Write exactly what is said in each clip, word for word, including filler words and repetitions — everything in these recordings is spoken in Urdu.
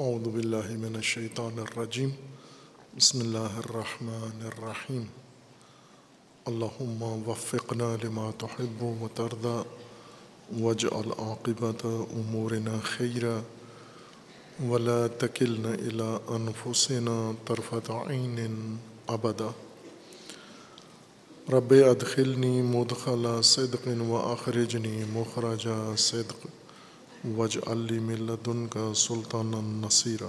اعوذ باللہ من الشیطان الرجیم بسم اللہ الرحمن الرحیم اللہم وفقنا لما تحب و ترضا واجعل عاقبت امورنا خیرا ولا تکلنا الى انفسنا طرفۃ عین ابدا رب ادخلنی مدخل صدق و اخرجنی مخرج صدق واجعل لی من لدنک سلطانا نصیرا۔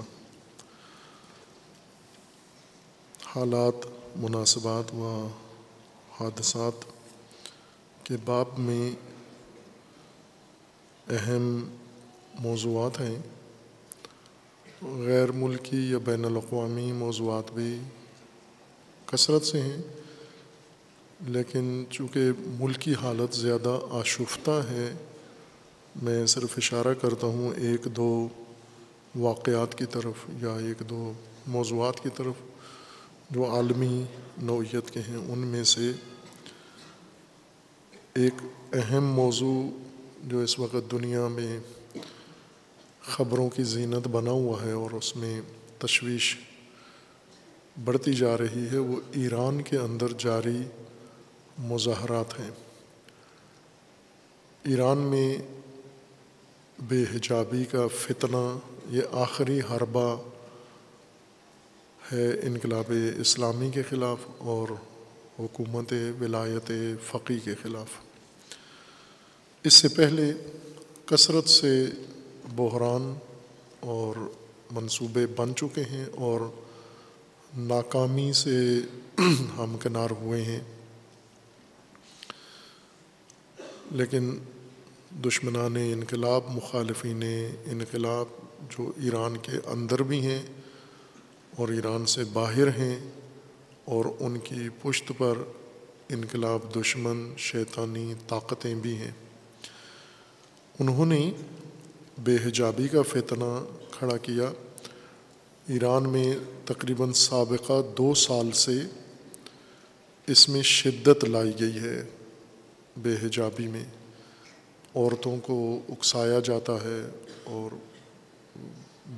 حالات، مناسبات و حادثات کے باب میں اہم موضوعات ہیں، غیر ملکی یا بین الاقوامی موضوعات بھی کثرت سے ہیں، لیکن چونکہ ملکی حالت زیادہ آشفتہ ہے میں صرف اشارہ کرتا ہوں ایک دو واقعات کی طرف یا ایک دو موضوعات کی طرف جو عالمی نوعیت کے ہیں۔ ان میں سے ایک اہم موضوع جو اس وقت دنیا میں خبروں کی زینت بنا ہوا ہے اور اس میں تشویش بڑھتی جا رہی ہے، وہ ایران کے اندر جاری مظاہرات ہیں۔ ایران میں بے حجابی کا فتنہ یہ آخری حربہ ہے انقلاب اسلامی کے خلاف اور حکومت ولایت فقیہ کے خلاف۔ اس سے پہلے کثرت سے بحران اور منصوبے بن چکے ہیں اور ناکامی سے ہمکنار ہوئے ہیں، لیکن دشمنان انقلاب، مخالفین انقلاب جو ایران کے اندر بھی ہیں اور ایران سے باہر ہیں، اور ان کی پشت پر انقلاب دشمن شیطانی طاقتیں بھی ہیں، انہوں نے بے حجابی کا فتنہ کھڑا کیا۔ ایران میں تقریباً سابقہ دو سال سے اس میں شدت لائی گئی ہے، بے حجابی میں عورتوں کو اکسایا جاتا ہے اور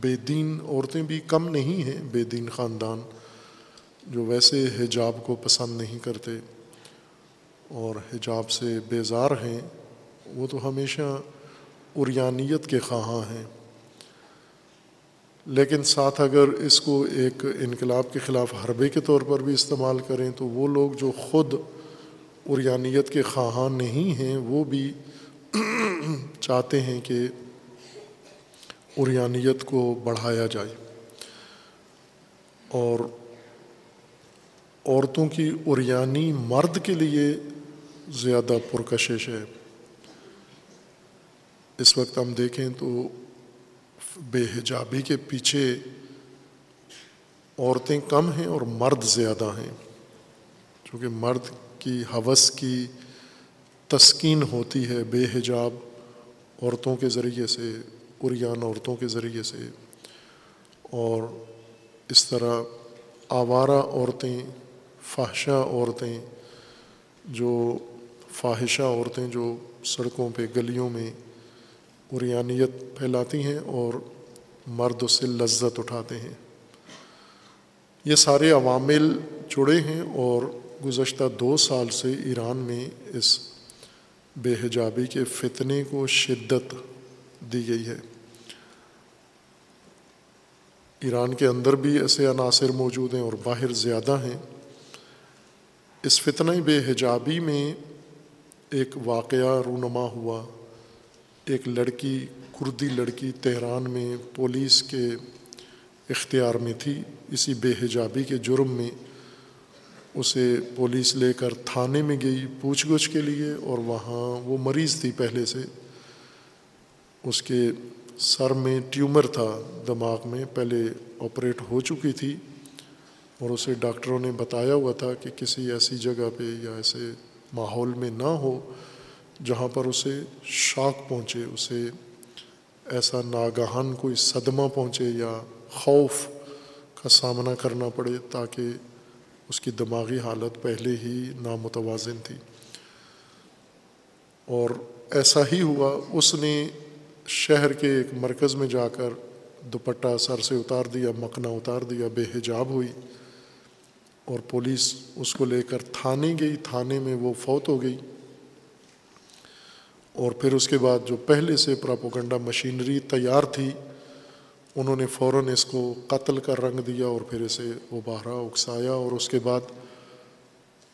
بے دین عورتیں بھی کم نہیں ہیں، بے دین خاندان جو ویسے حجاب کو پسند نہیں کرتے اور حجاب سے بیزار ہیں، وہ تو ہمیشہ عریانیت کے خواہاں ہیں، لیکن ساتھ اگر اس کو ایک انقلاب کے خلاف حربے کے طور پر بھی استعمال کریں تو وہ لوگ جو خود عریانیت کے خواہاں نہیں ہیں وہ بھی چاہتے ہیں کہ عریانیت کو بڑھایا جائے، اور عورتوں کی عریانی مرد کے لیے زیادہ پرکشش ہے۔ اس وقت ہم دیکھیں تو بے حجابی کے پیچھے عورتیں کم ہیں اور مرد زیادہ ہیں، چونکہ مرد کی ہوس کی تسکین ہوتی ہے بے حجاب عورتوں کے ذریعے سے، عریان عورتوں کے ذریعے سے، اور اس طرح آوارہ عورتیں، فحشہ عورتیں جو فاحشہ عورتیں جو سڑکوں پہ، گلیوں میں عریانیت پھیلاتی ہیں اور مرد اس سے لذت اٹھاتے ہیں، یہ سارے عوامل جڑے ہیں، اور گزشتہ دو سال سے ایران میں اس بے حجابی کے فتنے کو شدت دی گئی ہے۔ ایران کے اندر بھی ایسے عناصر موجود ہیں اور باہر زیادہ ہیں۔ اس فتنہ بے حجابی میں ایک واقعہ رونما ہوا، ایک لڑکی، کردی لڑکی تہران میں پولیس کے اختیار میں تھی، اسی بے حجابی کے جرم میں اسے پولیس لے کر تھانے میں گئی پوچھ گچھ کے لیے، اور وہاں وہ مریض تھی پہلے سے، اس کے سر میں ٹیومر تھا دماغ میں، پہلے آپریٹ ہو چکی تھی اور اسے ڈاکٹروں نے بتایا ہوا تھا کہ کسی ایسی جگہ پہ یا ایسے ماحول میں نہ ہو جہاں پر اسے شاک پہنچے، اسے ایسا ناگہان کوئی صدمہ پہنچے یا خوف کا سامنا کرنا پڑے، تاکہ اس کی دماغی حالت پہلے ہی نامتوازن تھی، اور ایسا ہی ہوا۔ اس نے شہر کے ایک مرکز میں جا کر دوپٹہ سر سے اتار دیا، مکنا اتار دیا، بے حجاب ہوئی اور پولیس اس کو لے کر تھانے گئی، تھانے میں وہ فوت ہو گئی۔ اور پھر اس کے بعد جو پہلے سے پراپوگنڈا مشینری تیار تھی انہوں نے فوراً اس کو قتل کا رنگ دیا اور پھر اسے ابھارا، اکسایا، اور اس کے بعد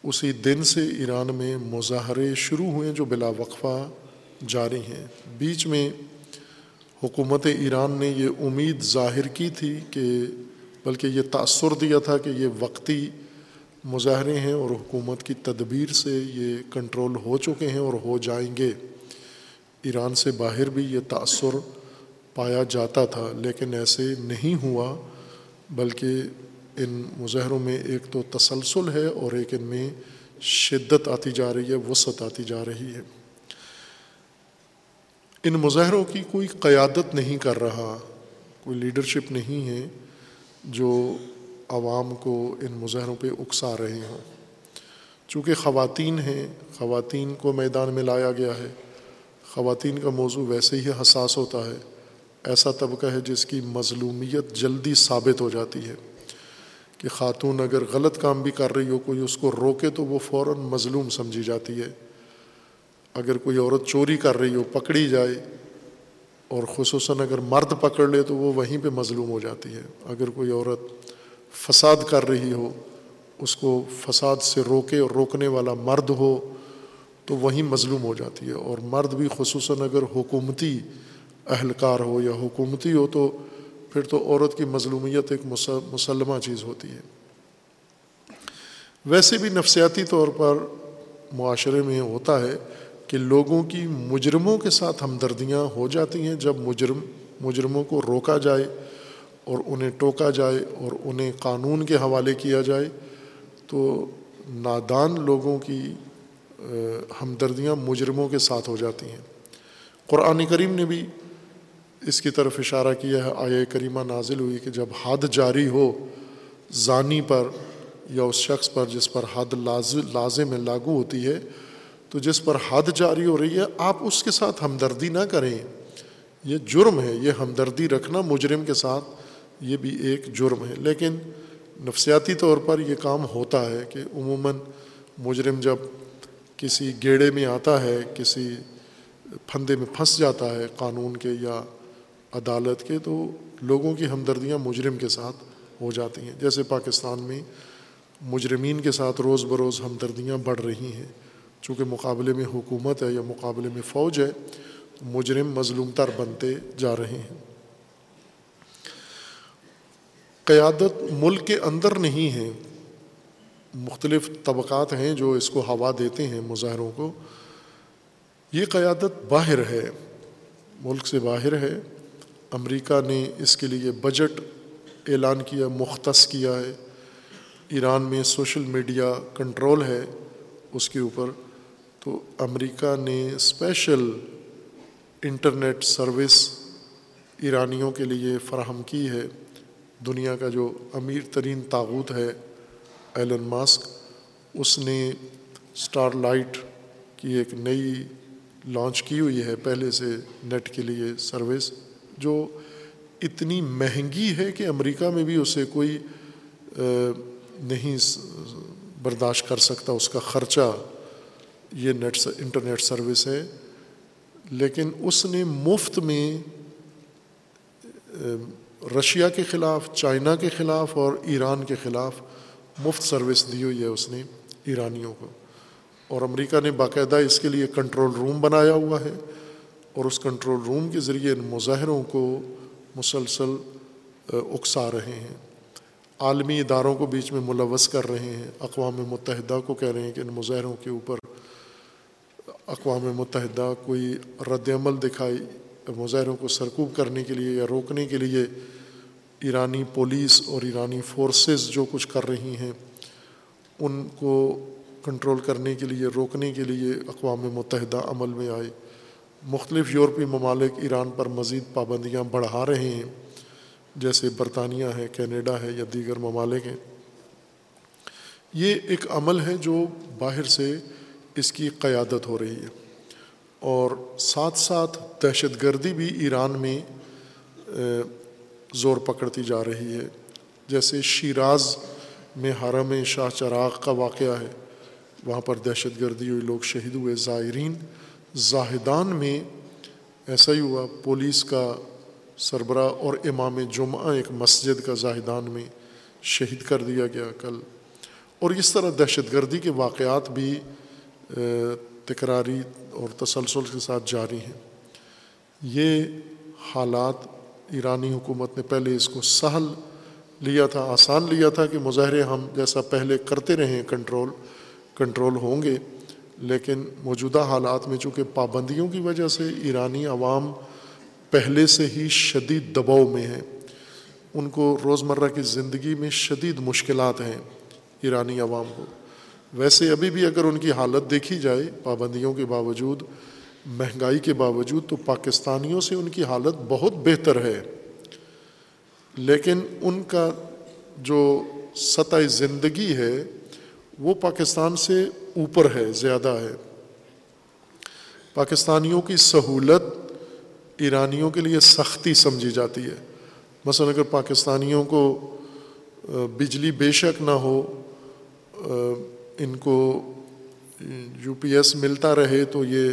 اسی دن سے ایران میں مظاہرے شروع ہوئے جو بلا وقفہ جاری ہیں۔ بیچ میں حکومت ایران نے یہ امید ظاہر کی تھی کہ، بلکہ یہ تأثر دیا تھا کہ یہ وقتی مظاہرے ہیں اور حکومت کی تدبیر سے یہ کنٹرول ہو چکے ہیں اور ہو جائیں گے۔ ایران سے باہر بھی یہ تأثر پایا جاتا تھا، لیکن ایسے نہیں ہوا، بلکہ ان مظاہروں میں ایک تو تسلسل ہے اور ایک ان میں شدت آتی جا رہی ہے، وسعت آتی جا رہی ہے۔ ان مظاہروں کی کوئی قیادت نہیں کر رہا، کوئی لیڈرشپ نہیں ہے جو عوام کو ان مظاہروں پہ اکسا رہے ہوں۔ چونکہ خواتین ہیں، خواتین کو میدان میں لایا گیا ہے، خواتین کا موضوع ویسے ہی حساس ہوتا ہے، ایسا طبقہ ہے جس کی مظلومیت جلدی ثابت ہو جاتی ہے کہ خاتون اگر غلط کام بھی کر رہی ہو، کوئی اس کو روکے تو وہ فوراً مظلوم سمجھی جاتی ہے۔ اگر کوئی عورت چوری کر رہی ہو، پکڑی جائے، اور خصوصاً اگر مرد پکڑ لے تو وہ وہیں پہ مظلوم ہو جاتی ہے۔ اگر کوئی عورت فساد کر رہی ہو، اس کو فساد سے روکے اور روکنے والا مرد ہو تو وہیں مظلوم ہو جاتی ہے۔ اور مرد بھی خصوصاً اگر حکومتی اہلکار ہو یا حکومتی ہو تو پھر تو عورت کی مظلومیت ایک مسلمہ چیز ہوتی ہے۔ ویسے بھی نفسیاتی طور پر معاشرے میں ہوتا ہے کہ لوگوں کی مجرموں کے ساتھ ہمدردیاں ہو جاتی ہیں جب مجرم مجرموں کو روکا جائے اور انہیں ٹوکا جائے اور انہیں قانون کے حوالے کیا جائے، تو نادان لوگوں کی ہمدردیاں مجرموں کے ساتھ ہو جاتی ہیں۔ قرآن کریم نے بھی اس کی طرف اشارہ کیا ہے، آیہ کریمہ نازل ہوئی کہ جب حد جاری ہو زانی پر یا اس شخص پر جس پر حد لازم لاگو ہوتی ہے، تو جس پر حد جاری ہو رہی ہے آپ اس کے ساتھ ہمدردی نہ کریں، یہ جرم ہے، یہ ہمدردی رکھنا مجرم کے ساتھ یہ بھی ایک جرم ہے۔ لیکن نفسیاتی طور پر یہ کام ہوتا ہے کہ عموماً مجرم جب کسی گیڑے میں آتا ہے، کسی پھندے میں پھنس جاتا ہے قانون کے یا عدالت کے، تو لوگوں کی ہمدردیاں مجرم کے ساتھ ہو جاتی ہیں۔ جیسے پاکستان میں مجرمین کے ساتھ روز بروز ہمدردیاں بڑھ رہی ہیں، چونکہ مقابلے میں حکومت ہے یا مقابلے میں فوج ہے، مجرم مظلوم تر بنتے جا رہے ہیں۔ قیادت ملک کے اندر نہیں ہے، مختلف طبقات ہیں جو اس کو ہوا دیتے ہیں مظاہروں کو، یہ قیادت باہر ہے، ملک سے باہر ہے۔ امریکہ نے اس کے لیے بجٹ اعلان کیا، مختص کیا ہے۔ ایران میں سوشل میڈیا کنٹرول ہے اس کے اوپر، تو امریکہ نے اسپیشل انٹرنیٹ سروس ایرانیوں کے لیے فراہم کی ہے۔ دنیا کا جو امیر ترین طاغوت ہے ایلن ماسک، اس نے اسٹار لائٹ کی ایک نئی لانچ کی ہوئی ہے پہلے سے نیٹ کے لیے سروس، جو اتنی مہنگی ہے کہ امریکہ میں بھی اسے کوئی نہیں برداشت کر سکتا، اس کا خرچہ یہ نیٹ انٹرنیٹ سروس ہے۔ لیکن اس نے مفت میں رشیا کے خلاف، چائنا کے خلاف اور ایران کے خلاف مفت سروس دی ہوئی ہے اس نے ایرانیوں کو، اور امریکہ نے باقاعدہ اس کے لیے کنٹرول روم بنایا ہوا ہے، اور اس کنٹرول روم کے ذریعے ان مظاہروں کو مسلسل اکسا رہے ہیں، عالمی اداروں کو بیچ میں ملوث کر رہے ہیں، اقوام متحدہ کو کہہ رہے ہیں کہ ان مظاہروں کے اوپر اقوام متحدہ کوئی رد عمل دکھائی، مظاہروں کو سرکوب کرنے کے لیے یا روکنے کے لیے ایرانی پولیس اور ایرانی فورسز جو کچھ کر رہی ہیں ان کو کنٹرول کرنے کے لیے، روکنے کے لیے اقوام متحدہ عمل میں آئے۔ مختلف یورپی ممالک ایران پر مزید پابندیاں بڑھا رہے ہیں، جیسے برطانیہ ہے، کینیڈا ہے یا دیگر ممالک ہیں۔ یہ ایک عمل ہے جو باہر سے اس کی قیادت ہو رہی ہے، اور ساتھ ساتھ دہشت گردی بھی ایران میں زور پکڑتی جا رہی ہے، جیسے شیراز میں حرم شاہ چراغ کا واقعہ ہے، وہاں پر دہشت گردی ہوئی، لوگ شہید ہوئے، زائرین. زاہدان میں ایسا ہی ہوا، پولیس کا سربراہ اور امام جمعہ ایک مسجد کا زاہدان میں شہید کر دیا گیا کل. اور اس طرح دہشت گردی کے واقعات بھی تکراری اور تسلسل کے ساتھ جاری ہیں. یہ حالات ایرانی حکومت نے پہلے اس کو سہل لیا تھا، آسان لیا تھا کہ مظاہرے ہم جیسا پہلے کرتے رہیں کنٹرول کنٹرول ہوں گے، لیکن موجودہ حالات میں چونکہ پابندیوں کی وجہ سے ایرانی عوام پہلے سے ہی شدید دباؤ میں ہیں، ان کو روزمرہ کی زندگی میں شدید مشکلات ہیں ایرانی عوام کو. ویسے ابھی بھی اگر ان کی حالت دیکھی جائے پابندیوں کے باوجود، مہنگائی کے باوجود، تو پاکستانیوں سے ان کی حالت بہت بہتر ہے، لیکن ان کا جو سطح زندگی ہے وہ پاکستان سے اوپر ہے، زیادہ ہے. پاکستانیوں کی سہولت ایرانیوں کے لیے سختی سمجھی جاتی ہے. مثلا اگر پاکستانیوں کو بجلی بے شک نہ ہو، ان کو یو پی ایس ملتا رہے تو یہ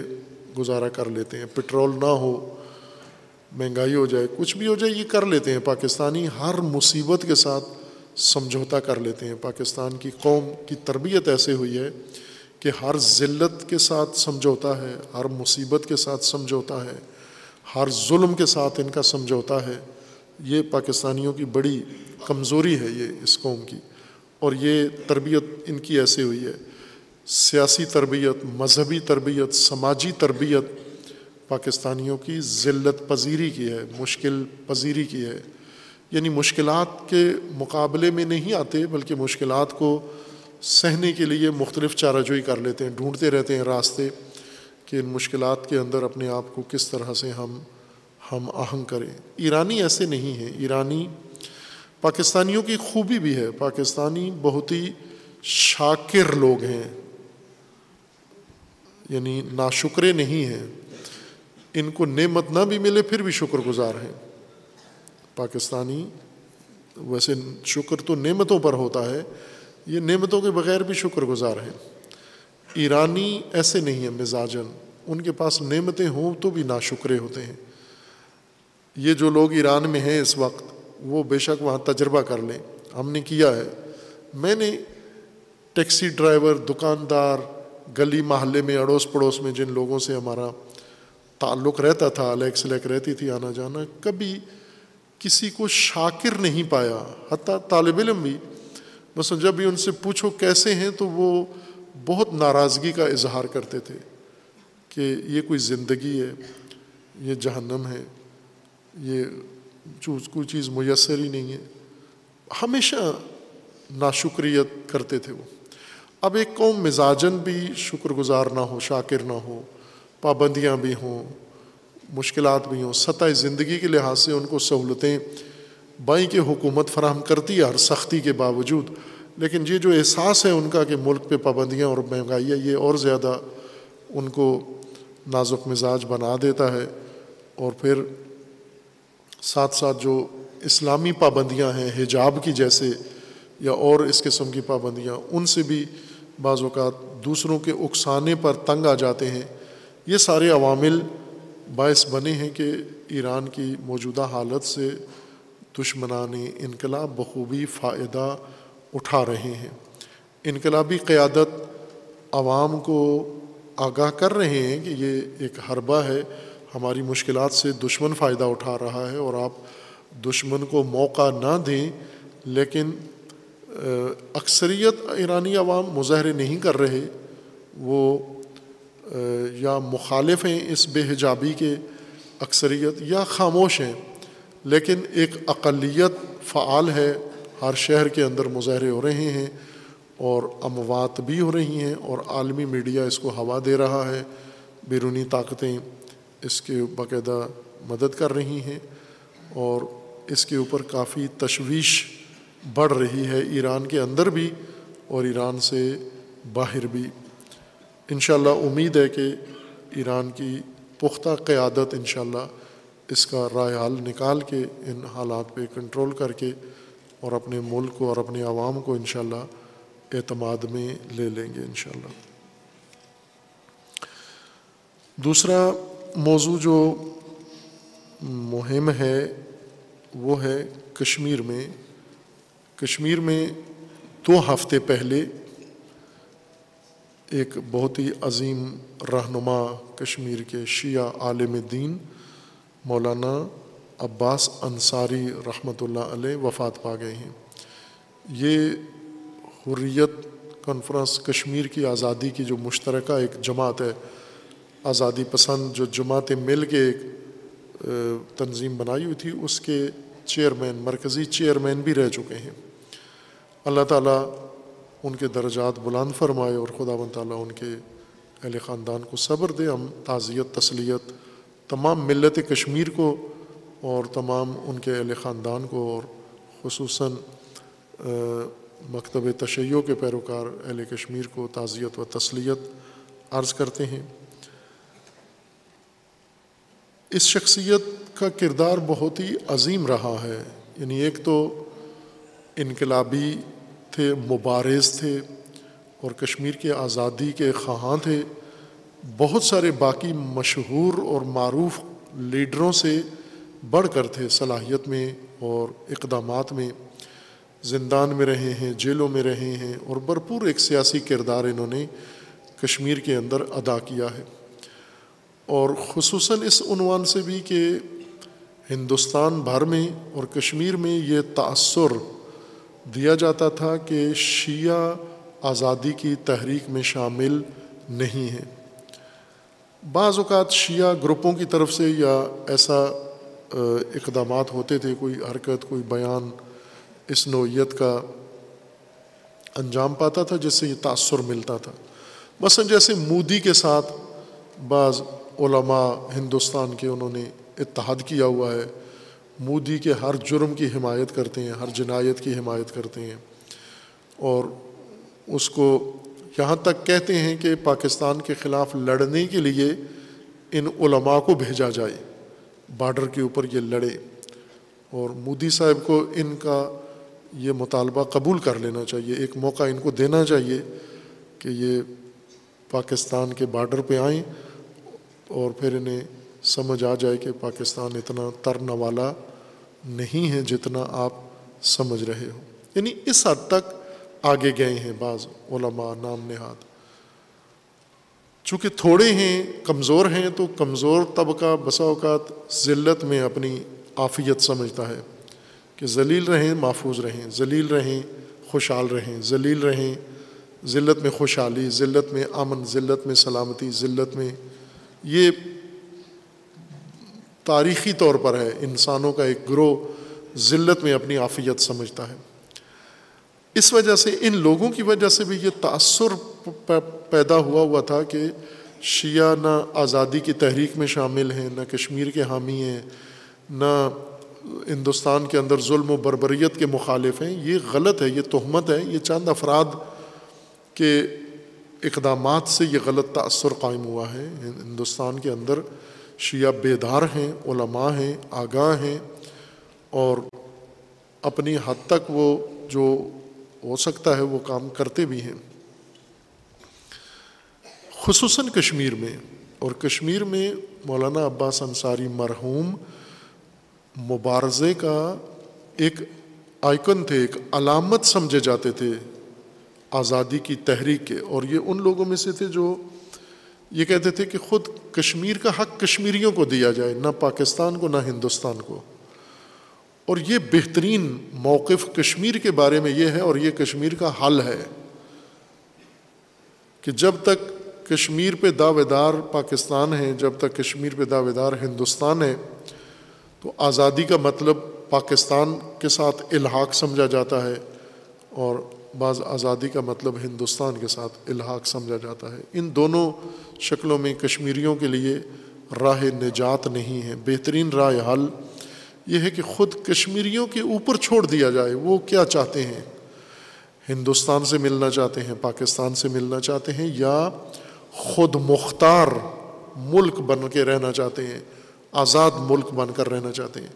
گزارا کر لیتے ہیں، پٹرول نہ ہو، مہنگائی ہو جائے، کچھ بھی ہو جائے یہ کر لیتے ہیں. پاکستانی ہر مصیبت کے ساتھ سمجھوتا کر لیتے ہیں. پاکستان کی قوم کی تربیت ایسے ہوئی ہے کہ ہر ذلت کے ساتھ سمجھوتا ہے، ہر مصیبت کے ساتھ سمجھوتا ہے، ہر ظلم کے ساتھ ان کا سمجھوتا ہے. یہ پاکستانیوں کی بڑی کمزوری ہے یہ اس قوم کی، اور یہ تربیت ان کی ایسے ہوئی ہے. سیاسی تربیت، مذہبی تربیت، سماجی تربیت پاکستانیوں کی ذلت پذیری کی ہے، مشکل پذیری کی ہے. یعنی مشکلات کے مقابلے میں نہیں آتے، بلکہ مشکلات کو سہنے کے لیے مختلف چارہ جوئی کر لیتے ہیں، ڈھونڈتے رہتے ہیں راستے کہ ان مشکلات کے اندر اپنے آپ کو کس طرح سے ہم ہم آہنگ کریں. ایرانی ایسے نہیں ہیں. ایرانی پاکستانیوں کی خوبی بھی ہے، پاکستانی بہت ہی شاکر لوگ ہیں، یعنی ناشکرے نہیں ہیں. ان کو نعمت نہ بھی ملے پھر بھی شکر گزار ہیں پاکستانی. ویسے شکر تو نعمتوں پر ہوتا ہے، یہ نعمتوں کے بغیر بھی شکر گزار ہیں. ایرانی ایسے نہیں ہیں مزاجن، ان کے پاس نعمتیں ہوں تو بھی ناشکرے ہوتے ہیں. یہ جو لوگ ایران میں ہیں اس وقت، وہ بے شک وہاں تجربہ کر لیں، ہم نے کیا ہے. میں نے ٹیکسی ڈرائیور، دکاندار، گلی محلے میں، اڑوس پڑوس میں جن لوگوں سے ہمارا تعلق رہتا تھا، الیک سلیک رہتی تھی، آنا جانا، کبھی کسی کو شاکر نہیں پایا. حتیٰ طالب علم بھی، مثلا جب بھی ان سے پوچھو کیسے ہیں تو وہ بہت ناراضگی کا اظہار کرتے تھے کہ یہ کوئی زندگی ہے، یہ جہنم ہے، یہ کوئی چیز میسر ہی نہیں ہے. ہمیشہ ناشکریت کرتے تھے وہ. اب ایک قوم مزاجن بھی شکر گزار نہ ہو، شاکر نہ ہو، پابندیاں بھی ہوں، مشکلات بھی ہوں، سطح زندگی کے لحاظ سے ان کو سہولتیں بائیں کہ حکومت فراہم کرتی ہے ہر سختی کے باوجود، لیکن یہ جو احساس ہے ان کا کہ ملک پہ پابندیاں اور مہنگائی ہے، یہ اور زیادہ ان کو نازک مزاج بنا دیتا ہے. اور پھر ساتھ ساتھ جو اسلامی پابندیاں ہیں حجاب کی جیسے یا اور اس قسم کی پابندیاں، ان سے بھی بعض اوقات دوسروں کے اکسانے پر تنگ آ جاتے ہیں. یہ سارے عوامل باعث بنے ہیں کہ ایران کی موجودہ حالت سے دشمنان انقلاب بخوبی فائدہ اٹھا رہے ہیں. انقلابی قیادت عوام کو آگاہ کر رہے ہیں کہ یہ ایک حربہ ہے، ہماری مشکلات سے دشمن فائدہ اٹھا رہا ہے اور آپ دشمن کو موقع نہ دیں. لیکن اکثریت ایرانی عوام مظاہرے نہیں کر رہے، وہ یا مخالف ہیں اس بے حجابی کے اکثریت، یا خاموش ہیں. لیکن ایک اقلیت فعال ہے، ہر شہر کے اندر مظاہرے ہو رہے ہیں اور اموات بھی ہو رہی ہیں، اور عالمی میڈیا اس کو ہوا دے رہا ہے، بیرونی طاقتیں اس کے باقاعدہ مدد کر رہی ہیں، اور اس کے اوپر کافی تشویش بڑھ رہی ہے ایران کے اندر بھی اور ایران سے باہر بھی. انشاءاللہ امید ہے کہ ایران کی پختہ قیادت انشاءاللہ اس کا رائے حل نکال کے ان حالات پہ کنٹرول کر کے اور اپنے ملک کو اور اپنے عوام کو انشاءاللہ اعتماد میں لے لیں گے انشاءاللہ۔ دوسرا موضوع جو مہم ہے وہ ہے کشمیر میں۔ کشمیر میں دو ہفتے پہلے ایک بہت ہی عظیم رہنما کشمیر کے شیعہ عالم دین مولانا عباس انصاری رحمۃ اللہ علیہ وفات پا گئے ہیں۔ یہ حریت کانفرنس کشمیر کی آزادی کی جو مشترکہ ایک جماعت ہے، آزادی پسند جو جماعتیں مل کے ایک تنظیم بنائی ہوئی تھی، اس کے چیئرمین، مرکزی چیئرمین بھی رہ چکے ہیں۔ اللہ تعالیٰ ان کے درجات بلند فرمائے اور خداوند تعالیٰ ان کے اہل خاندان کو صبر دے۔ ہم تعزیت، تسلیت تمام ملت کشمیر کو اور تمام ان کے اہل خاندان کو اور خصوصاً مکتب تشیع کے پیروکار اہل کشمیر کو تعزیت و تسلیت عرض کرتے ہیں۔ اس شخصیت کا کردار بہت ہی عظیم رہا ہے، یعنی ایک تو انقلابی تھے، مبارز تھے اور کشمیر کے آزادی کے خواہاں تھے۔ بہت سارے باقی مشہور اور معروف لیڈروں سے بڑھ کر تھے صلاحیت میں اور اقدامات میں۔ زندان میں رہے ہیں، جیلوں میں رہے ہیں اور بھرپور ایک سیاسی کردار انہوں نے کشمیر کے اندر ادا کیا ہے، اور خصوصاً اس عنوان سے بھی کہ ہندوستان بھر میں اور کشمیر میں یہ تأثر دیا جاتا تھا کہ شیعہ آزادی کی تحریک میں شامل نہیں ہیں۔ بعض اوقات شیعہ گروپوں کی طرف سے یا ایسا اقدامات ہوتے تھے، کوئی حرکت، کوئی بیان اس نوعیت کا انجام پاتا تھا جس سے یہ تأثر ملتا تھا۔ مثلا جیسے مودی کے ساتھ بعض علماء ہندوستان کے انہوں نے اتحاد کیا ہوا ہے، مودی کے ہر جرم کی حمایت کرتے ہیں، ہر جنایت کی حمایت کرتے ہیں اور اس کو یہاں تک کہتے ہیں کہ پاکستان کے خلاف لڑنے کے لیے ان علماء کو بھیجا جائے، بارڈر کے اوپر یہ لڑے، اور مودی صاحب کو ان کا یہ مطالبہ قبول کر لینا چاہیے، ایک موقع ان کو دینا چاہیے کہ یہ پاکستان کے بارڈر پہ آئیں اور پھر انہیں سمجھ آ جائے کہ پاکستان اتنا ترنے والا نہیں ہے جتنا آپ سمجھ رہے ہو۔ یعنی اس حد تک آگے گئے ہیں بعض علماء نام نہاد۔ چونکہ تھوڑے ہیں، کمزور ہیں، تو کمزور طبقہ بسا اوقات ذلت میں اپنی عافیت سمجھتا ہے کہ ذلیل رہیں، محفوظ رہیں، ذلیل رہیں، خوشحال رہیں، ذلیل رہیں، ذلت میں خوشحالی، ذلت میں امن، ذلت میں سلامتی، ذلت میں۔ یہ تاریخی طور پر ہے، انسانوں کا ایک گروہ ذلت میں اپنی عافیت سمجھتا ہے۔ اس وجہ سے، ان لوگوں کی وجہ سے بھی یہ تأثر پیدا ہوا ہوا تھا کہ شیعہ نہ آزادی کی تحریک میں شامل ہیں، نہ کشمیر کے حامی ہیں، نہ ہندوستان کے اندر ظلم و بربریت کے مخالف ہیں۔ یہ غلط ہے، یہ تہمت ہے، یہ چند افراد کے اقدامات سے یہ غلط تأثر قائم ہوا ہے۔ ہندوستان کے اندر شیعہ بیدار ہیں، علماء ہیں، آگاہ ہیں، اور اپنی حد تک وہ جو ہو سکتا ہے وہ کام کرتے بھی ہیں، خصوصاً کشمیر میں۔ اور کشمیر میں مولانا عباس انصاری مرحوم مبارزے کا ایک آئیکن تھے، ایک علامت سمجھے جاتے تھے آزادی کی تحریک کے، اور یہ ان لوگوں میں سے تھے جو یہ کہتے تھے کہ خود کشمیر کا حق کشمیریوں کو دیا جائے، نہ پاکستان کو، نہ ہندوستان کو۔ اور یہ بہترین موقف کشمیر کے بارے میں یہ ہے، اور یہ کشمیر کا حل ہے کہ جب تک کشمیر پہ دعوے دار پاکستان ہے، جب تک کشمیر پہ دعوے دار ہندوستان ہے، تو آزادی کا مطلب پاکستان کے ساتھ الحاق سمجھا جاتا ہے اور بعض آزادی کا مطلب ہندوستان کے ساتھ الحاق سمجھا جاتا ہے۔ ان دونوں شکلوں میں کشمیریوں کے لیے راہ نجات نہیں ہے۔ بہترین راہ حل یہ ہے کہ خود کشمیریوں کے اوپر چھوڑ دیا جائے، وہ کیا چاہتے ہیں، ہندوستان سے ملنا چاہتے ہیں، پاکستان سے ملنا چاہتے ہیں، یا خود مختار ملک بن کے رہنا چاہتے ہیں، آزاد ملک بن کر رہنا چاہتے ہیں۔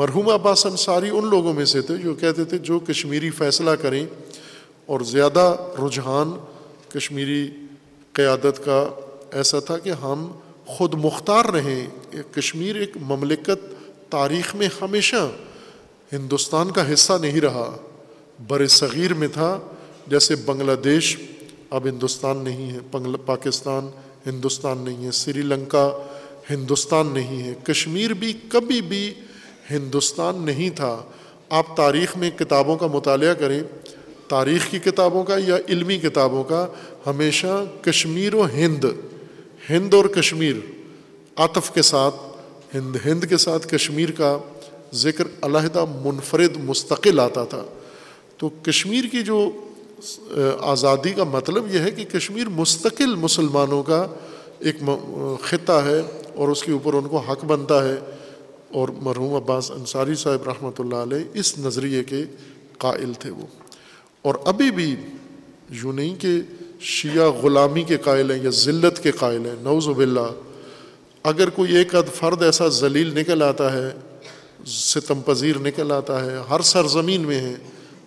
مرحوم عباس انصاری ان لوگوں میں سے تھے جو کہتے تھے جو کشمیری فیصلہ کریں اور زیادہ رجحان کشمیری قیادت کا ایسا تھا کہ ہم خود مختار رہیں، کشمیر ایک مملکت تاریخ میں ہمیشہ ہندوستان کا حصہ نہیں رہا، بر صغیر میں تھا، جیسے بنگلہ دیش اب ہندوستان نہیں ہے، پاکستان ہندوستان نہیں ہے، سری لنکا ہندوستان نہیں ہے، کشمیر بھی کبھی بھی ہندوستان نہیں تھا۔ آپ تاریخ میں کتابوں کا مطالعہ کریں، تاریخ کی کتابوں کا یا علمی کتابوں کا، ہمیشہ کشمیر و ہند، ہند اور کشمیر، عطف کے ساتھ ہند ہند کے ساتھ کشمیر کا ذکر علیحدہ منفرد مستقل آتا تھا۔ تو کشمیر کی جو آزادی کا مطلب یہ ہے کہ کشمیر مستقل مسلمانوں کا ایک خطہ ہے اور اس کے اوپر ان کو حق بنتا ہے، اور مرحوم عباس انصاری صاحب رحمۃ اللہ علیہ اس نظریے کے قائل تھے وہ، اور ابھی بھی یوں نہیں کہ شیعہ غلامی کے قائل ہیں یا ذلت کے قائل ہیں، نعوذ باللہ۔ اگر کوئی ایک عد فرد ایسا ذلیل نکل آتا ہے، ستم پذیر نکل آتا ہے، ہر سرزمین میں ہے،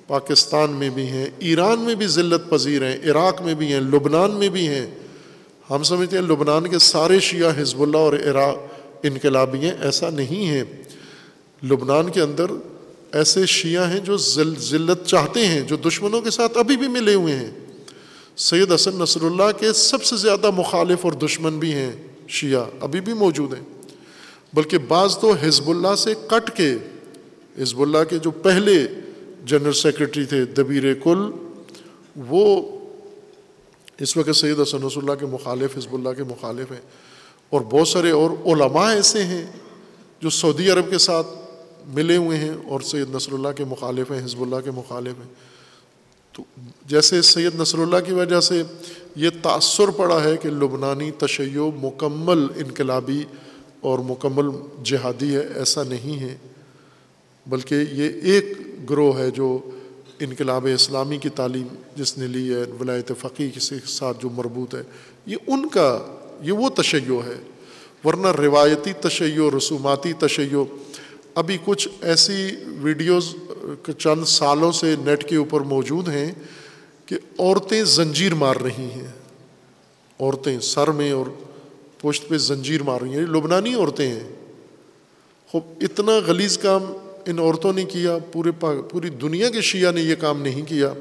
پاکستان میں بھی ہیں، ایران میں بھی ذلت پذیر ہیں، عراق میں بھی ہیں، لبنان میں بھی ہیں۔ ہم سمجھتے ہیں لبنان کے سارے شیعہ حزب اللہ اور عراق انقلابی ہیں، ایسا نہیں ہے۔ لبنان کے اندر ایسے شیعہ ہیں جو ذلت چاہتے ہیں، جو دشمنوں کے ساتھ ابھی بھی ملے ہوئے ہیں۔ سید حسن نصر اللہ کے سب سے زیادہ مخالف اور دشمن بھی ہیں شیعہ، ابھی بھی موجود ہیں، بلکہ بعض تو حزب اللہ سے کٹ کے، حزب اللہ کے جو پہلے جنرل سیکرٹری تھے دبیر کل، وہ اس وقت سید حسن نصر اللہ کے مخالف، حزب اللہ کے مخالف ہیں، اور بہت سارے اور علماء ایسے ہیں جو سعودی عرب کے ساتھ ملے ہوئے ہیں اور سید نصر اللہ کے مخالف ہیں، حزب اللہ کے مخالف ہیں۔ تو جیسے سید نصر اللہ کی وجہ سے یہ تأثر پڑا ہے کہ لبنانی تشیع مکمل انقلابی اور مکمل جہادی ہے، ایسا نہیں ہے، بلکہ یہ ایک گروہ ہے جو انقلاب اسلامی کی تعلیم جس نے لی ہے، ولایت فقیہ کے ساتھ جو مربوط ہے، یہ ان کا، یہ وہ تشیع ہے۔ ورنہ روایتی تشیع، رسوماتی تشیع، ابھی کچھ ایسی ویڈیوز چند سالوں سے نیٹ کے اوپر موجود ہیں کہ عورتیں زنجیر مار رہی ہیں، عورتیں سر میں اور پشت پہ زنجیر مار رہی ہیں، لبنانی عورتیں ہیں۔ خوب اتنا غلیظ کام ان عورتوں نے کیا، پورے پوری دنیا کے شیعہ نے یہ کام نہیں کیا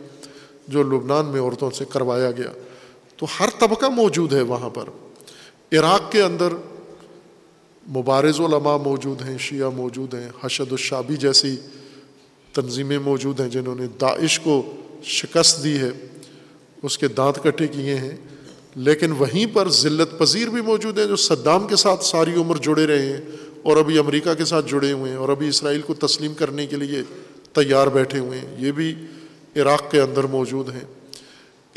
جو لبنان میں عورتوں سے کروایا گیا۔ تو ہر طبقہ موجود ہے وہاں پر۔ عراق کے اندر مبارز علماء موجود ہیں، شیعہ موجود ہیں، حشد الشعبی جیسی تنظیمیں موجود ہیں جنہوں نے داعش کو شکست دی ہے، اس کے دانت کٹے کیے ہیں، لیکن وہیں پر ذلت پذیر بھی موجود ہیں جو صدام کے ساتھ ساری عمر جڑے رہے ہیں اور ابھی امریکہ کے ساتھ جڑے ہوئے ہیں اور ابھی اسرائیل کو تسلیم کرنے کے لیے تیار بیٹھے ہوئے ہیں، یہ بھی عراق کے اندر موجود ہیں۔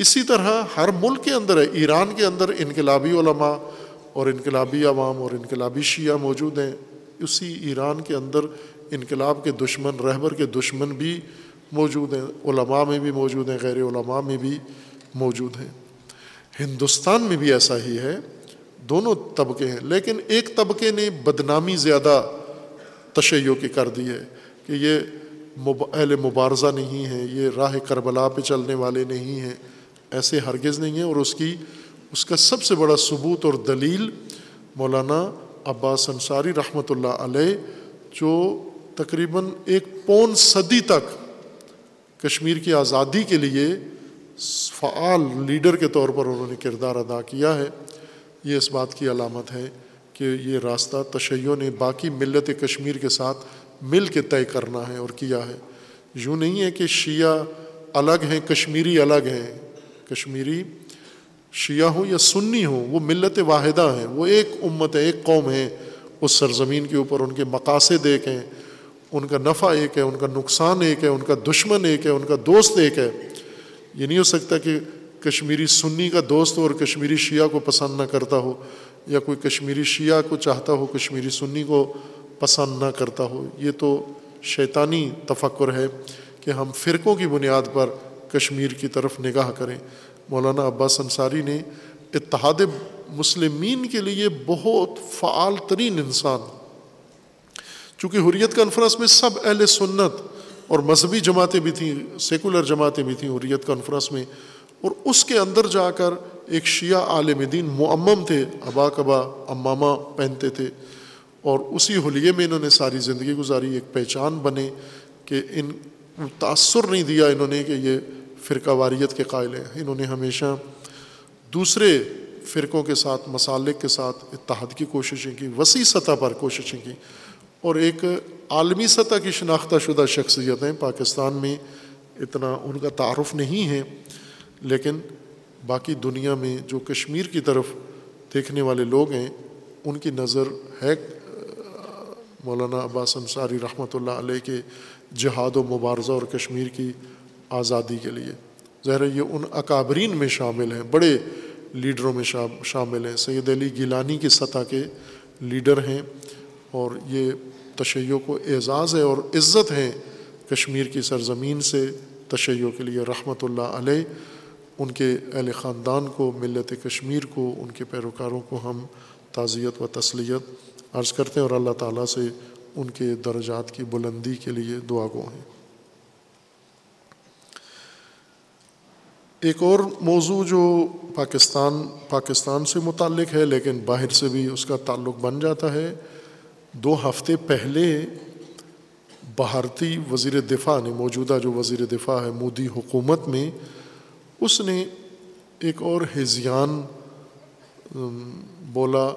اسی طرح ہر ملک کے اندر ہے، ایران کے اندر انقلابی علماء اور انقلابی عوام اور انقلابی شیعہ موجود ہیں، اسی ایران کے اندر انقلاب کے دشمن، رہبر کے دشمن بھی موجود ہیں، علماء میں بھی موجود ہیں، غیر علماء میں بھی موجود ہیں۔ ہندوستان میں بھی ایسا ہی ہے، دونوں طبقے ہیں، لیکن ایک طبقے نے بدنامی زیادہ تشیع کی کر دی ہے کہ یہ اہل مبارزہ نہیں ہے، یہ راہ کربلا پہ چلنے والے نہیں ہیں، ایسے ہرگز نہیں ہیں۔ اور اس کی اس کا سب سے بڑا ثبوت اور دلیل مولانا عباس انصاری رحمۃ اللہ علیہ، جو تقریباً ایک پون صدی تک کشمیر کی آزادی کے لیے فعال لیڈر کے طور پر انہوں نے کردار ادا کیا ہے، یہ اس بات کی علامت ہے کہ یہ راستہ تشیع نے باقی ملت کشمیر کے ساتھ مل کے طے کرنا ہے اور کیا ہے۔ یوں نہیں ہے کہ شیعہ الگ ہیں، کشمیری الگ ہیں، کشمیری شیعہ ہوں یا سنی ہوں، وہ ملت واحدہ ہیں، وہ ایک امت ہے، ایک قوم ہے اس سرزمین کے اوپر، ان کے مقاصد ایک ہیں، ان کا نفع ایک ہے، ان کا نقصان ایک ہے، ان کا دشمن ایک ہے، ان کا دوست ایک ہے۔ یہ نہیں ہو سکتا کہ کشمیری سنی کا دوست ہو اور کشمیری شیعہ کو پسند نہ کرتا ہو، یا کوئی کشمیری شیعہ کو چاہتا ہو کشمیری سنی کو پسند نہ کرتا ہو۔ یہ تو شیطانی تفکر ہے کہ ہم فرقوں کی بنیاد پر کشمیر کی طرف نگاہ کریں۔ مولانا عباس انصاری نے اتحاد مسلمین کے لیے بہت فعال ترین انسان، چونکہ حریت کانفرنس میں سب اہل سنت اور مذہبی جماعتیں بھی تھیں، سیکولر جماعتیں بھی تھیں حریت کانفرنس میں، اور اس کے اندر جا کر ایک شیعہ عالم دین معمم تھے، ابا کبا امامہ پہنتے تھے، اور اسی حلیے میں انہوں نے ساری زندگی گزاری، ایک پہچان بنے کہ ان تاثر نہیں دیا انہوں نے کہ یہ فرقہ واریت کے قائل ہیں، انہوں نے ہمیشہ دوسرے فرقوں کے ساتھ، مسالک کے ساتھ اتحاد کی کوششیں کی، وسیع سطح پر کوششیں کی، اور ایک عالمی سطح کی شناختہ شدہ شخصیت ہیں، پاکستان میں اتنا ان کا تعارف نہیں ہے، لیکن باقی دنیا میں جو کشمیر کی طرف دیکھنے والے لوگ ہیں ان کی نظر ہے مولانا عباس انصاری رحمۃ اللہ علیہ کے جہاد و مبارزہ اور کشمیر کی آزادی کے لیے، ظاہر ہے یہ ان اکابرین میں شامل ہیں، بڑے لیڈروں میں شامل ہیں، سید علی گیلانی کی سطح کے لیڈر ہیں، اور یہ تشیع کو اعزاز ہے اور عزت ہے کشمیر کی سرزمین سے تشیع کے لیے، رحمۃ اللہ علیہ، ان کے اہل خاندان کو، ملت کشمیر کو، ان کے پیروکاروں کو ہم تعزیت و تسلیت عرض کرتے ہیں اور اللہ تعالیٰ سے ان کے درجات کی بلندی کے لیے دعا گو ہیں۔ ایک اور موضوع جو پاکستان پاکستان سے متعلق ہے لیکن باہر سے بھی اس کا تعلق بن جاتا ہے، دو ہفتے پہلے بھارتی وزیر دفاع نے، موجودہ جو وزیر دفاع ہے مودی حکومت میں، اس نے ایک اور ہزیان بولا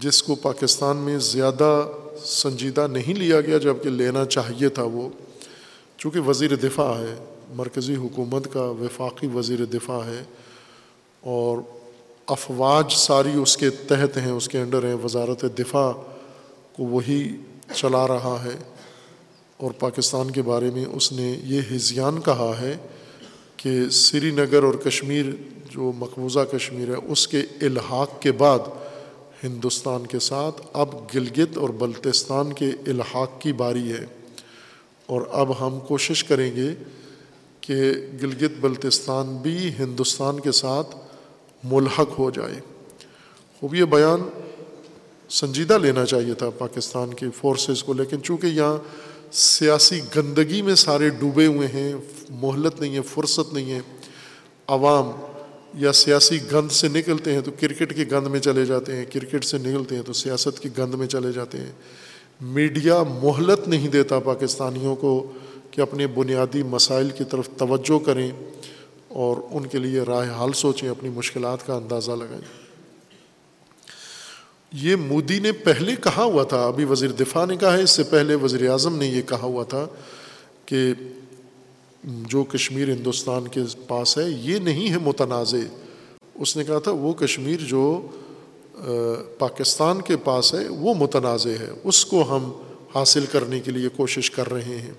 جس کو پاکستان میں زیادہ سنجیدہ نہیں لیا گیا جبکہ لینا چاہیے تھا، وہ چونکہ وزیر دفاع ہے، مرکزی حکومت کا وفاقی وزیر دفاع ہے اور افواج ساری اس کے تحت ہیں، اس کے انڈر ہیں، وزارت دفاع کو وہی چلا رہا ہے، اور پاکستان کے بارے میں اس نے یہ ہزیان کہا ہے کہ سری نگر اور کشمیر جو مقبوضہ کشمیر ہے اس کے الحاق کے بعد ہندوستان کے ساتھ اب گلگت اور بلتستان کے الحاق کی باری ہے، اور اب ہم کوشش کریں گے کہ گلگت بلتستان بھی ہندوستان کے ساتھ ملحق ہو جائے۔ خوب یہ بیان سنجیدہ لینا چاہیے تھا پاکستان کے فورسز کو، لیکن چونکہ یہاں سیاسی گندگی میں سارے ڈوبے ہوئے ہیں، مہلت نہیں ہے، فرصت نہیں ہے، عوام یا سیاسی گند سے نکلتے ہیں تو کرکٹ کی گند میں چلے جاتے ہیں، کرکٹ سے نکلتے ہیں تو سیاست کی گند میں چلے جاتے ہیں، میڈیا مہلت نہیں دیتا پاکستانیوں کو کہ اپنے بنیادی مسائل کی طرف توجہ کریں اور ان کے لیے راہ حل سوچیں، اپنی مشکلات کا اندازہ لگائیں۔ یہ مودی نے پہلے کہا ہوا تھا، ابھی وزیر دفاع نے کہا ہے، اس سے پہلے وزیر اعظم نے یہ کہا ہوا تھا کہ جو کشمیر ہندوستان کے پاس ہے یہ نہیں ہے متنازع، اس نے کہا تھا وہ کشمیر جو پاکستان کے پاس ہے وہ متنازع ہے، اس کو ہم حاصل کرنے کے لیے کوشش کر رہے ہیں،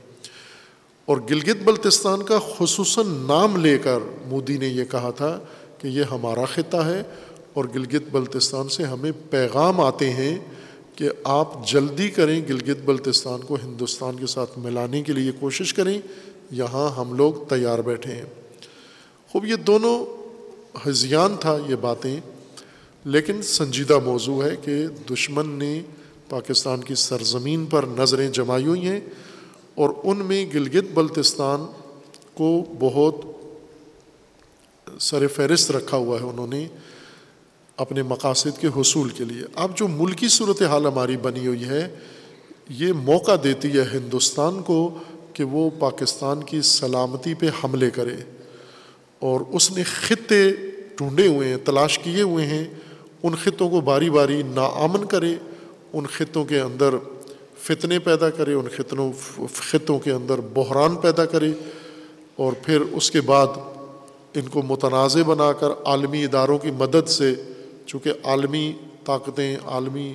اور گلگت بلتستان کا خصوصاً نام لے کر مودی نے یہ کہا تھا کہ یہ ہمارا خطہ ہے، اور گلگت بلتستان سے ہمیں پیغام آتے ہیں کہ آپ جلدی کریں، گلگت بلتستان کو ہندوستان کے ساتھ ملانے کے لیے کوشش کریں، یہاں ہم لوگ تیار بیٹھے ہیں۔ خوب یہ دونوں ہزیان تھا یہ باتیں، لیکن سنجیدہ موضوع ہے کہ دشمن نے پاکستان کی سرزمین پر نظریں جمائی ہوئی ہیں، اور ان میں گلگت بلتستان کو بہت سر فہرست رکھا ہوا ہے انہوں نے اپنے مقاصد کے حصول کے لیے۔ اب جو ملکی صورتحال ہماری بنی ہوئی ہے یہ موقع دیتی ہے ہندوستان کو کہ وہ پاکستان کی سلامتی پہ حملے کرے، اور اس نے خطے ڈھونڈے ہوئے ہیں، تلاش کیے ہوئے ہیں، ان خطوں کو باری باری ناامن کرے، ان خطوں کے اندر فتنے پیدا کرے، ان خطوں خطوں کے اندر بحران پیدا کرے، اور پھر اس کے بعد ان کو متنازع بنا کر عالمی اداروں کی مدد سے، چونکہ عالمی طاقتیں، عالمی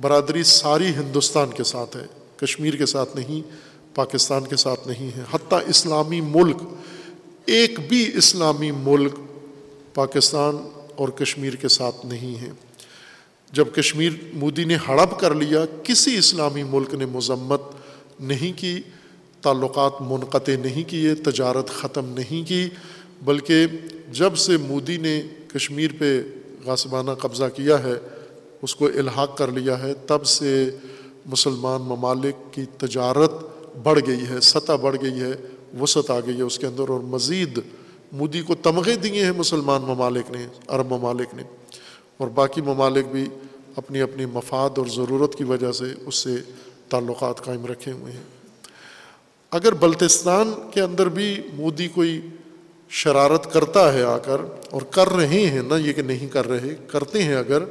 برادری ساری ہندوستان کے ساتھ ہے، کشمیر کے ساتھ نہیں، پاکستان کے ساتھ نہیں ہے، حتیٰ اسلامی ملک، ایک بھی اسلامی ملک پاکستان اور کشمیر کے ساتھ نہیں ہے۔ جب کشمیر مودی نے ہڑپ کر لیا کسی اسلامی ملک نے مذمت نہیں کی، تعلقات منقطع نہیں کیے، تجارت ختم نہیں کی، بلکہ جب سے مودی نے کشمیر پہ غاصبانہ قبضہ کیا ہے اس کو الحاق کر لیا ہے، تب سے مسلمان ممالک کی تجارت بڑھ گئی ہے، سطح بڑھ گئی ہے، وسعت آ گئی ہے اس کے اندر، اور مزید مودی کو تمغے دیے ہیں مسلمان ممالک نے، عرب ممالک نے، اور باقی ممالک بھی اپنی اپنی مفاد اور ضرورت کی وجہ سے اس سے تعلقات قائم رکھے ہوئے ہیں۔ اگر بلتستان کے اندر بھی مودی کوئی شرارت کرتا ہے آ کر، اور کر رہے ہیں، نہ یہ کہ نہیں کر رہے، کرتے ہیں اگر،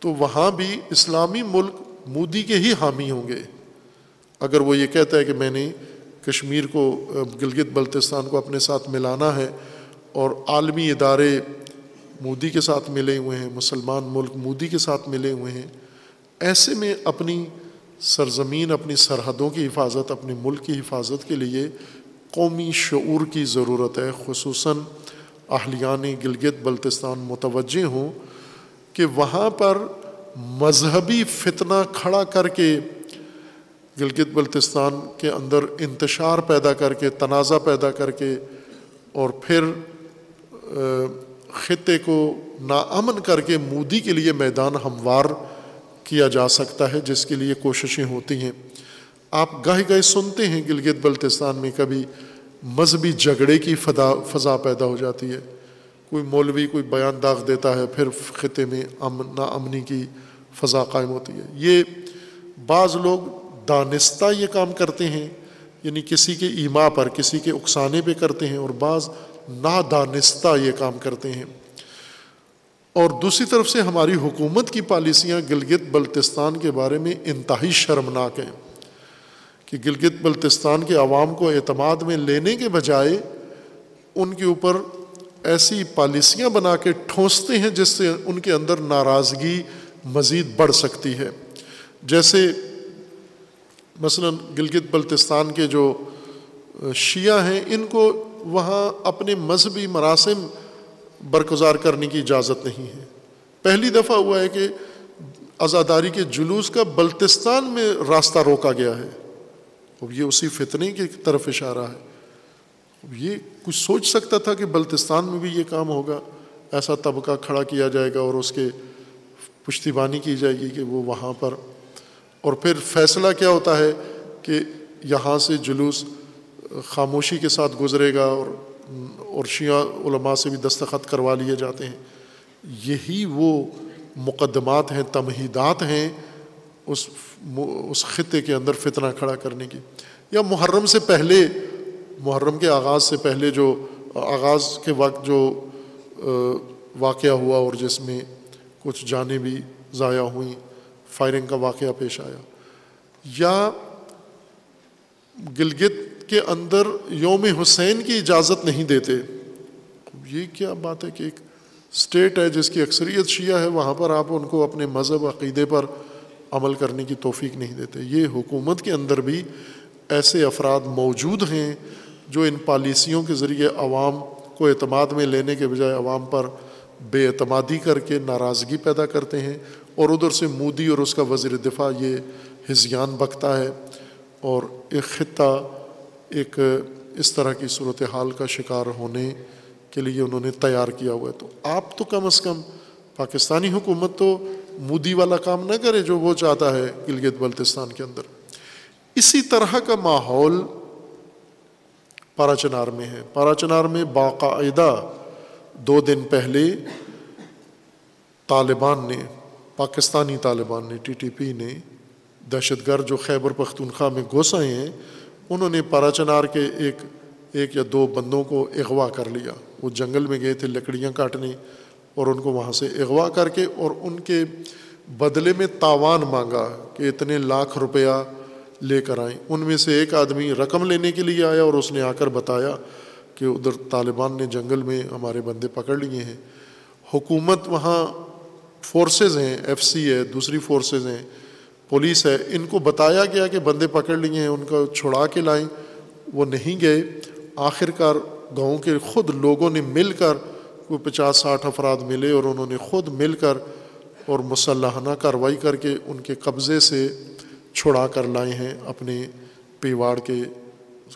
تو وہاں بھی اسلامی ملک مودی کے ہی حامی ہوں گے۔ اگر وہ یہ کہتا ہے کہ میں نے کشمیر کو، گلگت بلتستان کو اپنے ساتھ ملانا ہے، اور عالمی ادارے مودی کے ساتھ ملے ہوئے ہیں، مسلمان ملک مودی کے ساتھ ملے ہوئے ہیں، ایسے میں اپنی سرزمین، اپنی سرحدوں کی حفاظت، اپنے ملک کی حفاظت کے لیے قومی شعور کی ضرورت ہے، خصوصاً اہلیان گلگت بلتستان متوجہ ہوں کہ وہاں پر مذہبی فتنہ کھڑا کر کے، گلگت بلتستان کے اندر انتشار پیدا کر کے، تنازع پیدا کر کے، اور پھر خطے کو ناامن کر کے مودی کے لیے میدان ہموار کیا جا سکتا ہے، جس کے لیے کوششیں ہوتی ہیں۔ آپ گاہے گاہے سنتے ہیں گلگت بلتستان میں کبھی مذہبی جھگڑے کی فضا فضا پیدا ہو جاتی ہے، کوئی مولوی کوئی بیان داغ دیتا ہے، پھر خطے میں امن ناامنی کی فضا قائم ہوتی ہے۔ یہ بعض لوگ دانستہ یہ کام کرتے ہیں، یعنی کسی کے ایما پر، کسی کے اکسانے پہ کرتے ہیں، اور بعض نادانستہ یہ کام کرتے ہیں۔ اور دوسری طرف سے ہماری حکومت کی پالیسیاں گلگت بلتستان کے بارے میں انتہائی شرمناک ہیں، کہ گلگت بلتستان کے عوام کو اعتماد میں لینے کے بجائے ان کے اوپر ایسی پالیسیاں بنا کے ٹھونستے ہیں جس سے ان کے اندر ناراضگی مزید بڑھ سکتی ہے۔ جیسے مثلاً گلگت بلتستان کے جو شیعہ ہیں، ان کو وہاں اپنے مذہبی مراسم برگزار کرنے کی اجازت نہیں ہے۔ پہلی دفعہ ہوا ہے کہ عزاداری کے جلوس کا بلتستان میں راستہ روکا گیا ہے۔ اب یہ اسی فتنے کی طرف اشارہ ہے۔ اب یہ کچھ سوچ سکتا تھا کہ بلتستان میں بھی یہ کام ہوگا، ایسا طبقہ کھڑا کیا جائے گا اور اس کے پشتیبانی کی جائے گی کہ وہ وہاں پر، اور پھر فیصلہ کیا ہوتا ہے کہ یہاں سے جلوس خاموشی کے ساتھ گزرے گا، اور اور شیعہ علماء سے بھی دستخط کروا لیے جاتے ہیں۔ یہی وہ مقدمات ہیں، تمہیدات ہیں اس اس خطے کے اندر فتنہ کھڑا کرنے کی۔ یا محرم سے پہلے، محرم کے آغاز سے پہلے، جو آغاز کے وقت جو واقعہ ہوا اور جس میں کچھ جانیں بھی ضائع ہوئیں، فائرنگ کا واقعہ پیش آیا۔ یا گلگت کے اندر یوم حسین کی اجازت نہیں دیتے۔ یہ کیا بات ہے کہ ایک اسٹیٹ ہے جس کی اکثریت شیعہ ہے، وہاں پر آپ ان کو اپنے مذہب عقیدے پر عمل کرنے کی توفیق نہیں دیتے۔ یہ حکومت کے اندر بھی ایسے افراد موجود ہیں جو ان پالیسیوں کے ذریعے عوام کو اعتماد میں لینے کے بجائے عوام پر بے اعتمادی کر کے ناراضگی پیدا کرتے ہیں، اور ادھر سے مودی اور اس کا وزیر دفاع یہ ہذیان بکتا ہے، اور ایک خطہ ایک اس طرح کی صورتحال کا شکار ہونے کے لیے انہوں نے تیار کیا ہوا ہے۔ تو آپ تو کم از کم، پاکستانی حکومت تو مودی والا کام نہ کرے جو وہ چاہتا ہے گلگت بلتستان کے اندر۔ اسی طرح کا ماحول پاراچنار میں ہے۔ پاراچنار میں باقاعدہ دو دن پہلے طالبان نے، پاکستانی طالبان نے، ٹی ٹی پی نے، دہشت گرد جو خیبر پختونخوا میں گھسے ہیں، انہوں نے پاراچنار کے ایک ایک یا دو بندوں کو اغوا کر لیا۔ وہ جنگل میں گئے تھے لکڑیاں کاٹنے، اور ان کو وہاں سے اغوا کر کے اور ان کے بدلے میں تاوان مانگا کہ اتنے لاکھ روپیہ لے کر آئیں۔ ان میں سے ایک آدمی رقم لینے کے لیے آیا، اور اس نے آ کر بتایا کہ ادھر طالبان نے جنگل میں ہمارے بندے پکڑ لیے ہیں۔ حکومت، وہاں فورسز ہیں، ایف سی ہے، دوسری فورسز ہیں، پولیس ہے، ان کو بتایا گیا کہ بندے پکڑ لیے ہیں، ان کو چھڑا کے لائیں، وہ نہیں گئے۔ آخر کار گاؤں کے خود لوگوں نے مل کر، کوئی پچاس ساٹھ افراد ملے، اور انہوں نے خود مل کر اور مسلحانہ کارروائی کر کے ان کے قبضے سے چھڑا کر لائے ہیں اپنے پیواڑ کے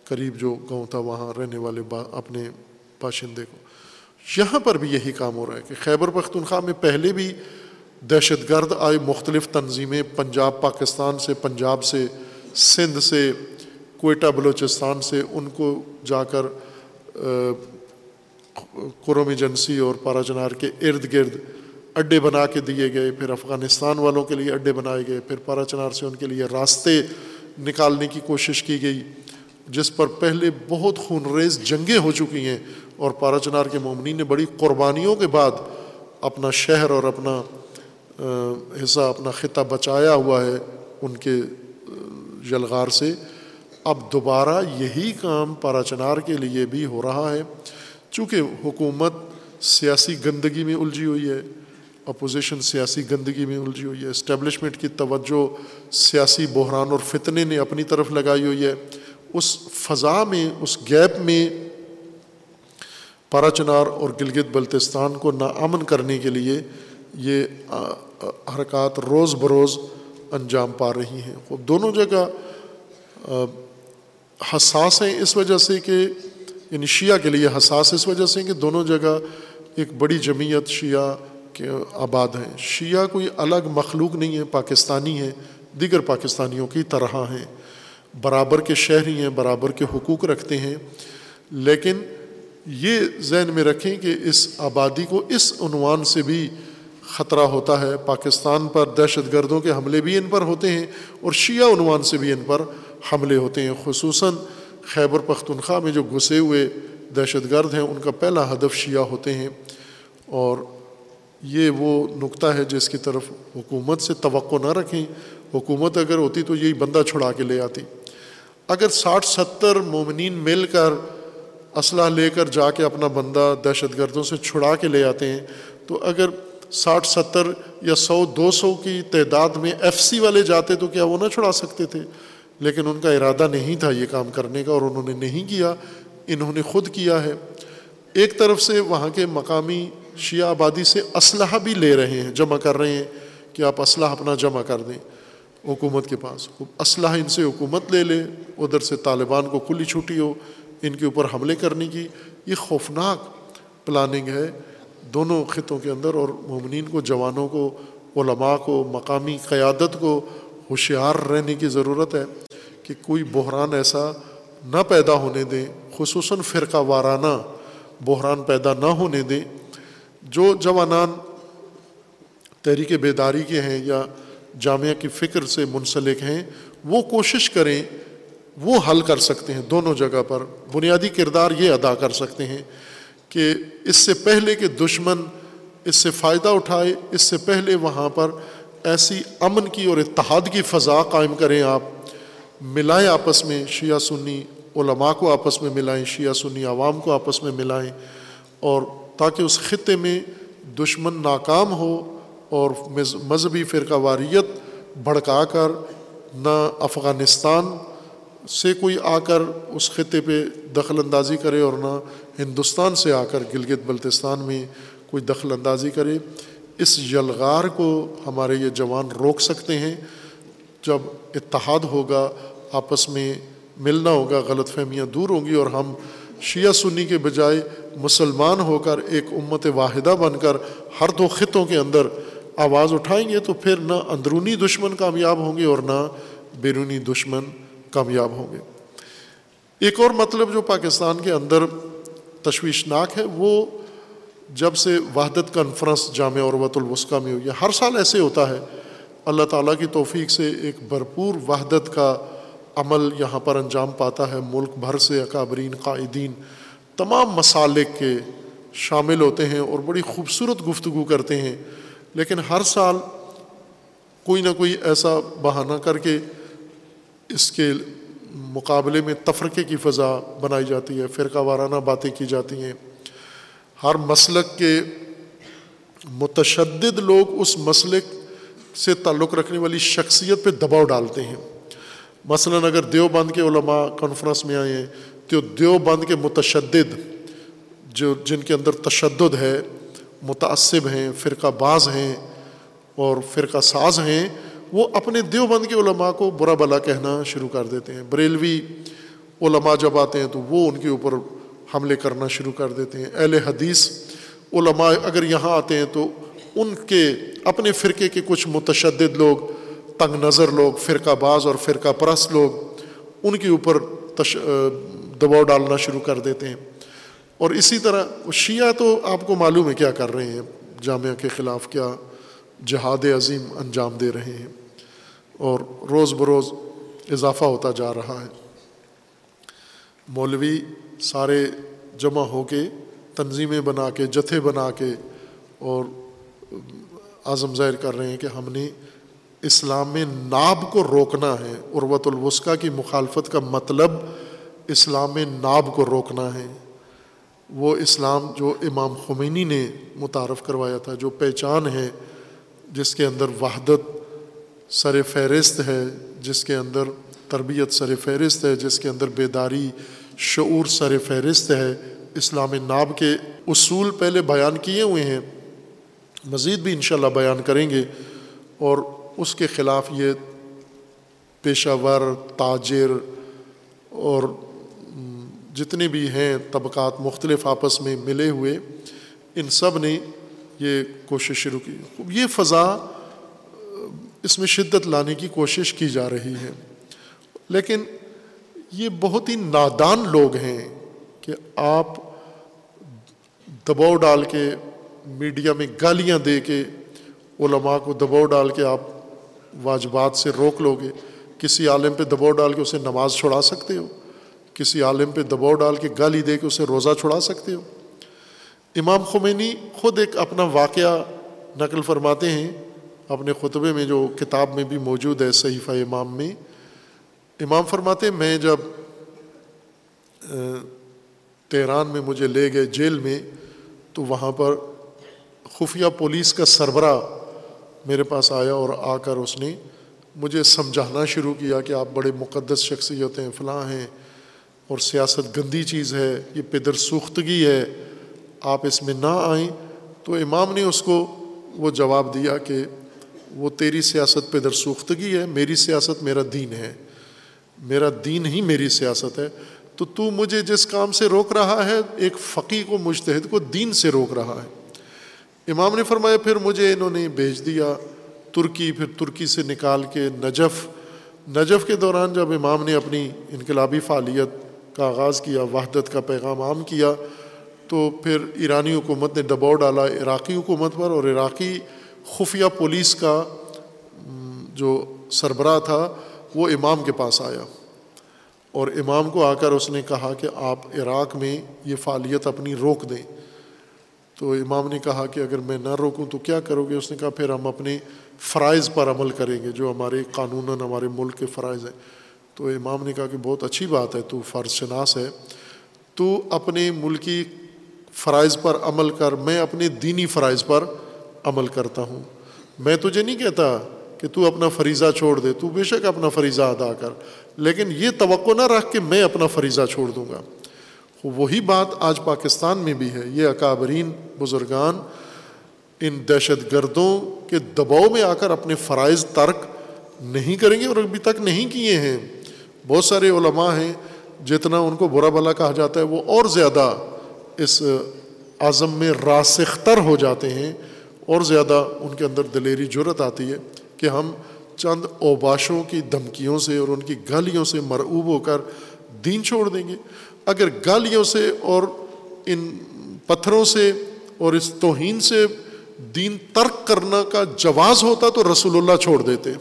قریب جو گاؤں تھا، وہاں رہنے والے با اپنے باشندے کو۔ یہاں پر بھی یہی کام ہو رہا ہے کہ خیبر پختونخوا میں پہلے بھی دہشت گرد آئے مختلف تنظیمیں پنجاب، پاکستان سے، پنجاب سے، سندھ سے، کوئٹہ بلوچستان سے، ان کو جا کر قرم ایجنسی اور پارا چنار کے ارد گرد اڈے بنا کے دیے گئے، پھر افغانستان والوں کے لیے اڈے بنائے گئے، پھر پارا چنار سے ان کے لیے راستے نکالنے کی کوشش کی گئی، جس پر پہلے بہت خونریز جنگیں ہو چکی ہیں، اور پارا چنار کے مومنین نے بڑی قربانیوں کے بعد اپنا شہر اور اپنا حصہ، اپنا خطہ بچایا ہوا ہے ان کے یلغار سے۔ اب دوبارہ یہی کام پارا چنار کے لیے بھی ہو رہا ہے، چونکہ حکومت سیاسی گندگی میں الجھی ہوئی ہے، اپوزیشن سیاسی گندگی میں الجھی ہوئی ہے، اسٹیبلشمنٹ کی توجہ سیاسی بحران اور فتنے نے اپنی طرف لگائی ہوئی ہے۔ اس فضا میں، اس گیپ میں پارا چنار اور گلگت بلتستان کو ناامن کرنے کے لیے یہ حرکات روز بروز انجام پا رہی ہیں۔ خود دونوں جگہ حساس ہیں اس وجہ سے کہ، یعنی شیعہ کے لیے حساس اس وجہ سے کہ دونوں جگہ ایک بڑی جمعیت شیعہ کے آباد ہیں۔ شیعہ کوئی الگ مخلوق نہیں ہے، پاکستانی ہیں، دیگر پاکستانیوں کی طرح ہیں، برابر کے شہری ہیں، برابر کے حقوق رکھتے ہیں، لیکن یہ ذہن میں رکھیں کہ اس آبادی کو اس عنوان سے بھی خطرہ ہوتا ہے۔ پاکستان پر دہشت گردوں کے حملے بھی ان پر ہوتے ہیں اور شیعہ عنوان سے بھی ان پر حملے ہوتے ہیں، خصوصاً خیبر پختونخوا میں جو گھسے ہوئے دہشت گرد ہیں ان کا پہلا ہدف شیعہ ہوتے ہیں، اور یہ وہ نقطہ ہے جس کی طرف حکومت سے توقع نہ رکھیں۔ حکومت اگر ہوتی تو یہی بندہ چھڑا کے لے آتی۔ اگر ساٹھ ستر مومنین مل کر اسلحہ لے کر جا کے اپنا بندہ دہشت گردوں سے چھڑا کے لے آتے ہیں، تو اگر ساٹھ ستر یا سو دو سو کی تعداد میں ایف سی والے جاتے تو کیا وہ نہ چھڑا سکتے تھے؟ لیکن ان کا ارادہ نہیں تھا یہ کام کرنے کا، اور انہوں نے نہیں کیا، انہوں نے خود کیا ہے۔ ایک طرف سے وہاں کے مقامی شیعہ آبادی سے اسلحہ بھی لے رہے ہیں، جمع کر رہے ہیں کہ آپ اسلحہ اپنا جمع کر دیں حکومت کے پاس، اسلحہ ان سے حکومت لے لے، ادھر سے طالبان کو کھلی چھٹی ہو ان کے اوپر حملے کرنے کی۔ یہ خوفناک پلاننگ ہے دونوں خطوں کے اندر، اور مومنین کو، جوانوں کو، علماء کو، مقامی قیادت کو ہوشیار رہنے کی ضرورت ہے کہ کوئی بحران ایسا نہ پیدا ہونے دیں، خصوصاً فرقہ وارانہ بحران پیدا نہ ہونے دیں۔ جو جوانان تحریک بیداری کے ہیں یا جامعہ کی فکر سے منسلک ہیں وہ کوشش کریں، وہ حل کر سکتے ہیں، دونوں جگہ پر بنیادی کردار یہ ادا کر سکتے ہیں کہ اس سے پہلے کہ دشمن اس سے فائدہ اٹھائے، اس سے پہلے وہاں پر ایسی امن کی اور اتحاد کی فضا قائم کریں۔ آپ ملائیں آپس میں، شیعہ سنی علماء کو آپس میں ملائیں، شیعہ سنی عوام کو آپس میں ملائیں، اور تاکہ اس خطے میں دشمن ناکام ہو اور مذہبی فرقہ واریت بھڑکا کر نہ افغانستان سے کوئی آ کر اس خطے پہ دخل اندازی کرے اور نہ ہندوستان سے آ کر گلگت بلتستان میں کوئی دخل اندازی کرے۔ اس یلغار کو ہمارے یہ جوان روک سکتے ہیں۔ جب اتحاد ہوگا، آپس میں ملنا ہوگا، غلط فہمیاں دور ہوں گی، اور ہم شیعہ سنی کے بجائے مسلمان ہو کر ایک امت واحدہ بن کر ہر دو خطوں کے اندر آواز اٹھائیں گے، تو پھر نہ اندرونی دشمن کامیاب ہوں گے اور نہ بیرونی دشمن کامیاب ہوں گے۔ ایک اور مطلب جو پاکستان کے اندر تشویشناک ہے، وہ جب سے وحدت کانفرنس جامعہ عروۃ الوثقیٰ میں ہوئی ہے، ہر سال ایسے ہوتا ہے، اللہ تعالیٰ کی توفیق سے ایک بھرپور وحدت کا عمل یہاں پر انجام پاتا ہے، ملک بھر سے اکابرین، قائدین، تمام مسالک کے شامل ہوتے ہیں اور بڑی خوبصورت گفتگو کرتے ہیں، لیکن ہر سال کوئی نہ کوئی ایسا بہانہ کر کے اس کے مقابلے میں تفرقے کی فضا بنائی جاتی ہے، فرقہ وارانہ باتیں کی جاتی ہیں۔ ہر مسلک کے متشدد لوگ اس مسلک سے تعلق رکھنے والی شخصیت پہ دباؤ ڈالتے ہیں۔ مثلاً اگر دیوبند کے علماء کانفرنس میں آئے ہیں تو دیوبند کے متشدد، جو جن کے اندر تشدد ہے، متعصب ہیں، فرقہ باز ہیں اور فرقہ ساز ہیں، وہ اپنے دیوبند کے علماء کو برا بھلا کہنا شروع کر دیتے ہیں۔ بریلوی علماء جب آتے ہیں تو وہ ان کے اوپر حملے کرنا شروع کر دیتے ہیں۔ اہل حدیث علماء اگر یہاں آتے ہیں تو ان کے اپنے فرقے کے کچھ متشدد لوگ، تنگ نظر لوگ، فرقہ باز اور فرقہ پرست لوگ ان کے اوپر دباؤ ڈالنا شروع کر دیتے ہیں. اور اسی طرح شیعہ تو آپ کو معلوم ہے کیا کر رہے ہیں، جامعہ کے خلاف کیا جہاد عظیم انجام دے رہے ہیں، اور روز بروز اضافہ ہوتا جا رہا ہے. مولوی سارے جمع ہو کے تنظیمیں بنا کے، جتھے بنا کے، اور عزم ظاہر کر رہے ہیں کہ ہم نے اسلام میں ناب کو روکنا ہے. عروۃ الوثقیٰ کی مخالفت کا مطلب اسلام میں ناب کو روکنا ہے، وہ اسلام جو امام خمینی نے متعارف کروایا تھا، جو پہچان ہے، جس کے اندر وحدت سر فہرست ہے، جس کے اندر تربیت سر فہرست ہے، جس کے اندر بیداری شعور سر فہرست ہے. اسلام ناب کے اصول پہلے بیان کیے ہوئے ہیں، مزید بھی انشاءاللہ بیان کریں گے. اور اس کے خلاف یہ پیشہ ور، تاجر اور جتنے بھی ہیں طبقات مختلف آپس میں ملے ہوئے، ان سب نے یہ کوشش شروع کی. یہ فضا، اس میں شدت لانے کی کوشش کی جا رہی ہے، لیکن یہ بہت ہی نادان لوگ ہیں کہ آپ دباؤ ڈال کے، میڈیا میں گالیاں دے کے، علماء کو دباؤ ڈال کے آپ واجبات سے روک لو گے. کسی عالم پہ دباؤ ڈال کے اسے نماز چھڑا سکتے ہو، کسی عالم پہ دباؤ ڈال کے گالی دے کے اسے روزہ چھڑا سکتے ہو. امام خمینی خود ایک اپنا واقعہ نقل فرماتے ہیں اپنے خطبے میں، جو کتاب میں بھی موجود ہے صحیفہ امام میں. امام فرماتے ہیں میں جب تہران میں مجھے لے گئے جیل میں، تو وہاں پر خفیہ پولیس کا سربراہ میرے پاس آیا اور آ کر اس نے مجھے سمجھانا شروع کیا کہ آپ بڑے مقدس شخصیت ہیں، فلاں ہیں، اور سیاست گندی چیز ہے، یہ پدر سوختگی ہے، آپ اس میں نہ آئیں. تو امام نے اس کو وہ جواب دیا کہ وہ تیری سیاست پدر سوختگی ہے، میری سیاست میرا دین ہے، میرا دین ہی میری سیاست ہے. تو تو مجھے جس کام سے روک رہا ہے، ایک فقیہ کو، مجتہد کو، دین سے روک رہا ہے. امام نے فرمایا پھر مجھے انہوں نے بھیج دیا ترکی، پھر ترکی سے نکال کے نجف. نجف کے دوران جب امام نے اپنی انقلابی فعالیت کا آغاز کیا، وحدت کا پیغام عام کیا، تو پھر ایرانی حکومت نے دباؤ ڈالا عراقی حکومت پر، اور عراقی خفیہ پولیس کا جو سربراہ تھا وہ امام کے پاس آیا، اور امام کو آ کر اس نے کہا کہ آپ عراق میں یہ فعالیت اپنی روک دیں. تو امام نے کہا کہ اگر میں نہ روکوں تو کیا کرو گے؟ اس نے کہا پھر ہم اپنے فرائض پر عمل کریں گے، جو ہمارے قانوناً ہمارے ملک کے فرائض ہیں. تو امام نے کہا کہ بہت اچھی بات ہے، تو فرض شناس ہے، تو اپنے ملکی فرائض پر عمل کر، میں اپنے دینی فرائض پر عمل کرتا ہوں. میں تجھے نہیں کہتا کہ تو اپنا فریضہ چھوڑ دے، تو بے شک اپنا فریضہ ادا کر، لیکن یہ توقع نہ رکھ کہ میں اپنا فریضہ چھوڑ دوں گا. وہی بات آج پاکستان میں بھی ہے. یہ اکابرین بزرگان ان دہشت گردوں کے دباؤ میں آ کر اپنے فرائض ترک نہیں کریں گے، اور ابھی تک نہیں کیے ہیں. بہت سارے علماء ہیں، جتنا ان کو برا بھلا کہا جاتا ہے وہ اور زیادہ اس عزم میں راسخ تر ہو جاتے ہیں، اور زیادہ ان کے اندر دلیری جرت آتی ہے کہ ہم چند اوباشوں کی دھمکیوں سے اور ان کی گالیوں سے مرعوب ہو کر دین چھوڑ دیں گے. اگر گالیوں سے اور ان پتھروں سے اور اس توہین سے دین ترک کرنا کا جواز ہوتا تو رسول اللہ چھوڑ دیتے،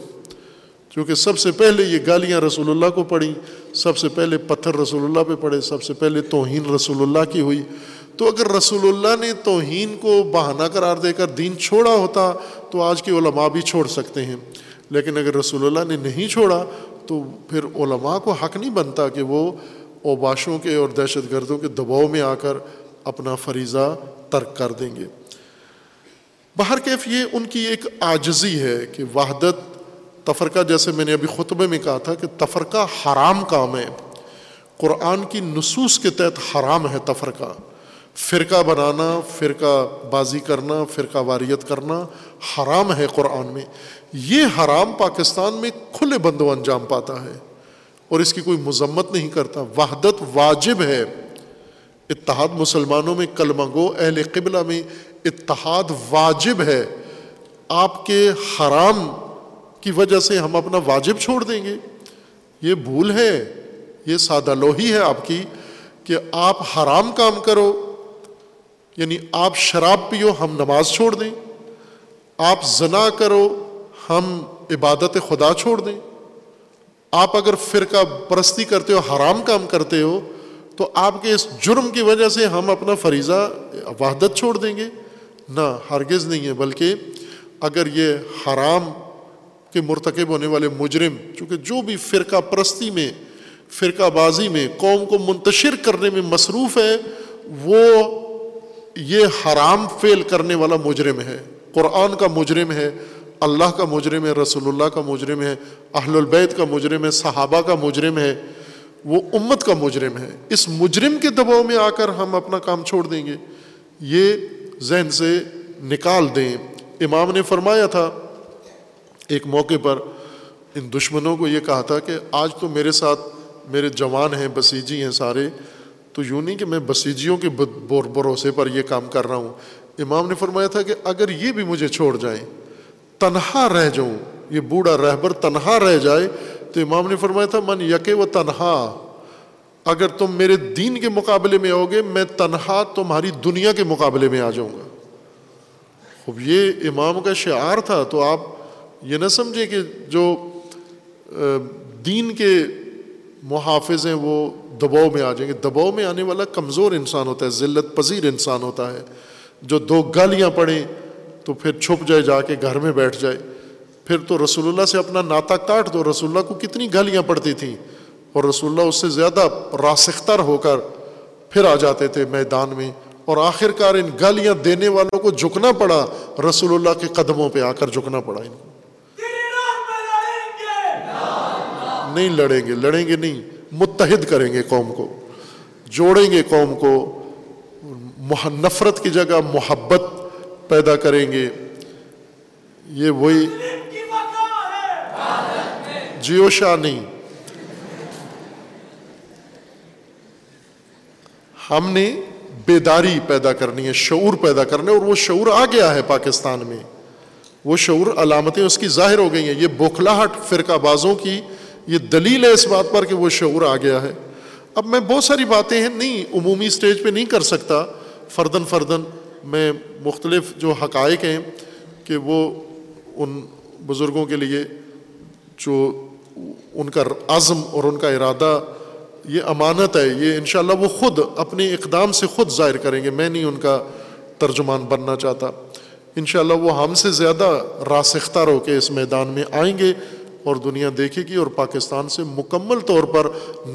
کیونکہ سب سے پہلے یہ گالیاں رسول اللہ کو پڑیں، سب سے پہلے پتھر رسول اللہ پہ پڑے، سب سے پہلے توہین رسول اللہ کی ہوئی. تو اگر رسول اللہ نے توہین کو بہانہ قرار دے کر دین چھوڑا ہوتا تو آج کے علماء بھی چھوڑ سکتے ہیں، لیکن اگر رسول اللہ نے نہیں چھوڑا تو پھر علماء کو حق نہیں بنتا کہ وہ اوباشوں کے اور دہشت گردوں کے دباؤ میں آ کر اپنا فریضہ ترک کر دیں گے. بہرکیف یہ ان کی ایک عاجزی ہے کہ وحدت، تفرقہ، جیسے میں نے ابھی خطبے میں کہا تھا کہ تفرقہ حرام کام ہے، قرآن کی نصوص کے تحت حرام ہے تفرقہ. فرقہ بنانا، فرقہ بازی کرنا، فرقہ واریت کرنا حرام ہے قرآن میں. یہ حرام پاکستان میں کھلے بندوں انجام پاتا ہے اور اس کی کوئی مذمت نہیں کرتا. وحدت واجب ہے، اتحاد مسلمانوں میں، کلمہ گو اہل قبلہ میں اتحاد واجب ہے۔ آپ کے حرام کی وجہ سے ہم اپنا واجب چھوڑ دیں گے؟ یہ بھول ہے، یہ سادہ لوہی ہے آپ کی، کہ آپ حرام کام کرو، یعنی آپ شراب پیو، ہم نماز چھوڑ دیں، آپ زنا کرو، ہم عبادت خدا چھوڑ دیں، آپ اگر فرقہ پرستی کرتے ہو، حرام کام کرتے ہو، تو آپ کے اس جرم کی وجہ سے ہم اپنا فریضہ وحدت چھوڑ دیں گے؟ نہ، ہرگز نہیں ہے۔ بلکہ اگر یہ حرام کے مرتکب ہونے والے مجرم، چونکہ جو بھی فرقہ پرستی میں، فرقہ بازی میں، قوم کو منتشر کرنے میں مصروف ہے، وہ یہ حرام فعل کرنے والا مجرم ہے، قرآن کا مجرم ہے، اللہ کا مجرم ہے، رسول اللہ کا مجرم ہے، اہل البیت کا مجرم ہے، صحابہ کا مجرم ہے، وہ امت کا مجرم ہے۔ اس مجرم کے دباؤ میں آ کر ہم اپنا کام چھوڑ دیں گے، یہ ذہن سے نکال دیں۔ امام نے فرمایا تھا ایک موقع پر ان دشمنوں کو، یہ کہا تھا کہ آج تو میرے ساتھ میرے جوان ہیں، بسیجی ہیں سارے، تو یوں نہیں کہ میں بسیجیوں کے بھروسے پر یہ کام کر رہا ہوں۔ امام نے فرمایا تھا کہ اگر یہ بھی مجھے چھوڑ جائیں، تنہا رہ جاؤں، یہ بوڑھا رہبر تنہا رہ جائے، تو امام نے فرمایا تھا من یکے و تنہا، اگر تم میرے دین کے مقابلے میں آؤ گے، میں تنہا تمہاری دنیا کے مقابلے میں آ جاؤں گا۔ اب یہ امام کا شعار تھا، تو آپ یہ نہ سمجھے کہ جو دین کے محافظ ہیں وہ دباؤ میں آ جائیں گے۔ دباؤ میں آنے والا کمزور انسان ہوتا ہے، ذلت پذیر انسان ہوتا ہے، جو دو گالیاں پڑیں تو پھر چھپ جائے، جا کے گھر میں بیٹھ جائے، پھر تو رسول اللہ سے اپنا ناطہ کاٹ دو۔ رسول اللہ کو کتنی گالیاں پڑتی تھیں، اور رسول اللہ اس سے زیادہ راسختہ ہو کر پھر آ جاتے تھے میدان میں، اور آخر کار ان گالیاں دینے والوں کو جھکنا پڑا، رسول اللہ کے قدموں پہ آ کر جھکنا پڑا۔ ان کو نہیں لڑیں گے، لڑیں گے نہیں، متحد کریں گے قوم کو، جوڑیں گے قوم کو، نفرت کی جگہ محبت پیدا کریں گے۔ یہ وہی جیو شاہ نہیں، ہم نے بیداری پیدا کرنی ہے، شعور پیدا کرنے، اور وہ شعور آ گیا ہے پاکستان میں، وہ شعور، علامتیں اس کی ظاہر ہو گئی ہیں۔ یہ بوکھلاہٹ فرقہ بازوں کی یہ دلیل ہے اس بات پر کہ وہ شعور آ گیا ہے۔ اب میں بہت ساری باتیں ہیں، نہیں عمومی سٹیج پہ نہیں کر سکتا، فردن فردن میں مختلف جو حقائق ہیں کہ وہ ان بزرگوں کے لیے جو ان کا عزم اور ان کا ارادہ، یہ امانت ہے، یہ انشاءاللہ وہ خود اپنے اقدام سے خود ظاہر کریں گے، میں نہیں ان کا ترجمان بننا چاہتا۔ انشاءاللہ وہ ہم سے زیادہ راسختہ ہو کے اس میدان میں آئیں گے، اور دنیا دیکھے گی، اور پاکستان سے مکمل طور پر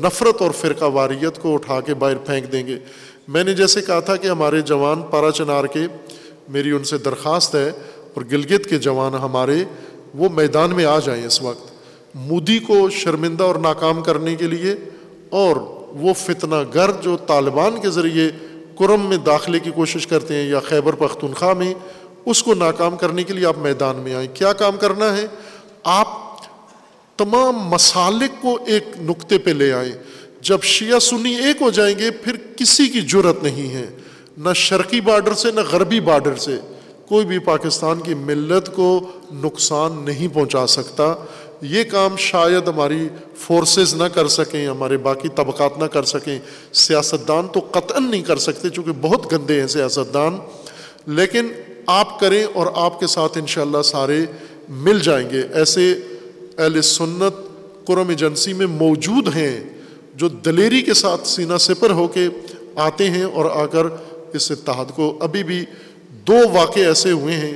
نفرت اور فرقہ واریت کو اٹھا کے باہر پھینک دیں گے۔ میں نے جیسے کہا تھا کہ ہمارے جوان پارا چنار کے، میری ان سے درخواست ہے، اور گلگت کے جوان ہمارے، وہ میدان میں آ جائیں اس وقت، مودی کو شرمندہ اور ناکام کرنے کے لیے، اور وہ فتنہ گر جو طالبان کے ذریعے کرم میں داخلے کی کوشش کرتے ہیں یا خیبر پختونخوا میں، اس کو ناکام کرنے کے لیے آپ میدان میں آئیں۔ کیا کام کرنا ہے؟ آپ تمام مسالک کو ایک نقطے پہ لے آئیں۔ جب شیعہ سنی ایک ہو جائیں گے، پھر کسی کی جرت نہیں ہے، نہ شرقی بارڈر سے نہ غربی بارڈر سے کوئی بھی پاکستان کی ملت کو نقصان نہیں پہنچا سکتا۔ یہ کام شاید ہماری فورسز نہ کر سکیں، ہمارے باقی طبقات نہ کر سکیں، سیاستدان تو قطعاً نہیں کر سکتے چونکہ بہت گندے ہیں سیاستدان، لیکن آپ کریں، اور آپ کے ساتھ انشاءاللہ سارے مل جائیں گے۔ ایسے اہل سنت قرم ایجنسی میں موجود ہیں جو دلیری کے ساتھ سینہ سپر ہو کے آتے ہیں اور آ کر اس اتحاد کو، ابھی بھی دو واقعے ایسے ہوئے ہیں،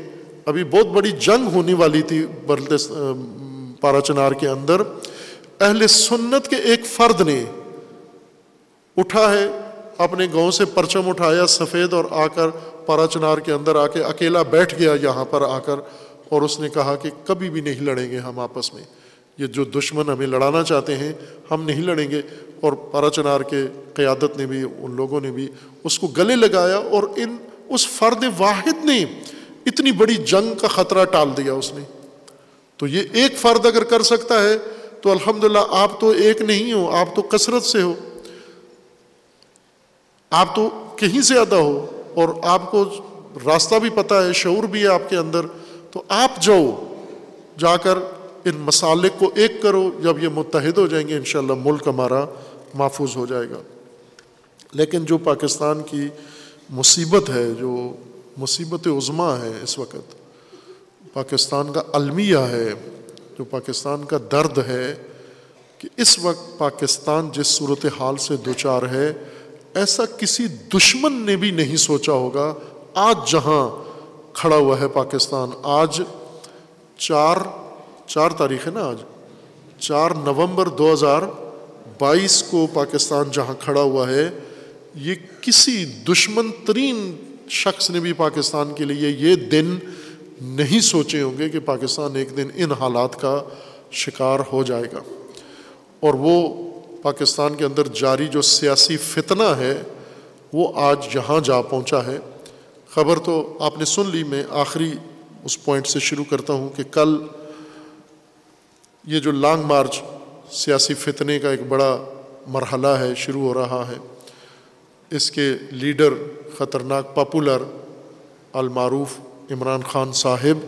ابھی بہت بڑی جنگ ہونے والی تھی پارا چنار کے اندر، اہل سنت کے ایک فرد نے اٹھا ہے، اپنے گاؤں سے پرچم اٹھایا سفید، اور آ کر پارا چنار کے اندر آ کے اکیلا بیٹھ گیا یہاں پر آ کر، اور اس نے کہا کہ کبھی بھی نہیں لڑیں گے ہم آپس میں، یہ جو دشمن ہمیں لڑانا چاہتے ہیں ہم نہیں لڑیں گے۔ اور پارا چنار کے قیادت نے بھی، ان لوگوں نے بھی اس کو گلے لگایا، اور ان اس فرد واحد نے اتنی بڑی جنگ کا خطرہ ٹال دیا اس نے۔ تو یہ ایک فرد اگر کر سکتا ہے تو الحمدللہ آپ تو ایک نہیں ہو، آپ تو کثرت سے ہو۔ آپ تو کہیں زیادہ ہو اور آپ کو راستہ بھی پتہ ہے، شعور بھی ہے آپ کے اندر، تو آپ جاؤ، جا کر ان مسالک کو ایک کرو، جب یہ متحد ہو جائیں گے انشاءاللہ ملک ہمارا محفوظ ہو جائے گا۔ لیکن جو پاکستان کی مصیبت ہے، جو مصیبت عظمہ ہے اس وقت، پاکستان کا المیہ ہے، جو پاکستان کا درد ہے، کہ اس وقت پاکستان جس صورتحال سے دوچار ہے ایسا کسی دشمن نے بھی نہیں سوچا ہوگا۔ آج جہاں کھڑا ہوا ہے پاکستان، آج چار چار تاریخ ہے نا، آج چار نومبر دو ہزار بائیس کو پاکستان جہاں کھڑا ہوا ہے، یہ کسی دشمن ترین شخص نے بھی پاکستان کے لیے یہ دن نہیں سوچے ہوں گے کہ پاکستان ایک دن ان حالات کا شکار ہو جائے گا۔ اور وہ پاکستان کے اندر جاری جو سیاسی فتنہ ہے وہ آج یہاں جا پہنچا ہے۔ خبر تو آپ نے سن لی، میں آخری اس پوائنٹ سے شروع کرتا ہوں کہ کل یہ جو لانگ مارچ سیاسی فتنے کا ایک بڑا مرحلہ ہے، شروع ہو رہا ہے، اس کے لیڈر خطرناک پاپولر المعروف عمران خان صاحب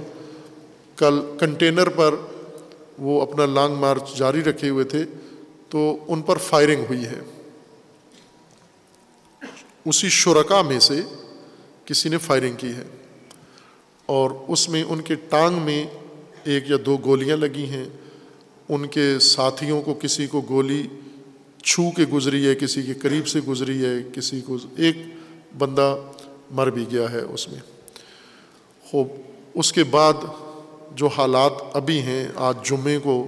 کل کنٹینر پر وہ اپنا لانگ مارچ جاری رکھے ہوئے تھے، تو ان پر فائرنگ ہوئی ہے۔ اسی شرکا میں سے کسی نے فائرنگ کی ہے اور اس میں ان کے ٹانگ میں ایک یا دو گولیاں لگی ہیں، ان کے ساتھیوں کو، کسی کو گولی چھو کے گزری ہے، کسی کے قریب سے گزری ہے، کسی کو، ایک بندہ مر بھی گیا ہے اس میں۔ خوب، اس کے بعد جو حالات ابھی ہیں، آج جمعے کو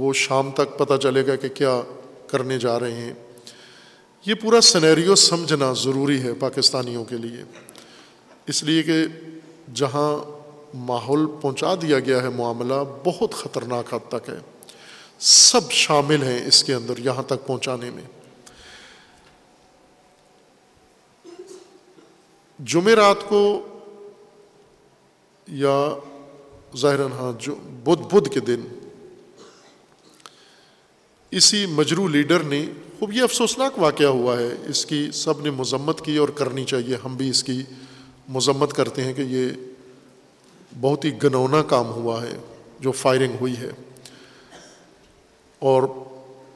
وہ شام تک پتہ چلے گا کہ کیا کرنے جا رہے ہیں۔ یہ پورا سینیریو سمجھنا ضروری ہے پاکستانیوں کے لیے، اس لیے کہ جہاں ماحول پہنچا دیا گیا ہے معاملہ بہت خطرناک حد تک ہے، سب شامل ہیں اس کے اندر یہاں تک پہنچانے میں۔ جمعے رات کو یا ظاہراً ہاں جو بدھ بدھ کے دن اسی مجروح لیڈر نے، خوب یہ افسوسناک واقعہ ہوا ہے، اس کی سب نے مذمت کی اور کرنی چاہیے، ہم بھی اس کی مذمت کرتے ہیں کہ یہ بہت ہی گنونا کام ہوا ہے جو فائرنگ ہوئی ہے، اور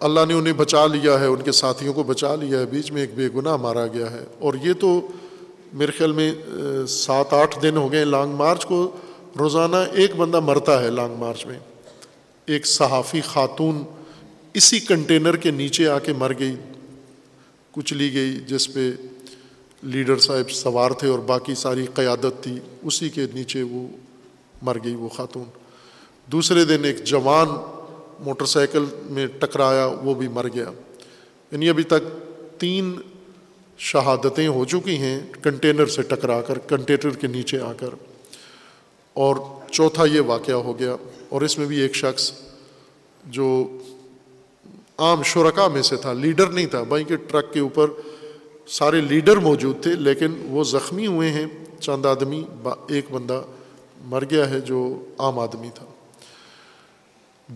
اللہ نے انہیں بچا لیا ہے، ان کے ساتھیوں کو بچا لیا ہے، بیچ میں ایک بے گناہ مارا گیا ہے۔ اور یہ تو میرے خیال میں سات آٹھ دن ہو گئے لانگ مارچ کو، روزانہ ایک بندہ مرتا ہے لانگ مارچ میں۔ ایک صحافی خاتون اسی کنٹینر کے نیچے آ کے مر گئی، کچلی گئی، جس پہ لیڈر صاحب سوار تھے اور باقی ساری قیادت تھی، اسی کے نیچے وہ مر گئی وہ خاتون۔ دوسرے دن ایک جوان موٹر سائیکل میں ٹکرایا، وہ بھی مر گیا۔ یعنی ابھی تک تین شہادتیں ہو چکی ہیں کنٹینر سے ٹکرا کر، کنٹینر کے نیچے آ کر، اور چوتھا یہ واقعہ ہو گیا، اور اس میں بھی ایک شخص جو عام شرکا میں سے تھا، لیڈر نہیں تھا، بھائی کے ٹرک کے اوپر سارے لیڈر موجود تھے، لیکن وہ زخمی ہوئے ہیں چند آدمی، ایک بندہ مر گیا ہے جو عام آدمی تھا۔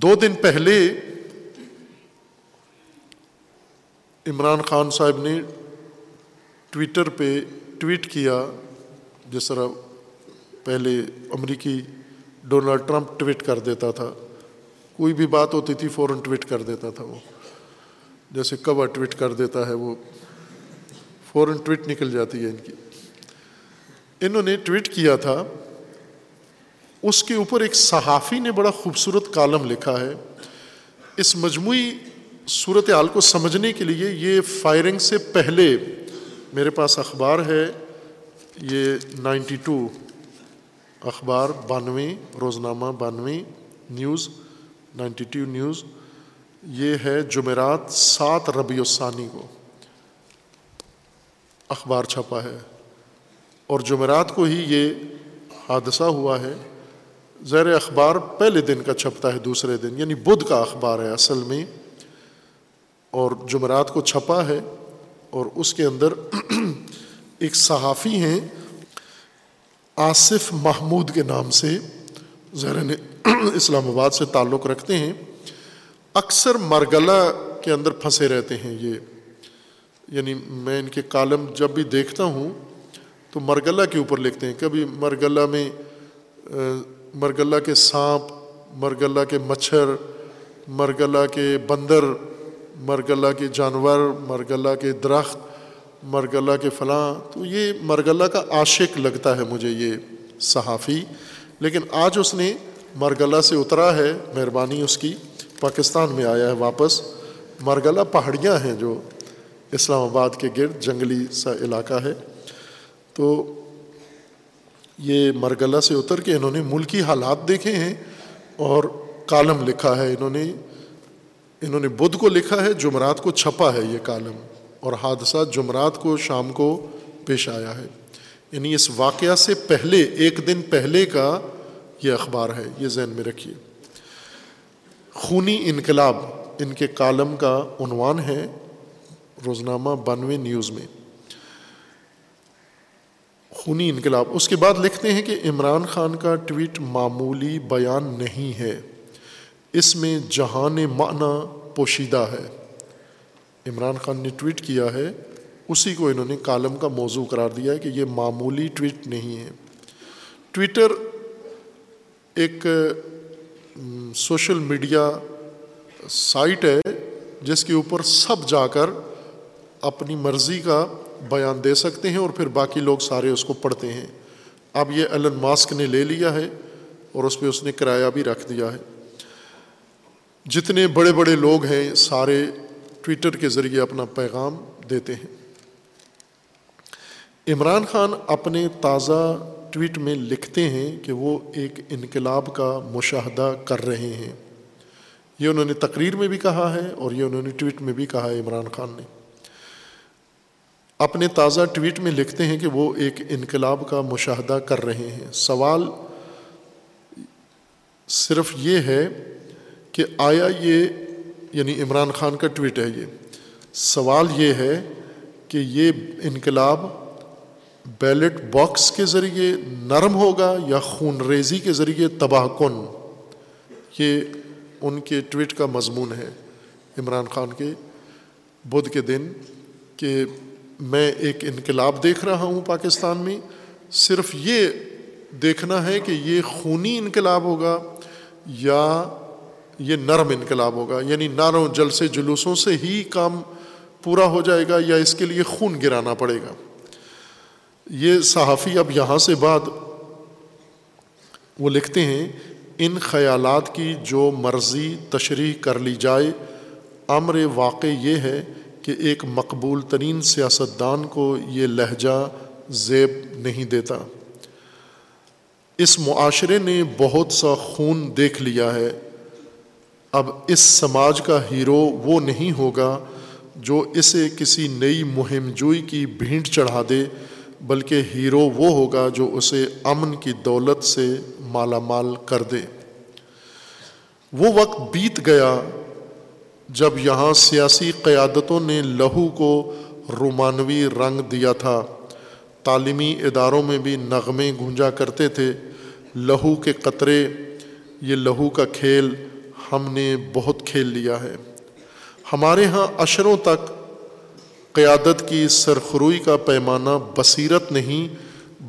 دو دن پہلے عمران خان صاحب نے ٹویٹر پہ ٹویٹ کیا، جس طرح پہلے امریکی ڈونلڈ ٹرمپ ٹویٹ کر دیتا تھا، کوئی بھی بات ہوتی تھی فوراً ٹویٹ کر دیتا تھا، وہ جیسے کوا ٹویٹ کر دیتا ہے، وہ فوراً ٹویٹ نکل جاتی ہے ان کی۔ انہوں نے ٹویٹ کیا تھا، اس کے اوپر ایک صحافی نے بڑا خوبصورت کالم لکھا ہے۔ اس مجموعی صورتحال کو سمجھنے کے لیے یہ فائرنگ سے پہلے، میرے پاس اخبار ہے یہ نائنٹی ٹو اخبار، بانوے روزنامہ، بانوے نیوز، نائنٹی ٹو نیوز، یہ ہے جمعرات سات ربیع الثانی کو اخبار چھپا ہے، اور جمعرات کو ہی یہ حادثہ ہوا ہے۔ زیر اخبار پہلے دن کا چھپتا ہے دوسرے دن، یعنی بدھ کا اخبار ہے اصل میں، اور جمعرات کو چھپا ہے، اور اس کے اندر ایک صحافی ہیں آصف محمود کے نام سے، زہرن اسلام آباد سے تعلق رکھتے ہیں، اکثر مرگلہ کے اندر پھنسے رہتے ہیں یہ یعنی میں ان کے کالم جب بھی دیکھتا ہوں تو مرغلہ کے اوپر لکھتے ہیں. کبھی مرغلہ میں مرغلہ کے سانپ، مرغلہ کے مچھر، مرغلہ کے بندر، مرغلہ کے جانور، مرغلہ کے درخت، مرغلہ کے فلاں. تو یہ مرغلہ کا عاشق لگتا ہے مجھے یہ صحافی، لیکن آج اس نے مرغلہ سے اترا ہے، مہربانی اس کی، پاکستان میں آیا ہے واپس. مرغلہ پہاڑیاں ہیں جو اسلام آباد کے گرد جنگلی سا علاقہ ہے. تو یہ مرغلہ سے اتر کے انہوں نے ملکی حالات دیکھے ہیں اور کالم لکھا ہے. انہوں نے انہوں نے بدھ کو لکھا ہے، جمعرات کو چھپا ہے یہ کالم، اور حادثہ جمعرات کو شام کو پیش آیا ہے. یعنی اس واقعہ سے پہلے، ایک دن پہلے کا یہ اخبار ہے، یہ ذہن میں رکھیے. خونی انقلاب ان کے کالم کا عنوان ہے روزنامہ بانوے نیوز میں. خونی انقلاب. اس کے بعد لکھتے ہیں کہ عمران خان کا ٹویٹ معمولی بیان نہیں ہے، اس میں جہان معنی پوشیدہ ہے. عمران خان نے ٹویٹ کیا ہے، اسی کو انہوں نے کالم کا موضوع قرار دیا ہے کہ یہ معمولی ٹویٹ نہیں ہے. ٹویٹر ایک سوشل میڈیا سائٹ ہے جس کے اوپر سب جا کر اپنی مرضی کا بیان دے سکتے ہیں اور پھر باقی لوگ سارے اس کو پڑھتے ہیں. اب یہ ایلن ماسک نے لے لیا ہے اور اس پہ اس نے کرایہ بھی رکھ دیا ہے. جتنے بڑے بڑے لوگ ہیں سارے ٹویٹر کے ذریعے اپنا پیغام دیتے ہیں. عمران خان اپنے تازہ ٹویٹ میں لکھتے ہیں کہ وہ ایک انقلاب کا مشاہدہ کر رہے ہیں. یہ انہوں نے تقریر میں بھی کہا ہے اور یہ انہوں نے ٹویٹ میں بھی کہا ہے. عمران خان نے اپنے تازہ ٹویٹ میں لکھتے ہیں کہ وہ ایک انقلاب کا مشاہدہ کر رہے ہیں. سوال صرف یہ ہے کہ آیا یہ، یعنی عمران خان کا ٹویٹ ہے یہ، سوال یہ ہے کہ یہ انقلاب بیلٹ باکس کے ذریعے نرم ہوگا یا خون ریزی کے ذریعے تباہ کن. یہ ان کے ٹویٹ کا مضمون ہے عمران خان کے بدھ کے دن، کہ میں ایک انقلاب دیکھ رہا ہوں پاکستان میں، صرف یہ دیکھنا ہے کہ یہ خونی انقلاب ہوگا یا یہ نرم انقلاب ہوگا. یعنی نعروں، جلسے، جلوسوں سے ہی کام پورا ہو جائے گا یا اس کے لیے خون گرانا پڑے گا. یہ صحافی اب یہاں سے بعد وہ لکھتے ہیں، ان خیالات کی جو مرضی تشریح کر لی جائے، امر واقع یہ ہے کہ ایک مقبول ترین سیاستدان کو یہ لہجہ زیب نہیں دیتا. اس معاشرے نے بہت سا خون دیکھ لیا ہے، اب اس سماج کا ہیرو وہ نہیں ہوگا جو اسے کسی نئی مہم جوئی کی بھینٹ چڑھا دے، بلکہ ہیرو وہ ہوگا جو اسے امن کی دولت سے مالا مال کر دے. وہ وقت بیت گیا جب یہاں سیاسی قیادتوں نے لہو کو رومانوی رنگ دیا تھا. تعلیمی اداروں میں بھی نغمے گونجا کرتے تھے، لہو کے قطرے، یہ لہو کا کھیل ہم نے بہت کھیل لیا ہے. ہمارے ہاں عشروں تک قیادت کی سرخروئی کا پیمانہ بصیرت نہیں،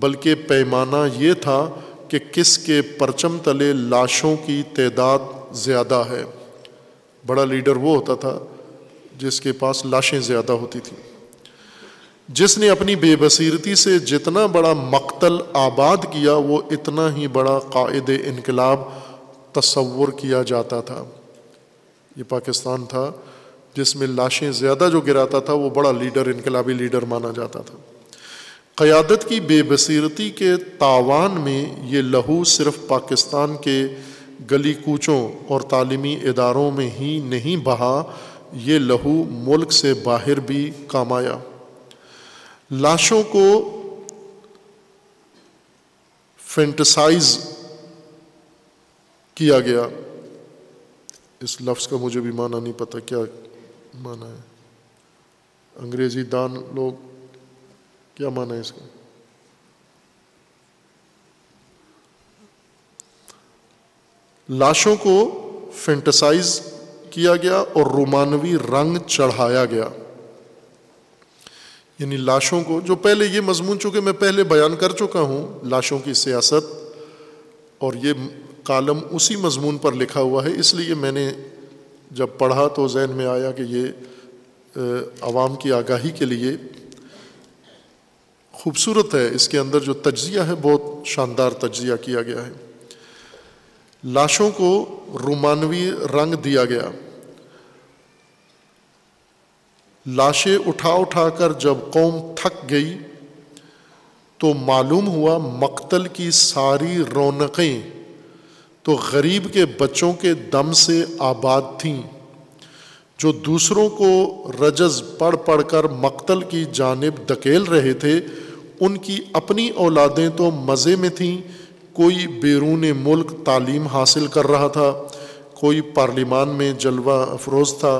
بلکہ پیمانہ یہ تھا کہ کس کے پرچم تلے لاشوں کی تعداد زیادہ ہے. بڑا لیڈر وہ ہوتا تھا جس کے پاس لاشیں زیادہ ہوتی تھیں. جس نے اپنی بے بصیرتی سے جتنا بڑا مقتل آباد کیا، وہ اتنا ہی بڑا قائد انقلاب تصور کیا جاتا تھا. یہ پاکستان تھا جس میں لاشیں زیادہ جو گراتا تھا وہ بڑا لیڈر، انقلابی لیڈر مانا جاتا تھا. قیادت کی بے بصیرتی کے تاوان میں یہ لہو صرف پاکستان کے گلی کوچوں اور تعلیمی اداروں میں ہی نہیں بہا، یہ لہو ملک سے باہر بھی کام آیا. لاشوں کو فینٹسائز کیا گیا. اس لفظ کا مجھے بھی معنی نہیں پتہ کیا معنی ہے، انگریزی دان لوگ کیا معنی ہے اس کا؟ لاشوں کو فینٹسائز کیا گیا اور رومانوی رنگ چڑھایا گیا. یعنی لاشوں کو، جو پہلے یہ مضمون چونکہ میں پہلے بیان کر چکا ہوں، لاشوں کی سیاست، اور یہ کالم اسی مضمون پر لکھا ہوا ہے، اس لیے میں نے جب پڑھا تو ذہن میں آیا کہ یہ عوام کی آگاہی کے لیے خوبصورت ہے۔ اس کے اندر جو تجزیہ ہے بہت شاندار تجزیہ کیا گیا ہے۔ لاشوں کو رومانوی رنگ دیا گیا۔ لاشیں اٹھا اٹھا کر جب قوم تھک گئی تو معلوم ہوا مقتل کی ساری رونقیں تو غریب کے بچوں کے دم سے آباد تھیں، جو دوسروں کو رجز پڑھ پڑھ کر مقتل کی جانب دھکیل رہے تھے، ان کی اپنی اولادیں تو مزے میں تھیں۔ کوئی بیرون ملک تعلیم حاصل کر رہا تھا، کوئی پارلیمان میں جلوہ افروز تھا،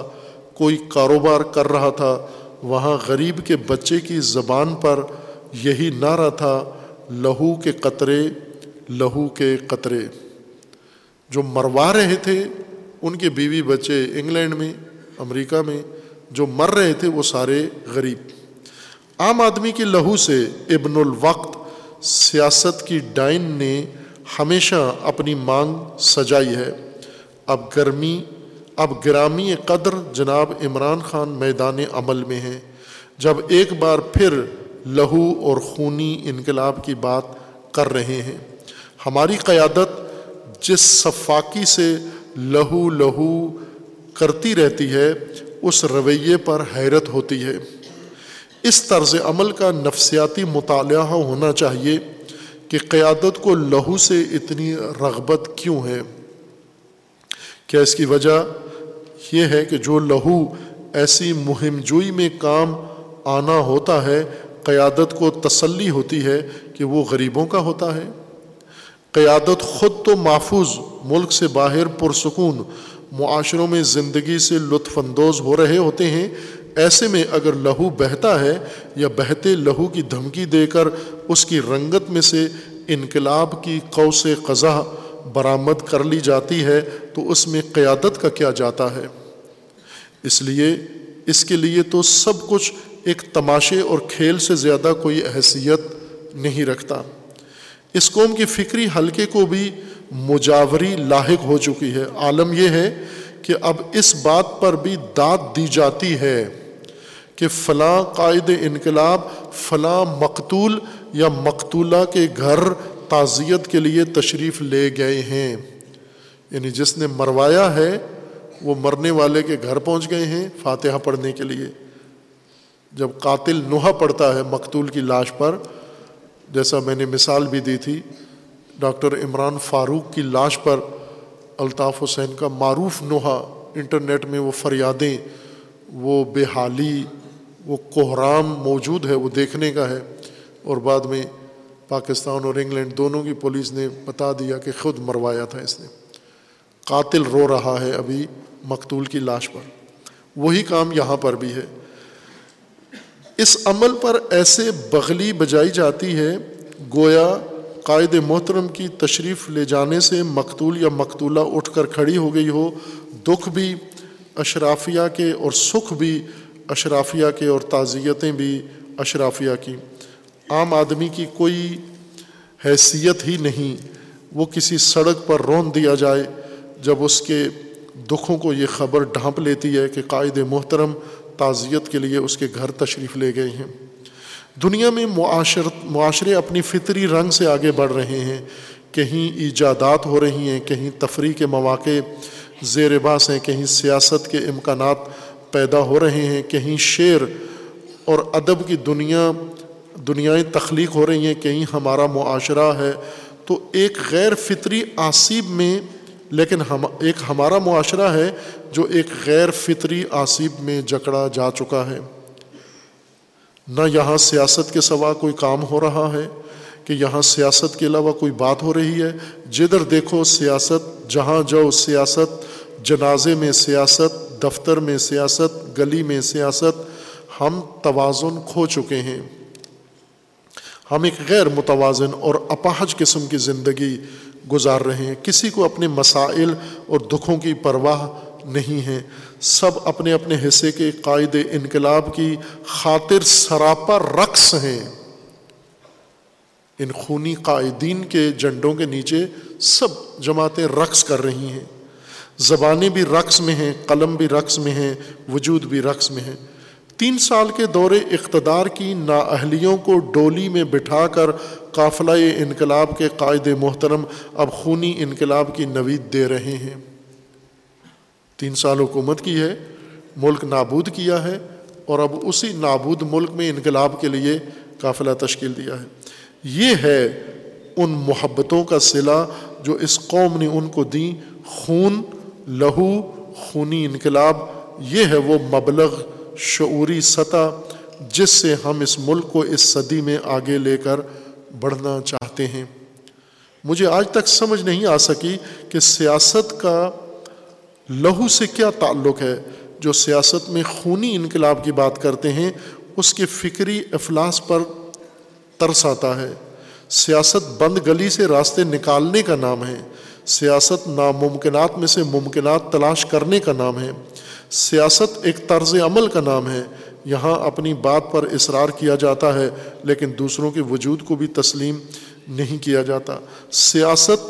کوئی کاروبار کر رہا تھا۔ وہاں غریب کے بچے کی زبان پر یہی نعرہ تھا، لہو کے قطرے، لہو کے قطرے۔ جو مروا رہے تھے ان کے بیوی بچے انگلینڈ میں، امریکہ میں، جو مر رہے تھے وہ سارے غریب۔ عام آدمی کے لہو سے ابن الوقت سیاست کی ڈائن نے ہمیشہ اپنی مانگ سجائی ہے۔ اب گرمی اب گرامی قدر جناب عمران خان میدان عمل میں ہیں۔ جب ایک بار پھر لہو اور خونی انقلاب کی بات کر رہے ہیں، ہماری قیادت جس صفاقی سے لہو لہو کرتی رہتی ہے اس رویے پر حیرت ہوتی ہے۔ اس طرز عمل کا نفسیاتی مطالعہ ہونا چاہیے کہ قیادت کو لہو سے اتنی رغبت کیوں ہے۔ کیا اس کی وجہ یہ ہے کہ جو لہو ایسی مہم جوئی میں کام آنا ہوتا ہے، قیادت کو تسلی ہوتی ہے کہ وہ غریبوں کا ہوتا ہے؟ قیادت خود تو محفوظ، ملک سے باہر پرسکون معاشروں میں زندگی سے لطف اندوز ہو رہے ہوتے ہیں۔ ایسے میں اگر لہو بہتا ہے یا بہتے لہو کی دھمکی دے کر اس کی رنگت میں سے انقلاب کی قوس قزح برآمد کر لی جاتی ہے تو اس میں قیادت کا کیا جاتا ہے؟ اس لیے اس کے لیے تو سب کچھ ایک تماشے اور کھیل سے زیادہ کوئی حیثیت نہیں رکھتا۔ اس قوم کے فکری حلقے کو بھی مجاوری لاحق ہو چکی ہے۔ عالم یہ ہے کہ اب اس بات پر بھی داد دی جاتی ہے کہ فلاں قائد انقلاب، فلاں مقتول یا مقتولہ کے گھر تعزیت کے لیے تشریف لے گئے ہیں۔ یعنی جس نے مروایا ہے وہ مرنے والے کے گھر پہنچ گئے ہیں فاتحہ پڑھنے کے لیے۔ جب قاتل نوحہ پڑتا ہے مقتول کی لاش پر، جیسا میں نے مثال بھی دی تھی ڈاکٹر عمران فاروق کی لاش پر، الطاف حسین کا معروف نوحہ، انٹرنیٹ میں وہ فریادیں، وہ بے حالی، وہ کوہرام موجود ہے، وہ دیکھنے کا ہے۔ اور بعد میں پاکستان اور انگلینڈ دونوں کی پولیس نے بتا دیا کہ خود مروایا تھا اس نے، قاتل رو رہا ہے ابھی مقتول کی لاش پر۔ وہی کام یہاں پر بھی ہے۔ اس عمل پر ایسے بغلی بجائی جاتی ہے گویا قائد محترم کی تشریف لے جانے سے مقتول یا مقتولہ اٹھ کر کھڑی ہو گئی ہو۔ دکھ بھی اشرافیہ کے اور سکھ بھی اشرافیہ کے اور تعزیتیں بھی اشرافیہ کی۔ عام آدمی کی کوئی حیثیت ہی نہیں، وہ کسی سڑک پر رون دیا جائے جب اس کے دکھوں کو یہ خبر ڈھانپ لیتی ہے کہ قائد محترم تعزیت کے لیے اس کے گھر تشریف لے گئے ہیں۔ دنیا میں معاشرت معاشرے اپنی فطری رنگ سے آگے بڑھ رہے ہیں۔ کہیں ایجادات ہو رہی ہیں، کہیں تفریح کے مواقع زیر باس ہیں، کہیں سیاست کے امکانات پیدا ہو رہے ہیں، کہیں شعر اور ادب کی دنیا دنیائیں تخلیق ہو رہی ہیں، کہیں ہمارا معاشرہ ہے۔ تو ایک غیر فطری آسیب میں، لیکن ہم ایک ہمارا معاشرہ ہے جو ایک غیر فطری آسیب میں جکڑا جا چکا ہے۔ نہ یہاں سیاست کے سوا کوئی کام ہو رہا ہے کہ یہاں سیاست کے علاوہ کوئی بات ہو رہی ہے۔ جدھر دیکھو سیاست، جہاں جاؤ سیاست، جنازے میں سیاست، دفتر میں سیاست، گلی میں سیاست۔ ہم توازن کھو چکے ہیں۔ ہم ایک غیر متوازن اور اپاہج قسم کی زندگی گزار رہے ہیں۔ کسی کو اپنے مسائل اور دکھوں کی پرواہ نہیں ہیں، سب اپنے اپنے حصے کے قائد انقلاب کی خاطر سراپا رقص ہیں۔ ان خونی قائدین کے جھنڈوں کے نیچے سب جماعتیں رقص کر رہی ہیں، زبانیں بھی رقص میں ہیں، قلم بھی رقص میں ہیں، وجود بھی رقص میں ہیں۔ تین سال کے دور اقتدار کی نااہلیوں کو ڈولی میں بٹھا کر قافلہ انقلاب کے قائد محترم اب خونی انقلاب کی نوید دے رہے ہیں۔ تین سال حکومت کی ہے، ملک نابود کیا ہے، اور اب اسی نابود ملک میں انقلاب کے لیے قافلہ تشکیل دیا ہے۔ یہ ہے ان محبتوں کا صلہ جو اس قوم نے ان کو دیں، خون، لہو، خونی انقلاب۔ یہ ہے وہ مبلغ شعوری سطح جس سے ہم اس ملک کو اس صدی میں آگے لے کر بڑھنا چاہتے ہیں۔ مجھے آج تک سمجھ نہیں آ سکی کہ سیاست کا لہو سے کیا تعلق ہے۔ جو سیاست میں خونی انقلاب کی بات کرتے ہیں اس کے فکری افلاس پر ترس آتا ہے۔ سیاست بند گلی سے راستے نکالنے کا نام ہے، سیاست ناممکنات میں سے ممکنات تلاش کرنے کا نام ہے، سیاست ایک طرز عمل کا نام ہے۔ یہاں اپنی بات پر اصرار کیا جاتا ہے لیکن دوسروں کے وجود کو بھی تسلیم نہیں کیا جاتا۔ سیاست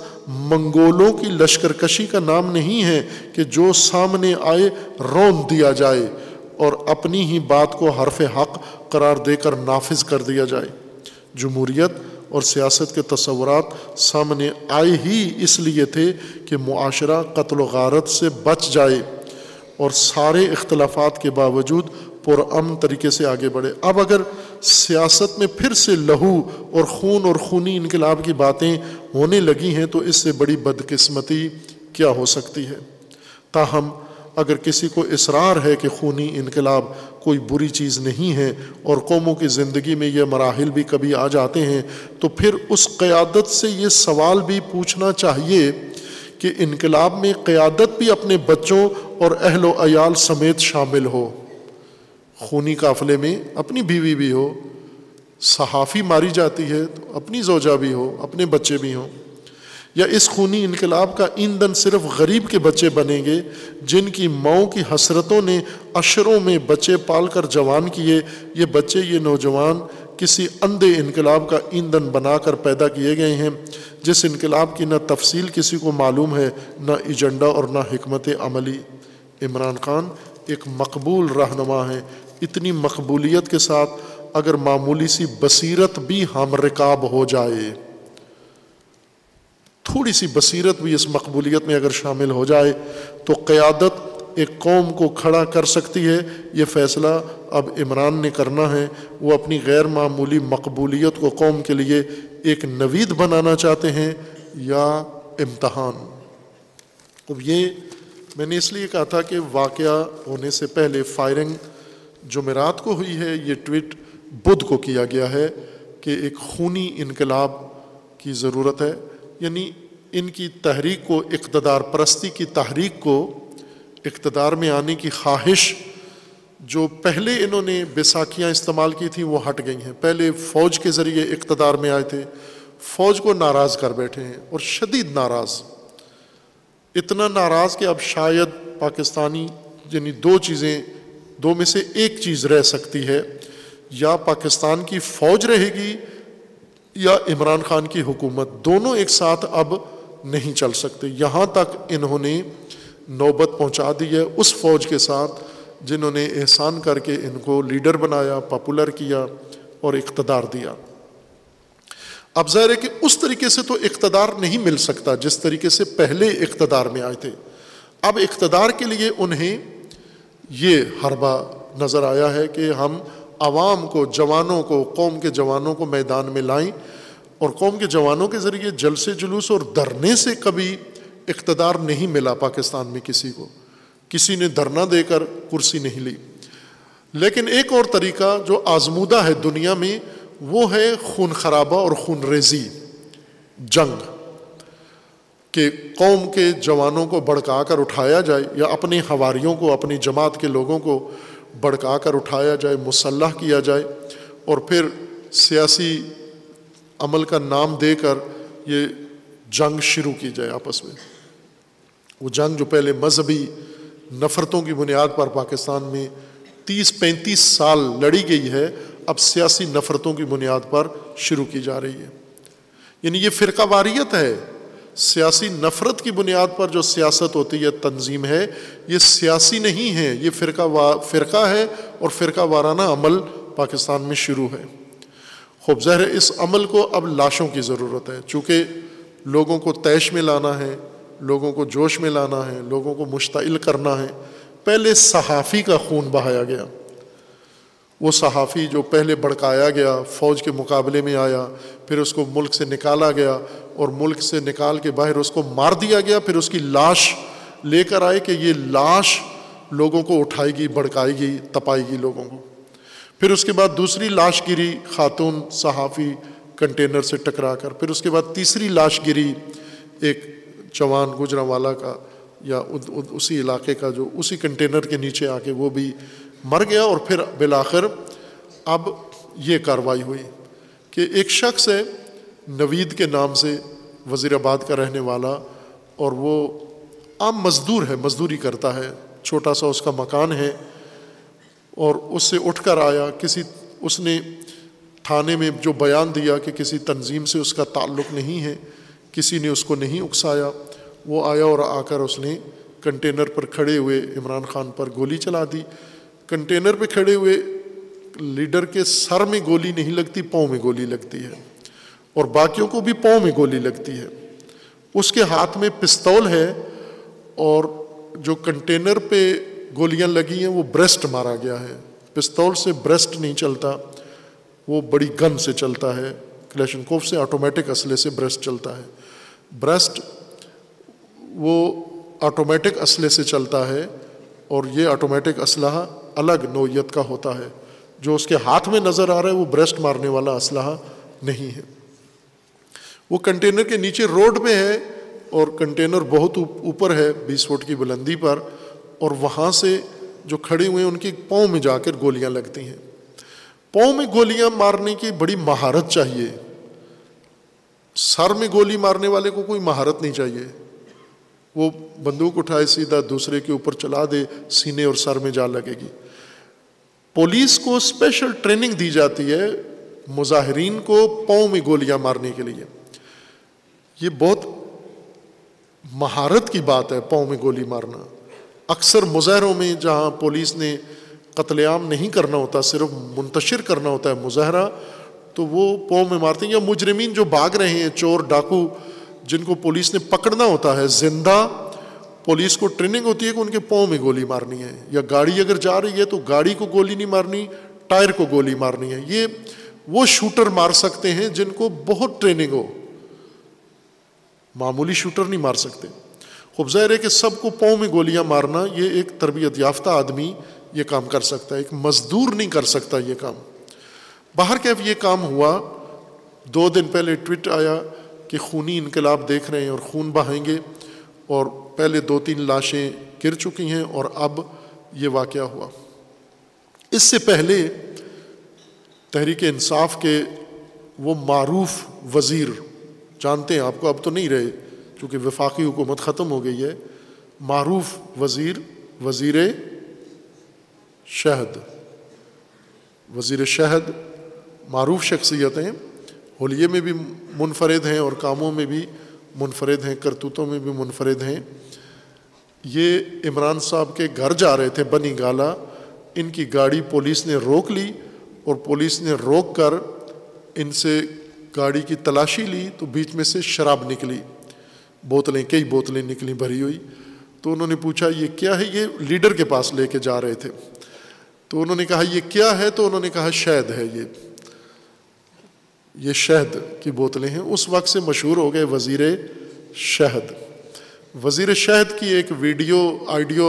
منگولوں کی لشکر کشی کا نام نہیں ہے کہ جو سامنے آئے رون دیا جائے اور اپنی ہی بات کو حرف حق قرار دے کر نافذ کر دیا جائے۔ جمہوریت اور سیاست کے تصورات سامنے آئے ہی اس لیے تھے کہ معاشرہ قتل و غارت سے بچ جائے اور سارے اختلافات کے باوجود پرامن طریقے سے آگے بڑھے۔ اب اگر سیاست میں پھر سے لہو اور خون اور خونی انقلاب کی باتیں ہونے لگی ہیں تو اس سے بڑی بدقسمتی کیا ہو سکتی ہے۔ تاہم اگر کسی کو اصرار ہے کہ خونی انقلاب کوئی بری چیز نہیں ہے اور قوموں کی زندگی میں یہ مراحل بھی کبھی آ جاتے ہیں، تو پھر اس قیادت سے یہ سوال بھی پوچھنا چاہیے کہ انقلاب میں قیادت بھی اپنے بچوں اور اہل و عیال سمیت شامل ہو، خونی قافلے میں اپنی بیوی بھی ہو، صحافی ماری جاتی ہے تو اپنی زوجہ بھی ہو، اپنے بچے بھی ہوں۔ یا اس خونی انقلاب کا ایندھن صرف غریب کے بچے بنیں گے جن کی ماؤں کی حسرتوں نے عشروں میں بچے پال کر جوان کیے۔ یہ بچے، یہ نوجوان کسی اندھے انقلاب کا ایندھن بنا کر پیدا کیے گئے ہیں جس انقلاب کی نہ تفصیل کسی کو معلوم ہے، نہ ایجنڈا اور نہ حکمت عملی۔ عمران خان ایک مقبول رہنما ہیں، اتنی مقبولیت کے ساتھ اگر معمولی سی بصیرت بھی ہم رکاب ہو جائے، تھوڑی سی بصیرت بھی اس مقبولیت میں اگر شامل ہو جائے تو قیادت ایک قوم کو کھڑا کر سکتی ہے۔ یہ فیصلہ اب عمران نے کرنا ہے۔ وہ اپنی غیر معمولی مقبولیت کو قوم کے لیے ایک نوید بنانا چاہتے ہیں یا امتحان۔ اب یہ میں نے اس لیے کہا تھا کہ واقعہ ہونے سے پہلے فائرنگ جمعرات کو ہوئی ہے، یہ ٹویٹ بدھ کو کیا گیا ہے کہ ایک خونی انقلاب کی ضرورت ہے، یعنی ان کی تحریک کو، اقتدار پرستی کی تحریک کو، اقتدار میں آنے کی خواہش جو پہلے انہوں نے بیساکھیاں استعمال کی تھیں وہ ہٹ گئی ہیں۔ پہلے فوج کے ذریعے اقتدار میں آئے تھے، فوج کو ناراض کر بیٹھے ہیں، اور شدید ناراض، اتنا ناراض کہ اب شاید پاکستانی، یعنی دو چیزیں، دو میں سے ایک چیز رہ سکتی ہے، یا پاکستان کی فوج رہے گی یا عمران خان کی حکومت، دونوں ایک ساتھ اب نہیں چل سکتے۔ یہاں تک انہوں نے نوبت پہنچا دی ہے اس فوج کے ساتھ جنہوں نے احسان کر کے ان کو لیڈر بنایا، پاپولر کیا اور اقتدار دیا۔ اب ظاہر ہے کہ اس طریقے سے تو اقتدار نہیں مل سکتا جس طریقے سے پہلے اقتدار میں آئے تھے۔ اب اقتدار کے لیے انہیں یہ حربہ نظر آیا ہے کہ ہم عوام کو، جوانوں کو، قوم کے جوانوں کو میدان میں لائیں، اور قوم کے جوانوں کے ذریعے جلسے، جلوس اور دھرنے سے کبھی اقتدار نہیں ملا پاکستان میں، کسی کو کسی نے دھرنا دے کر کرسی نہیں لی۔ لیکن ایک اور طریقہ جو آزمودہ ہے دنیا میں وہ ہے خون خرابہ اور خون ریزی، جنگ، کہ قوم کے جوانوں کو بھڑکا کر اٹھایا جائے یا اپنے حواریوں کو، اپنی جماعت کے لوگوں کو بھڑکا کر اٹھایا جائے، مسلح کیا جائے، اور پھر سیاسی عمل کا نام دے کر یہ جنگ شروع کی جائے آپس میں۔ وہ جنگ جو پہلے مذہبی نفرتوں کی بنیاد پر پاکستان میں تیس پینتیس سال لڑی گئی ہے، اب سیاسی نفرتوں کی بنیاد پر شروع کی جا رہی ہے۔ یعنی یہ فرقہ واریت ہے، سیاسی نفرت کی بنیاد پر جو سیاست ہوتی ہے، تنظیم ہے، یہ سیاسی نہیں ہے، یہ فرقہ فرقہ ہے اور فرقہ وارانہ عمل پاکستان میں شروع ہے۔ خوب ظاہر ہے اس عمل کو اب لاشوں کی ضرورت ہے، چونکہ لوگوں کو طیش میں لانا ہے، لوگوں کو جوش میں لانا ہے، لوگوں کو مشتعل کرنا ہے۔ پہلے صحافی کا خون بہایا گیا، وہ صحافی جو پہلے بھڑکایا گیا، فوج کے مقابلے میں آیا، پھر اس کو ملک سے نکالا گیا اور ملک سے نکال کے باہر اس کو مار دیا گیا، پھر اس کی لاش لے کر آئے کہ یہ لاش لوگوں کو اٹھائے گی، بھڑکائے گی، تپائے گی لوگوں کو۔ پھر اس کے بعد دوسری لاش گری، خاتون صحافی کنٹینر سے ٹکرا کر، پھر اس کے بعد تیسری لاش گری، ایک جوان گوجرانوالا کا یا اسی علاقے کا جو اسی کنٹینر کے نیچے آ کے وہ بھی مر گیا، اور پھر بالآخر اب یہ کارروائی ہوئی کہ ایک شخص ہے نوید کے نام سے، وزیر آباد کا رہنے والا، اور وہ عام مزدور ہے، مزدوری کرتا ہے، چھوٹا سا اس کا مکان ہے، اور اس سے اٹھ کر آیا، کسی اس نے تھانے میں جو بیان دیا کہ کسی تنظیم سے اس کا تعلق نہیں ہے، کسی نے اس کو نہیں اکسایا، وہ آیا اور آ کر اس نے کنٹینر پر کھڑے ہوئے عمران خان پر گولی چلا دی۔ کنٹینر پہ کھڑے ہوئے لیڈر کے سر میں گولی نہیں لگتی، پاؤں میں گولی لگتی ہے، اور باقیوں کو بھی پاؤں میں گولی لگتی ہے۔ اس کے ہاتھ میں پستول ہے، اور جو کنٹینر پہ گولیاں لگی ہیں وہ بریسٹ مارا گیا ہے، پستول سے بریسٹ نہیں چلتا، وہ بڑی گن سے چلتا ہے، کلیشنکوف سے، آٹومیٹک اسلحے سے بریسٹ چلتا ہے، بریسٹ وہ آٹومیٹک اسلحے سے چلتا ہے، اور یہ آٹومیٹک اسلحہ الگ نوعیت کا ہوتا ہے، جو اس کے ہاتھ میں نظر آ رہا ہے وہ بریسٹ مارنے والا اسلحہ نہیں ہے۔ وہ کنٹینر کے نیچے روڈ پہ ہے، اور کنٹینر بہت اوپر ہے، بیس فٹ کی بلندی پر، اور وہاں سے جو کھڑے ہوئے ہیں ان کی پاؤں میں جا کر گولیاں لگتی ہیں۔ پاؤں میں گولیاں مارنے کی بڑی مہارت چاہیے، سر میں گولی مارنے والے کو کوئی مہارت نہیں چاہیے، وہ بندوق اٹھائے سیدھا دوسرے کے اوپر چلا دے، سینے اور سر میں جا لگے گی۔ پولیس کو اسپیشل ٹریننگ دی جاتی ہے مظاہرین کو پاؤں میں گولیاں مارنے کے لیے، یہ بہت مہارت کی بات ہے پاؤں میں گولی مارنا۔ اکثر مظاہروں میں جہاں پولیس نے قتل عام نہیں کرنا ہوتا، صرف منتشر کرنا ہوتا ہے مظاہرہ، تو وہ پاؤں میں مارتے ہیں، یا مجرمین جو بھاگ رہے ہیں، چور ڈاکو جن کو پولیس نے پکڑنا ہوتا ہے زندہ، پولیس کو ٹریننگ ہوتی ہے کہ ان کے پاؤں میں گولی مارنی ہے، یا گاڑی اگر جا رہی ہے تو گاڑی کو گولی نہیں مارنی، ٹائر کو گولی مارنی ہے۔ یہ وہ شوٹر مار سکتے ہیں جن کو بہت ٹریننگ ہو، معمولی شوٹر نہیں مار سکتے۔ خوب ظاہر ہے کہ سب کو پاؤں میں گولیاں مارنا یہ ایک تربیت یافتہ آدمی یہ کام کر سکتا ہے، ایک مزدور نہیں کر سکتا یہ کام۔ باہر کیف یہ کام ہوا، دو دن پہلے ٹویٹ آیا کہ خونی انقلاب دیکھ رہے ہیں اور خون بہائیں گے، اور پہلے دو تین لاشیں گر چکی ہیں، اور اب یہ واقعہ ہوا۔ اس سے پہلے تحریک انصاف کے وہ معروف وزیر، جانتے ہیں آپ کو، اب تو نہیں رہے کیونکہ وفاقی حکومت ختم ہو گئی ہے، معروف وزیر وزیر شہد وزیر شہد معروف شخصیت ہیں، حلیے میں بھی منفرد ہیں اور کاموں میں بھی منفرد ہیں، کرتوتوں میں بھی منفرد ہیں۔ یہ عمران صاحب کے گھر جا رہے تھے بنی گالہ، ان کی گاڑی پولیس نے روک لی، اور پولیس نے روک کر ان سے گاڑی کی تلاشی لی، تو بیچ میں سے شراب نکلی، بوتلیں کئی بوتلیں نکلی بھری ہوئی، تو انہوں نے پوچھا یہ کیا ہے، یہ لیڈر کے پاس لے کے جا رہے تھے، تو انہوں نے کہا یہ کیا ہے، تو انہوں نے کہا شہد ہے، یہ یہ شہد کی بوتلیں ہیں۔ اس وقت سے مشہور ہو گئے وزیر شہد۔ وزیر شہد کی ایک ویڈیو آئیڈیو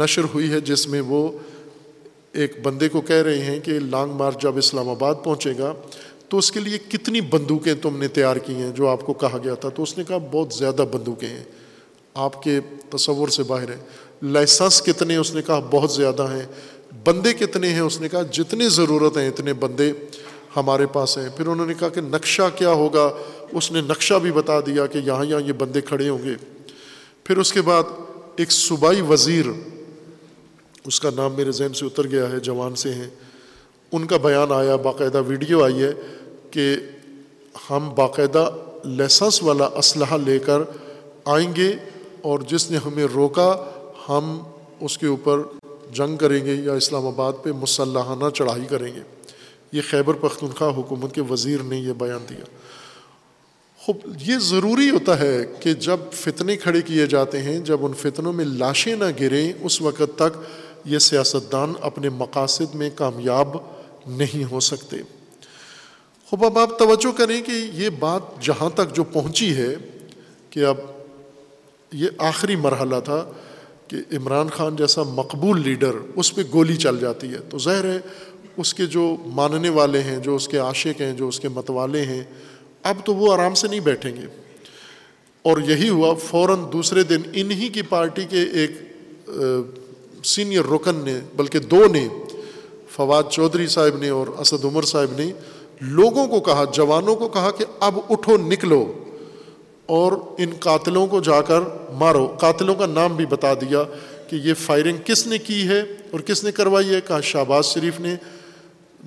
نشر ہوئی ہے، جس میں وہ ایک بندے کو کہہ رہے ہیں کہ لانگ مارچ جب اسلام آباد پہنچے گا تو اس کے لیے کتنی بندوقیں تم نے تیار کی ہیں جو آپ کو کہا گیا تھا، تو اس نے کہا بہت زیادہ بندوقیں ہیں، آپ کے تصور سے باہر ہیں۔ لائسنس کتنے، اس نے کہا بہت زیادہ ہیں۔ بندے کتنے ہیں، اس نے کہا جتنے ضرورت ہیں اتنے بندے ہمارے پاس ہیں۔ پھر انہوں نے کہا کہ نقشہ کیا ہوگا، اس نے نقشہ بھی بتا دیا کہ یہاں یہاں یہ بندے کھڑے ہوں گے۔ پھر اس کے بعد ایک صوبائی وزیر، اس کا نام میرے ذہن سے اتر گیا ہے، جوان سے ہیں، ان کا بیان آیا، باقاعدہ ویڈیو آئی ہے کہ ہم باقاعدہ لائسنس والا اسلحہ لے کر آئیں گے اور جس نے ہمیں روکا ہم اس کے اوپر جنگ کریں گے یا اسلام آباد پہ مسلحانہ چڑھائی کریں گے۔ یہ خیبر پختونخوا حکومت کے وزیر نے یہ بیان دیا۔ خب یہ ضروری ہوتا ہے کہ جب فتنے کھڑے کیے جاتے ہیں، جب ان فتنوں میں لاشیں نہ گریں، اس وقت تک یہ سیاستدان اپنے مقاصد میں کامیاب نہیں ہو سکتے۔ خب اب آپ توجہ کریں کہ یہ بات جہاں تک جو پہنچی ہے کہ اب یہ آخری مرحلہ تھا کہ عمران خان جیسا مقبول لیڈر، اس پہ گولی چل جاتی ہے تو ظاہر ہے اس کے جو ماننے والے ہیں، جو اس کے عاشق ہیں، جو اس کے متوالے ہیں، اب تو وہ آرام سے نہیں بیٹھیں گے۔ اور یہی ہوا، فوراً دوسرے دن انہی کی پارٹی کے ایک سینئر رکن نے، بلکہ دو نے، فواد چودھری صاحب نے اور اسد عمر صاحب نے لوگوں کو کہا، جوانوں کو کہا کہ اب اٹھو، نکلو اور ان قاتلوں کو جا کر مارو۔ قاتلوں کا نام بھی بتا دیا کہ یہ فائرنگ کس نے کی ہے اور کس نے کروائی ہے۔ کہا شہباز شریف نے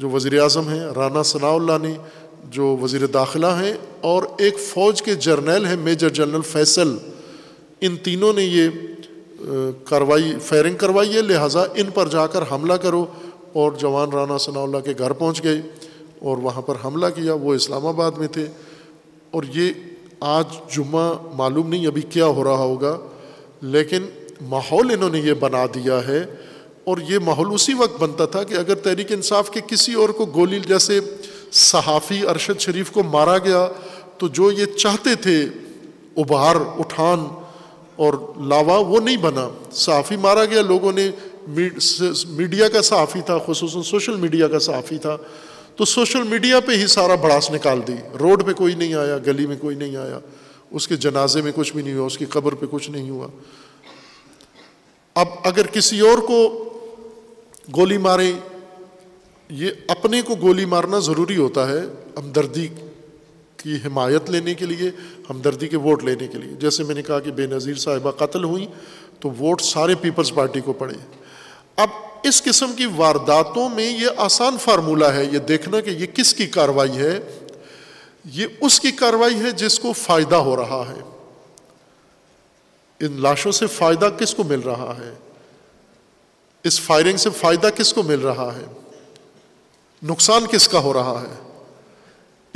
جو وزیر اعظم ہیں، رانا ثناء اللہ نے جو وزیر داخلہ ہیں، اور ایک فوج کے جرنیل ہیں میجر جنرل فیصل، ان تینوں نے یہ کاروائی فائرنگ کروائی ہے، لہٰذا ان پر جا کر حملہ کرو۔ اور جوان رانا ثناء اللہ کے گھر پہنچ گئے اور وہاں پر حملہ کیا، وہ اسلام آباد میں تھے۔ اور یہ آج جمعہ، معلوم نہیں ابھی کیا ہو رہا ہوگا، لیکن ماحول انہوں نے یہ بنا دیا ہے۔ اور یہ ماحول اسی وقت بنتا تھا کہ اگر تحریک انصاف کے کسی اور کو گولی، جیسے صحافی ارشد شریف کو مارا گیا، تو جو یہ چاہتے تھے ابھار، اٹھان اور لاوا، وہ نہیں بنا۔ صحافی مارا گیا، لوگوں نے، میڈیا کا صحافی تھا، خصوصاً سوشل میڈیا کا صحافی تھا، تو سوشل میڈیا پہ ہی سارا بڑاس نکال دی۔ روڈ پہ کوئی نہیں آیا، گلی میں کوئی نہیں آیا، اس کے جنازے میں کچھ بھی نہیں ہوا، اس کی قبر پہ کچھ نہیں ہوا۔ اب اگر کسی اور کو گولی ماریں، یہ اپنے کو گولی مارنا ضروری ہوتا ہے ہمدردی کی حمایت لینے کے لیے، ہمدردی کے ووٹ لینے کے لیے۔ جیسے میں نے کہا کہ بے نظیر صاحبہ قتل ہوئیں تو ووٹ سارے پیپلز پارٹی کو پڑے۔ اب اس قسم کی وارداتوں میں یہ آسان فارمولہ ہے یہ دیکھنا کہ یہ کس کی کارروائی ہے۔ یہ اس کی کارروائی ہے جس کو فائدہ ہو رہا ہے، ان لاشوں سے فائدہ کس کو مل رہا ہے، اس فائرنگ سے فائدہ کس کو مل رہا ہے، نقصان کس کا ہو رہا ہے۔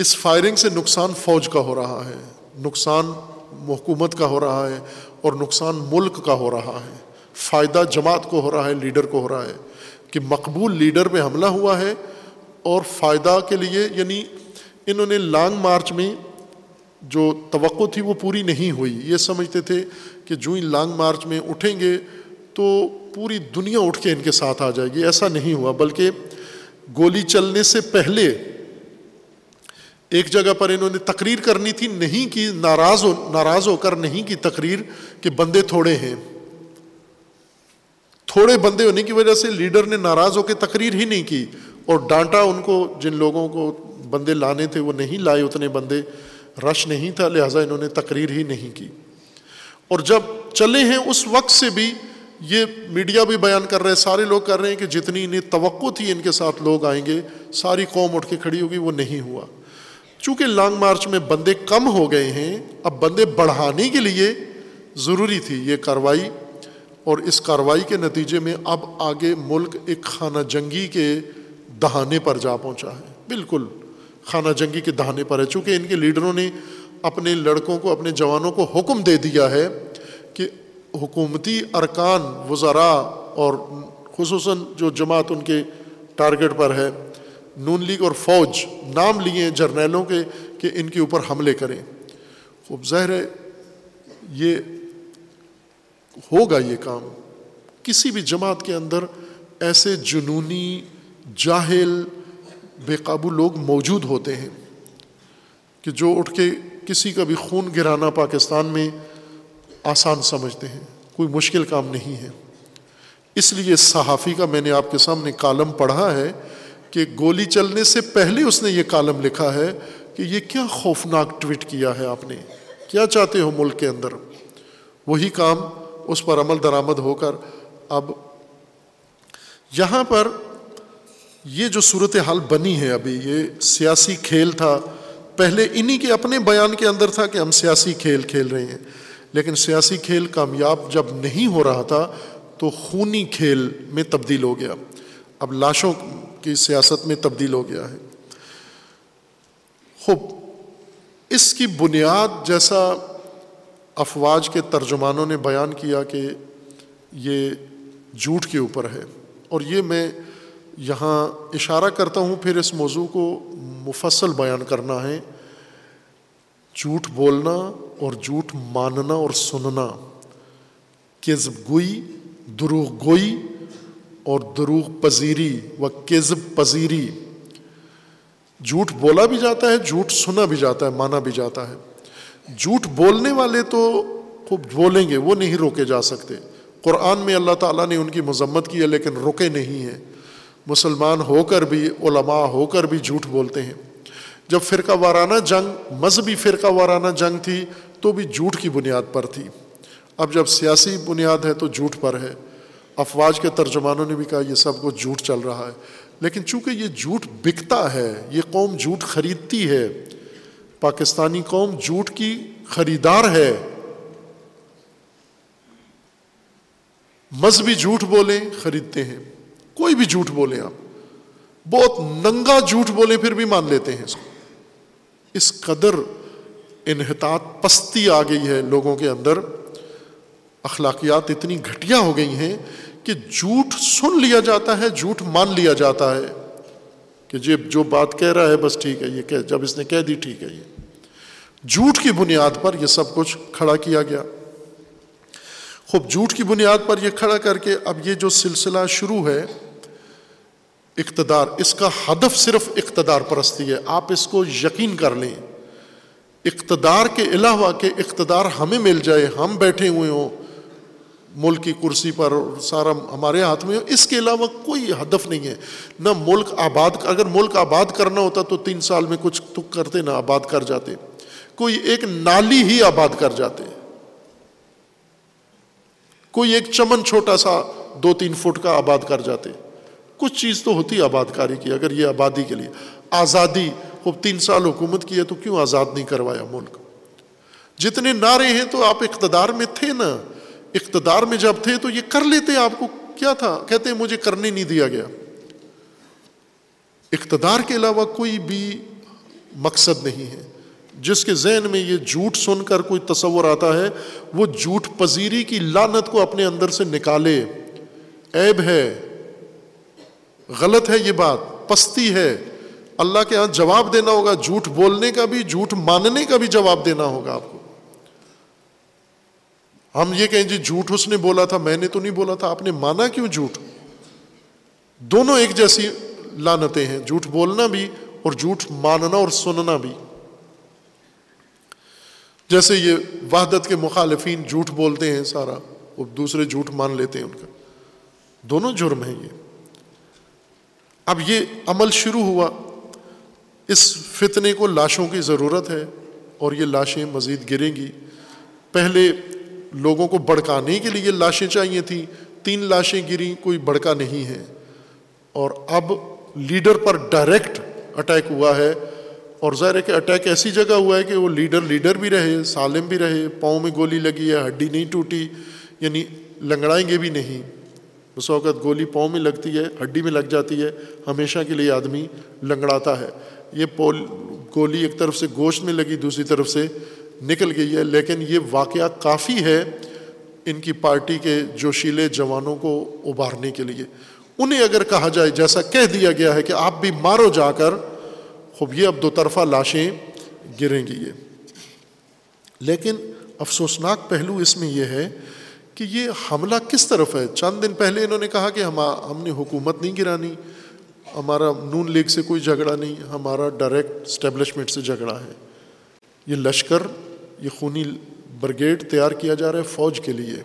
اس فائرنگ سے نقصان فوج کا ہو رہا ہے، نقصان حکومت کا ہو رہا ہے اور نقصان ملک کا ہو رہا ہے، فائدہ جماعت کو ہو رہا ہے، لیڈر کو ہو رہا ہے کہ مقبول لیڈر پہ حملہ ہوا ہے اور فائدہ کے لیے۔ یعنی انہوں نے لانگ مارچ میں جو توقع تھی وہ پوری نہیں ہوئی، یہ سمجھتے تھے کہ جو ہی لانگ مارچ میں اٹھیں گے تو پوری دنیا اٹھ کے ان کے ساتھ آ جائے گی، ایسا نہیں ہوا، بلکہ گولی چلنے سے پہلے ایک جگہ پر انہوں نے تقریر کرنی تھی، نہیں کی، ناراض ہو ناراض ہو کر نہیں کی تقریر کہ بندے تھوڑے ہیں۔ تھوڑے بندے ہونے کی وجہ سے لیڈر نے ناراض ہو کے تقریر ہی نہیں کی اور ڈانٹا ان کو، جن لوگوں کو بندے لانے تھے وہ نہیں لائے، اتنے بندے، رش نہیں تھا، لہٰذا انہوں نے تقریر ہی نہیں کی۔ اور جب چلے ہیں اس وقت سے بھی یہ میڈیا بھی بیان کر رہے ہیں، سارے لوگ کر رہے ہیں کہ جتنی انہیں توقع تھی ان کے ساتھ لوگ آئیں گے، ساری قوم اٹھ کے کھڑی ہوگی، وہ نہیں ہوا۔ چونکہ لانگ مارچ میں بندے کم ہو گئے ہیں، اب بندے بڑھانے کے لیے ضروری تھی یہ کارروائی، اور اس کارروائی کے نتیجے میں اب آگے ملک ایک خانہ جنگی کے دہانے پر جا پہنچا ہے، بالکل خانہ جنگی کے دہانے پر ہے، چونکہ ان کے لیڈروں نے اپنے لڑکوں کو، اپنے جوانوں کو حکم دے دیا ہے کہ حکومتی ارکان، وزراء اور خصوصاً جو جماعت ان کے ٹارگٹ پر ہے، نون لیگ اور فوج، نام لیے جرنیلوں کے، کہ ان کے اوپر حملے کریں۔ خوب ظاہر ہے یہ ہوگا، یہ کام کسی بھی جماعت کے اندر ایسے جنونی، جاہل، بے قابو لوگ موجود ہوتے ہیں کہ جو اٹھ کے کسی کا بھی خون گرانا پاکستان میں آسان سمجھتے ہیں، کوئی مشکل کام نہیں ہے۔ اس لیے صحافی کا میں نے آپ کے سامنے کالم پڑھا ہے کہ گولی چلنے سے پہلے اس نے یہ کالم لکھا ہے کہ یہ کیا خوفناک ٹویٹ کیا ہے آپ نے، کیا چاہتے ہو ملک کے اندر، وہی کام اس پر عمل درآمد ہو کر اب یہاں پر یہ جو صورتحال بنی ہے ابھی، یہ سیاسی کھیل تھا پہلے، انہی کے اپنے بیان کے اندر تھا کہ ہم سیاسی کھیل کھیل رہے ہیں، لیکن سیاسی کھیل کامیاب جب نہیں ہو رہا تھا تو خونی کھیل میں تبدیل ہو گیا، اب لاشوں کی سیاست میں تبدیل ہو گیا ہے۔ خوب، اس کی بنیاد جیسا افواج کے ترجمانوں نے بیان کیا کہ یہ جھوٹ کے اوپر ہے، اور یہ میں یہاں اشارہ کرتا ہوں، پھر اس موضوع کو مفصل بیان کرنا ہے۔ جھوٹ بولنا اور جھوٹ ماننا اور سننا، کذب گوئی، دروغ گوئی اور دروغ پذیری و کذب پذیری۔ جھوٹ بولا بھی جاتا ہے، جھوٹ سنا بھی جاتا ہے، مانا بھی جاتا ہے۔ جھوٹ بولنے والے تو خوب بولیں گے، وہ نہیں روکے جا سکتے۔ قرآن میں اللہ تعالیٰ نے ان کی مذمت کی ہے لیکن رکے نہیں ہیں، مسلمان ہو کر بھی، علماء ہو کر بھی جھوٹ بولتے ہیں۔ جب فرقہ وارانہ جنگ، مذہبی فرقہ وارانہ جنگ تھی تو بھی جھوٹ کی بنیاد پر تھی، اب جب سیاسی بنیاد ہے تو جھوٹ پر ہے۔ افواج کے ترجمانوں نے بھی کہا یہ سب کو جھوٹ چل رہا ہے، لیکن چونکہ یہ جھوٹ بکتا ہے، یہ قوم جھوٹ خریدتی ہے، پاکستانی قوم جھوٹ کی خریدار ہے۔ مذہبی جھوٹ بولیں خریدتے ہیں، کوئی بھی جھوٹ بولیں آپ، بہت ننگا جھوٹ بولیں پھر بھی مان لیتے ہیں اس کو۔ اس قدر انحطاط، پستی آ گئی ہے لوگوں کے اندر، اخلاقیات اتنی گھٹیا ہو گئی ہیں کہ جھوٹ سن لیا جاتا ہے، جھوٹ مان لیا جاتا ہے کہ یہ جو بات کہہ رہا ہے بس ٹھیک ہے، یہ کہ جب اس نے کہہ دی ٹھیک ہے۔ یہ جھوٹ کی بنیاد پر یہ سب کچھ کھڑا کیا گیا۔ خوب، جھوٹ کی بنیاد پر یہ کھڑا کر کے اب یہ جو سلسلہ شروع ہے اقتدار، اس کا ہدف صرف اقتدار پرستی ہے، آپ اس کو یقین کر لیں۔ اقتدار کے علاوہ کہ اقتدار ہمیں مل جائے، ہم بیٹھے ہوئے ہوں ملک کی کرسی پر، سارا ہمارے ہاتھ میں ہو، اس کے علاوہ کوئی ہدف نہیں ہے۔ نہ ملک آباد، اگر ملک آباد کرنا ہوتا تو تین سال میں کچھ تو کرتے نہ، آباد کر جاتے، کوئی ایک نالی ہی آباد کر جاتے، کوئی ایک چمن چھوٹا سا دو تین فٹ کا آباد کر جاتے، کچھ چیز تو ہوتی آباد کاری کی۔ اگر یہ آبادی کے لیے آزادی، خوب تین سال حکومت کی ہے تو کیوں آزاد نہیں کروایا ملک؟ جتنے نعرے ہیں تو آپ اقتدار میں تھے نا، اقتدار میں جب تھے تو یہ کر لیتے، آپ کو کیا تھا؟ کہتے ہیں مجھے کرنے نہیں دیا گیا۔ اقتدار کے علاوہ کوئی بھی مقصد نہیں ہے۔ جس کے ذہن میں یہ جھوٹ سن کر کوئی تصور آتا ہے وہ جھوٹ پذیری کی لعنت کو اپنے اندر سے نکالے۔ عیب ہے، غلط ہے، یہ بات پستی ہے۔ اللہ کے ہاں جواب دینا ہوگا، جھوٹ بولنے کا بھی، جھوٹ ماننے کا بھی جواب دینا ہوگا آپ کو۔ ہم یہ کہیں جی جھوٹ اس نے بولا تھا، میں نے تو نہیں بولا تھا، آپ نے مانا کیوں جھوٹ؟ دونوں ایک جیسی لعنتیں ہیں، جھوٹ بولنا بھی اور جھوٹ ماننا اور سننا بھی۔ جیسے یہ وحدت کے مخالفین جھوٹ بولتے ہیں سارا، اور دوسرے جھوٹ مان لیتے ہیں ان کا، دونوں جرم ہیں یہ۔ اب یہ عمل شروع ہوا، اس فتنے کو لاشوں کی ضرورت ہے اور یہ لاشیں مزید گریں گی۔ پہلے لوگوں کو بھڑکانے کے لیے لاشیں چاہیے تھیں، تین لاشیں گریں، کوئی بھڑکا نہیں ہے، اور اب لیڈر پر ڈائریکٹ اٹیک ہوا ہے، اور ظاہر ہے کہ اٹیک ایسی جگہ ہوا ہے کہ وہ لیڈر لیڈر بھی رہے، سالم بھی رہے، پاؤں میں گولی لگی ہے، ہڈی نہیں ٹوٹی، یعنی لنگڑائیں گے بھی نہیں۔ بس اوقات گولی پاؤں میں لگتی ہے، ہڈی میں لگ جاتی ہے، ہمیشہ کے لیے آدمی لنگڑاتا ہے۔ یہ پول گولی ایک طرف سے گوشت میں لگی، دوسری طرف سے نکل گئی ہے، لیکن یہ واقعہ کافی ہے ان کی پارٹی کے جوشیلے جوانوں کو ابھارنے کے لیے۔ انہیں اگر کہا جائے جیسا کہہ دیا گیا ہے کہ آپ بھی مارو جا کر، خوب یہ اب دو طرفہ لاشیں گریں گی یہ۔ لیکن افسوسناک پہلو اس میں یہ ہے کہ یہ حملہ کس طرف ہے۔ چند دن پہلے انہوں نے کہا کہ ہم ہم نے حکومت نہیں گرانی، ہمارا نون لیگ سے کوئی جھگڑا نہیں، ہمارا ڈائریکٹ اسٹیبلشمنٹ سے جھگڑا ہے۔ یہ لشکر، یہ خونی بریگیڈ تیار کیا جا رہا ہے فوج کے لیے،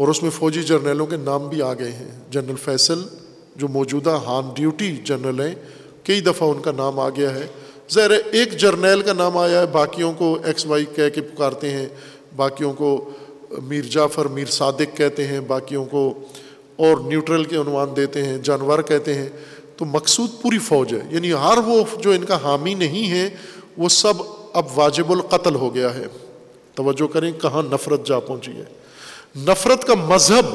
اور اس میں فوجی جرنیلوں کے نام بھی آ گئے ہیں۔ جنرل فیصل جو موجودہ ہان ڈیوٹی جنرل ہیں، کئی دفعہ ان کا نام آ گیا ہے۔ ظاہر ہے ایک جرنیل کا نام آیا ہے، باقیوں کو ایکس وائی کہہ کے پکارتے ہیں، باقیوں کو میر جعفر میر صادق کہتے ہیں، باقیوں کو اور نیوٹرل کے عنوان دیتے ہیں، جانور کہتے ہیں. تو مقصود پوری فوج ہے، یعنی ہر وہ جو ان کا حامی نہیں ہے وہ سب اب واجب القتل ہو گیا ہے. توجہ کریں کہاں نفرت جا پہنچی ہے. نفرت کا مذہب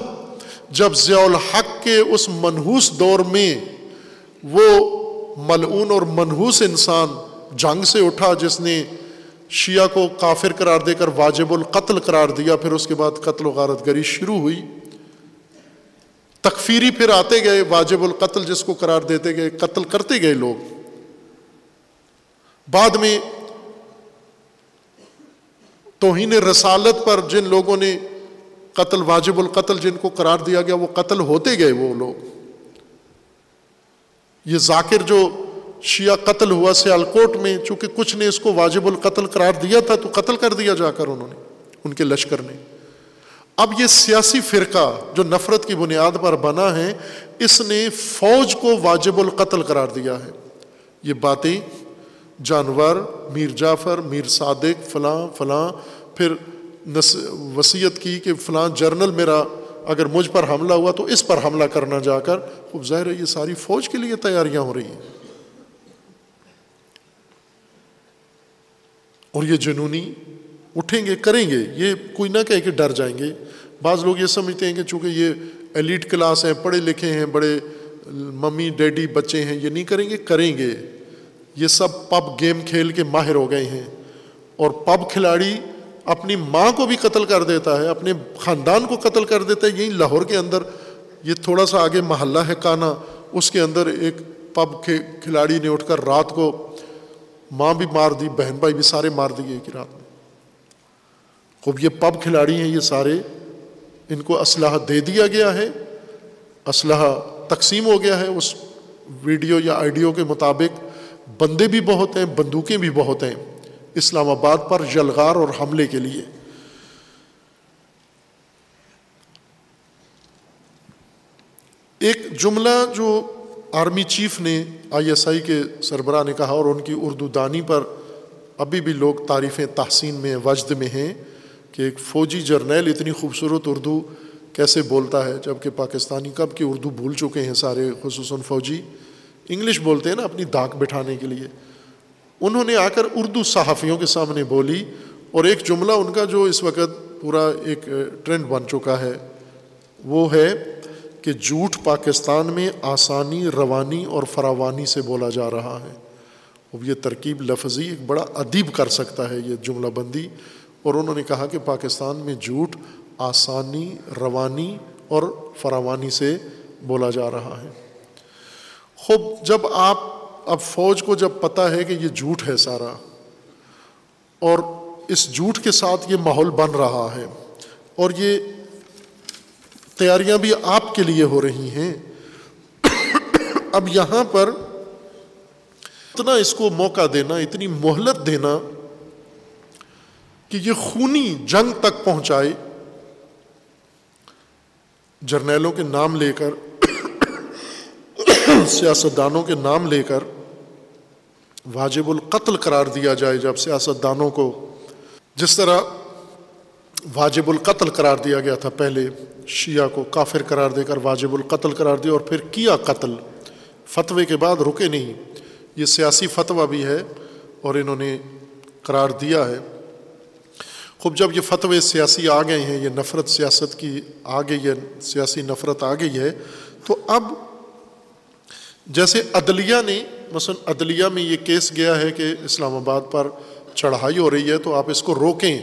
جب ضیاء الحق کے اس منحوس دور میں وہ ملعون اور منحوس انسان جنگ سے اٹھا جس نے شیعہ کو کافر قرار دے کر واجب القتل قرار دیا، پھر اس کے بعد قتل و غارت گری شروع ہوئی، تکفیری پھر آتے گئے، واجب القتل جس کو قرار دیتے گئے، قتل کرتے گئے لوگ. بعد میں توہین رسالت پر جن لوگوں نے قتل واجب القتل جن کو قرار دیا گیا وہ قتل ہوتے گئے وہ لوگ. یہ ذاکر جو شیعہ قتل ہوا سیالکوٹ میں، چونکہ کچھ نے اس کو واجب القتل قرار دیا تھا تو قتل کر دیا جا کر انہوں نے، ان کے لشکر نے. اب یہ سیاسی فرقہ جو نفرت کی بنیاد پر بنا ہے اس نے فوج کو واجب القتل قرار دیا ہے. یہ باتیں جانور، میر جعفر، میر صادق، فلاں فلاں، پھر وصیت کی کہ فلاں جرنل میرا اگر مجھ پر حملہ ہوا تو اس پر حملہ کرنا جا کر. خوب ظاہر ہے یہ ساری فوج کے لیے تیاریاں ہو رہی ہیں، اور یہ جنونی اٹھیں گے، کریں گے. یہ کوئی نہ کہے کہ ڈر جائیں گے. بعض لوگ یہ سمجھتے ہیں کہ چونکہ یہ ایلیٹ کلاس ہیں، پڑھے لکھے ہیں، بڑے ممی ڈیڈی بچے ہیں، یہ نہیں کریں گے. کریں گے. یہ سب پب گیم کھیل کے ماہر ہو گئے ہیں، اور پب کھلاڑی اپنی ماں کو بھی قتل کر دیتا ہے، اپنے خاندان کو قتل کر دیتا ہے. یہیں لاہور کے اندر یہ تھوڑا سا آگے محلہ ہے کانا، اس کے اندر ایک پب کے کھلاڑی نے اٹھ کر رات کو ماں بھی مار دی، بہن بھائی بھی سارے مار دیے ایک رات میں. خوب یہ پب کھلاڑی ہیں، یہ سارے ان کو اسلحہ دے دیا گیا ہے، اسلحہ تقسیم ہو گیا ہے. اس ویڈیو یا آئیڈیو کے مطابق بندے بھی بہت ہیں، بندوقیں بھی بہت ہیں اسلام آباد پر یلغار اور حملے کے لیے. ایک جملہ جو آرمی چیف نے، آئی ایس آئی کے سربراہ نے کہا، اور ان کی اردو دانی پر ابھی بھی لوگ تعریفیں تحسین میں وجد میں ہیں کہ ایک فوجی جرنیل اتنی خوبصورت اردو کیسے بولتا ہے، جبکہ پاکستانی کب کی اردو بھول چکے ہیں سارے، خصوصاً فوجی انگلش بولتے ہیں نا اپنی دھاک بٹھانے کے لیے. انہوں نے آ کر اردو صحافیوں کے سامنے بولی، اور ایک جملہ ان کا جو اس وقت پورا ایک ٹرینڈ بن چکا ہے وہ ہے کہ جھوٹ پاکستان میں آسانی، روانی اور فراوانی سے بولا جا رہا ہے. اب یہ ترکیب لفظی ایک بڑا ادیب کر سکتا ہے یہ جملہ بندی. اور انہوں نے کہا کہ پاکستان میں جھوٹ آسانی، روانی اور فراوانی سے بولا جا رہا ہے. خوب جب آپ اب فوج کو جب پتہ ہے کہ یہ جھوٹ ہے سارا، اور اس جھوٹ کے ساتھ یہ ماحول بن رہا ہے، اور یہ تیاریاں بھی آپ کے لیے ہو رہی ہیں، اب یہاں پر اتنا اس کو موقع دینا، اتنی مہلت دینا کہ یہ خونی جنگ تک پہنچائے، جرنیلوں کے نام لے کر، سیاستدانوں کے نام لے کر واجب القتل قرار دیا جائے. جب سیاستدانوں کو جس طرح واجب القتل قرار دیا گیا تھا، پہلے شیعہ کو کافر قرار دے کر واجب القتل قرار دیا، اور پھر کیا قتل، فتوے کے بعد رکے نہیں. یہ سیاسی فتویٰ بھی ہے اور انہوں نے قرار دیا ہے. خوب جب یہ فتوے سیاسی آ گئے ہیں، یہ نفرت سیاست کی آ گئی ہے، سیاسی نفرت آ گئی ہے، تو اب جیسے عدلیہ نے، مثلا عدلیہ میں یہ کیس گیا ہے کہ اسلام آباد پر چڑھائی ہو رہی ہے تو آپ اس کو روکیں.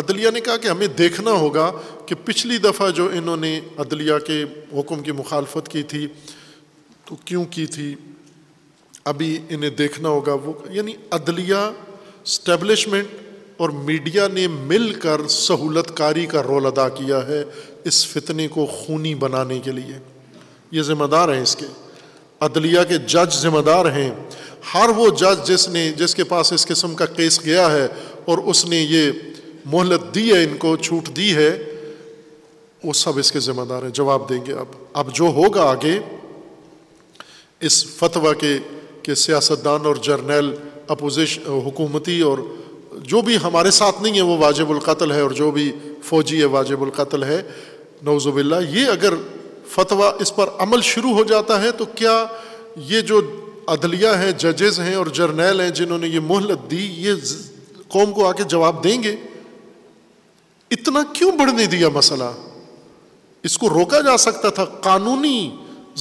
عدلیہ نے کہا کہ ہمیں دیکھنا ہوگا کہ پچھلی دفعہ جو انہوں نے عدلیہ کے حکم کی مخالفت کی تھی تو کیوں کی تھی، ابھی انہیں دیکھنا ہوگا. وہ یعنی عدلیہ، اسٹیبلشمنٹ اور میڈیا نے مل کر سہولت کاری کا رول ادا کیا ہے اس فتنے کو خونی بنانے کے لیے. یہ ذمہ دار ہیں اس کے، عدلیہ کے جج ذمہ دار ہیں. ہر وہ جج جس نے جس کے پاس اس قسم کا کیس گیا ہے اور اس نے یہ مہلت دی ہے، ان کو چھوٹ دی ہے، وہ سب اس کے ذمہ دار ہیں، جواب دیں گے. اب اب جو ہوگا آگے، اس فتویٰ کے کہ سیاستدان اور جرنیل، اپوزیشن، حکومتی اور جو بھی ہمارے ساتھ نہیں ہے وہ واجب القتل ہے، اور جو بھی فوجی واجب القتل ہے نعوذ باللہ، یہ اگر فتویٰ اس پر عمل شروع ہو جاتا ہے تو کیا یہ جو عدلیہ ہیں، ججز ہیں اور جرنیل ہیں جنہوں نے یہ مہلت دی، یہ قوم کو آ کے جواب دیں گے؟ اتنا کیوں بڑھنے دیا مسئلہ؟ اس کو روکا جا سکتا تھا، قانونی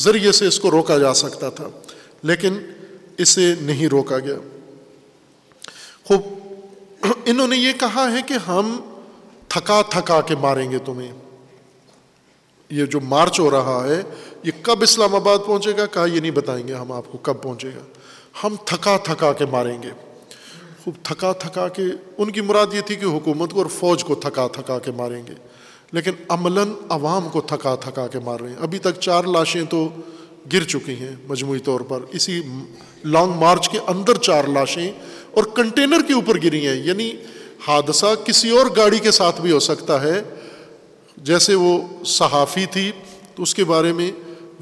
ذریعے سے اس کو روکا جا سکتا تھا، لیکن اسے نہیں روکا گیا۔ خوب، انہوں نے یہ کہا ہے کہ ہم تھکا تھکا کے ماریں گے تمہیں۔ یہ جو مارچ ہو رہا ہے یہ کب اسلام آباد پہنچے گا؟ کہا یہ نہیں بتائیں گے ہم آپ کو کب پہنچے گا، ہم تھکا تھکا کے ماریں گے۔ خوب، تھکا تھکا کے، ان کی مراد یہ تھی کہ حکومت کو اور فوج کو تھکا تھکا کے ماریں گے، لیکن عملاً عوام کو تھکا تھکا کے مار رہے ہیں۔ ابھی تک چار لاشیں تو گر چکی ہیں مجموعی طور پر، اسی لانگ مارچ کے اندر چار لاشیں، اور کنٹینر کے اوپر گری ہیں۔ یعنی حادثہ کسی اور گاڑی کے ساتھ بھی ہو سکتا ہے، جیسے وہ صحافی تھی تو اس کے بارے میں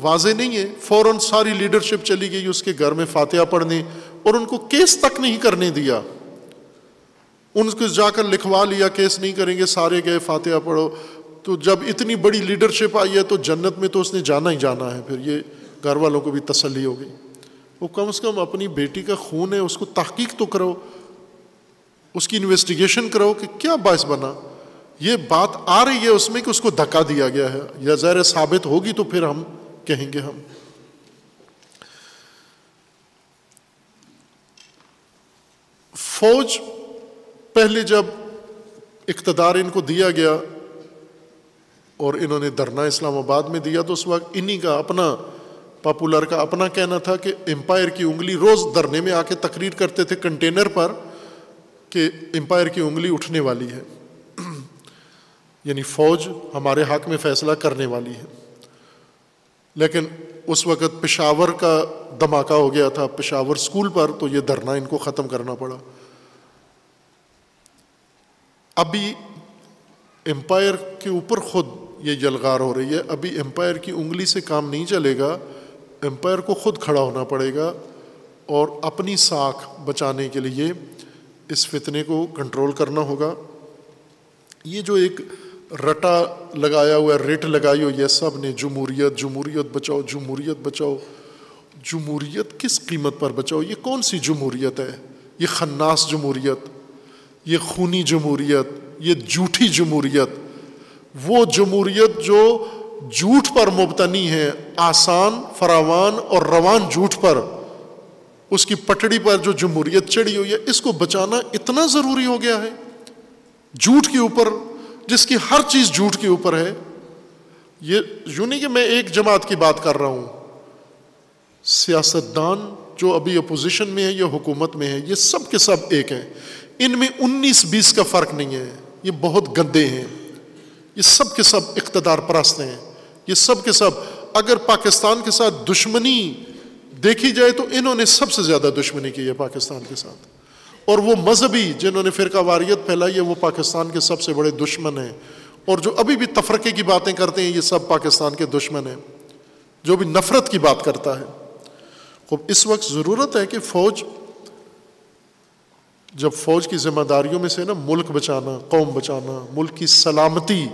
واضح نہیں ہے، فوراً ساری لیڈرشپ چلی گئی اس کے گھر میں فاتحہ پڑھنے، اور ان کو کیس تک نہیں کرنے دیا، ان کو جا کر لکھوا لیا کیس نہیں کریں گے، سارے گئے فاتحہ پڑھو۔ تو جب اتنی بڑی لیڈرشپ آئی ہے تو جنت میں تو اس نے جانا ہی جانا ہے، پھر یہ گھر والوں کو بھی تسلی ہو گئی۔ وہ کم از کم اپنی بیٹی کا خون ہے، اس کو تحقیق تو کرو، اس کی انویسٹیگیشن کرو کہ کیا باعث بنا۔ یہ بات آ رہی ہے اس میں کہ اس کو دھکا دیا گیا ہے، یا ظاہر ثابت ہوگی تو پھر ہم کہیں گے ہم۔ فوج پہلے جب اقتدار ان کو دیا گیا اور انہوں نے دھرنا اسلام آباد میں دیا تو اس وقت انہی کا اپنا، پاپولر کا اپنا کہنا تھا کہ امپائر کی انگلی، روز دھرنے میں آ کے تقریر کرتے تھے کنٹینر پر کہ امپائر کی انگلی اٹھنے والی ہے، یعنی فوج ہمارے حق میں فیصلہ کرنے والی ہے۔ لیکن اس وقت پشاور کا دھماکہ ہو گیا تھا، پشاور سکول پر، تو یہ دھرنا ان کو ختم کرنا پڑا۔ ابھی امپائر کے اوپر خود یہ یلغار ہو رہی ہے، ابھی امپائر کی انگلی سے کام نہیں چلے گا، امپائر کو خود کھڑا ہونا پڑے گا اور اپنی ساکھ بچانے کے لیے اس فتنے کو کنٹرول کرنا ہوگا۔ یہ جو ایک رٹا لگایا ہوا ہے، ریٹ لگائی ہوئی ہے سب نے، جمہوریت جمہوریت بچاؤ، جمہوریت بچاؤ، جمہوریت کس قیمت پر بچاؤ؟ یہ کون سی جمہوریت ہے؟ یہ خناس جمہوریت، یہ خونی جمہوریت، یہ جھوٹی جمہوریت، وہ جمہوریت جو جھوٹ پر مبتنی ہے، آسان، فراوان اور روان جھوٹ پر، اس کی پٹڑی پر جو جمہوریت چڑھی ہوئی ہے، اس کو بچانا اتنا ضروری ہو گیا ہے۔ جھوٹ کے اوپر، جس کی ہر چیز جھوٹ کے اوپر ہے۔ یہ یوں نہیں کہ میں ایک جماعت کی بات کر رہا ہوں، سیاستدان جو ابھی اپوزیشن میں ہے یا حکومت میں ہے، یہ سب کے سب ایک ہیں، ان میں انیس بیس کا فرق نہیں ہے۔ یہ بہت گندے ہیں، یہ سب کے سب اقتدار پرست ہیں، یہ سب کے سب۔ اگر پاکستان کے ساتھ دشمنی دیکھی جائے تو انہوں نے سب سے زیادہ دشمنی کی ہے پاکستان کے ساتھ، اور وہ مذہبی جنہوں نے فرقہ واریت پھیلائی ہے وہ پاکستان کے سب سے بڑے دشمن ہیں، اور جو ابھی بھی تفرقے کی باتیں کرتے ہیں یہ سب پاکستان کے دشمن ہیں، جو بھی نفرت کی بات کرتا ہے۔ خوب، اس وقت ضرورت ہے کہ فوج، جب فوج کی ذمہ داریوں میں سے نا ملک بچانا، قوم بچانا، ملک کی سلامتی،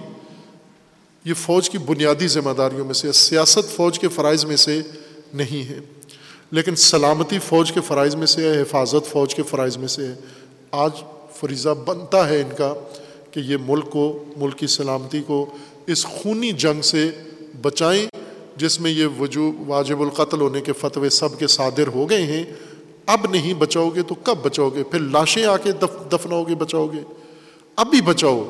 یہ فوج کی بنیادی ذمہ داریوں میں سے، سیاست فوج کے فرائض میں سے نہیں ہے، لیکن سلامتی فوج کے فرائض میں سے ہے، حفاظت فوج کے فرائض میں سے ہے۔ آج فریضہ بنتا ہے ان کا کہ یہ ملک کو، ملک کی سلامتی کو اس خونی جنگ سے بچائیں، جس میں یہ وجوب واجب القتل ہونے کے فتوے سب کے صادر ہو گئے ہیں۔ اب نہیں بچاؤ گے تو کب بچاؤ گے؟ پھر لاشیں آ کے دف دفناؤ گے، بچاؤ گے؟ ابھی بچاؤ،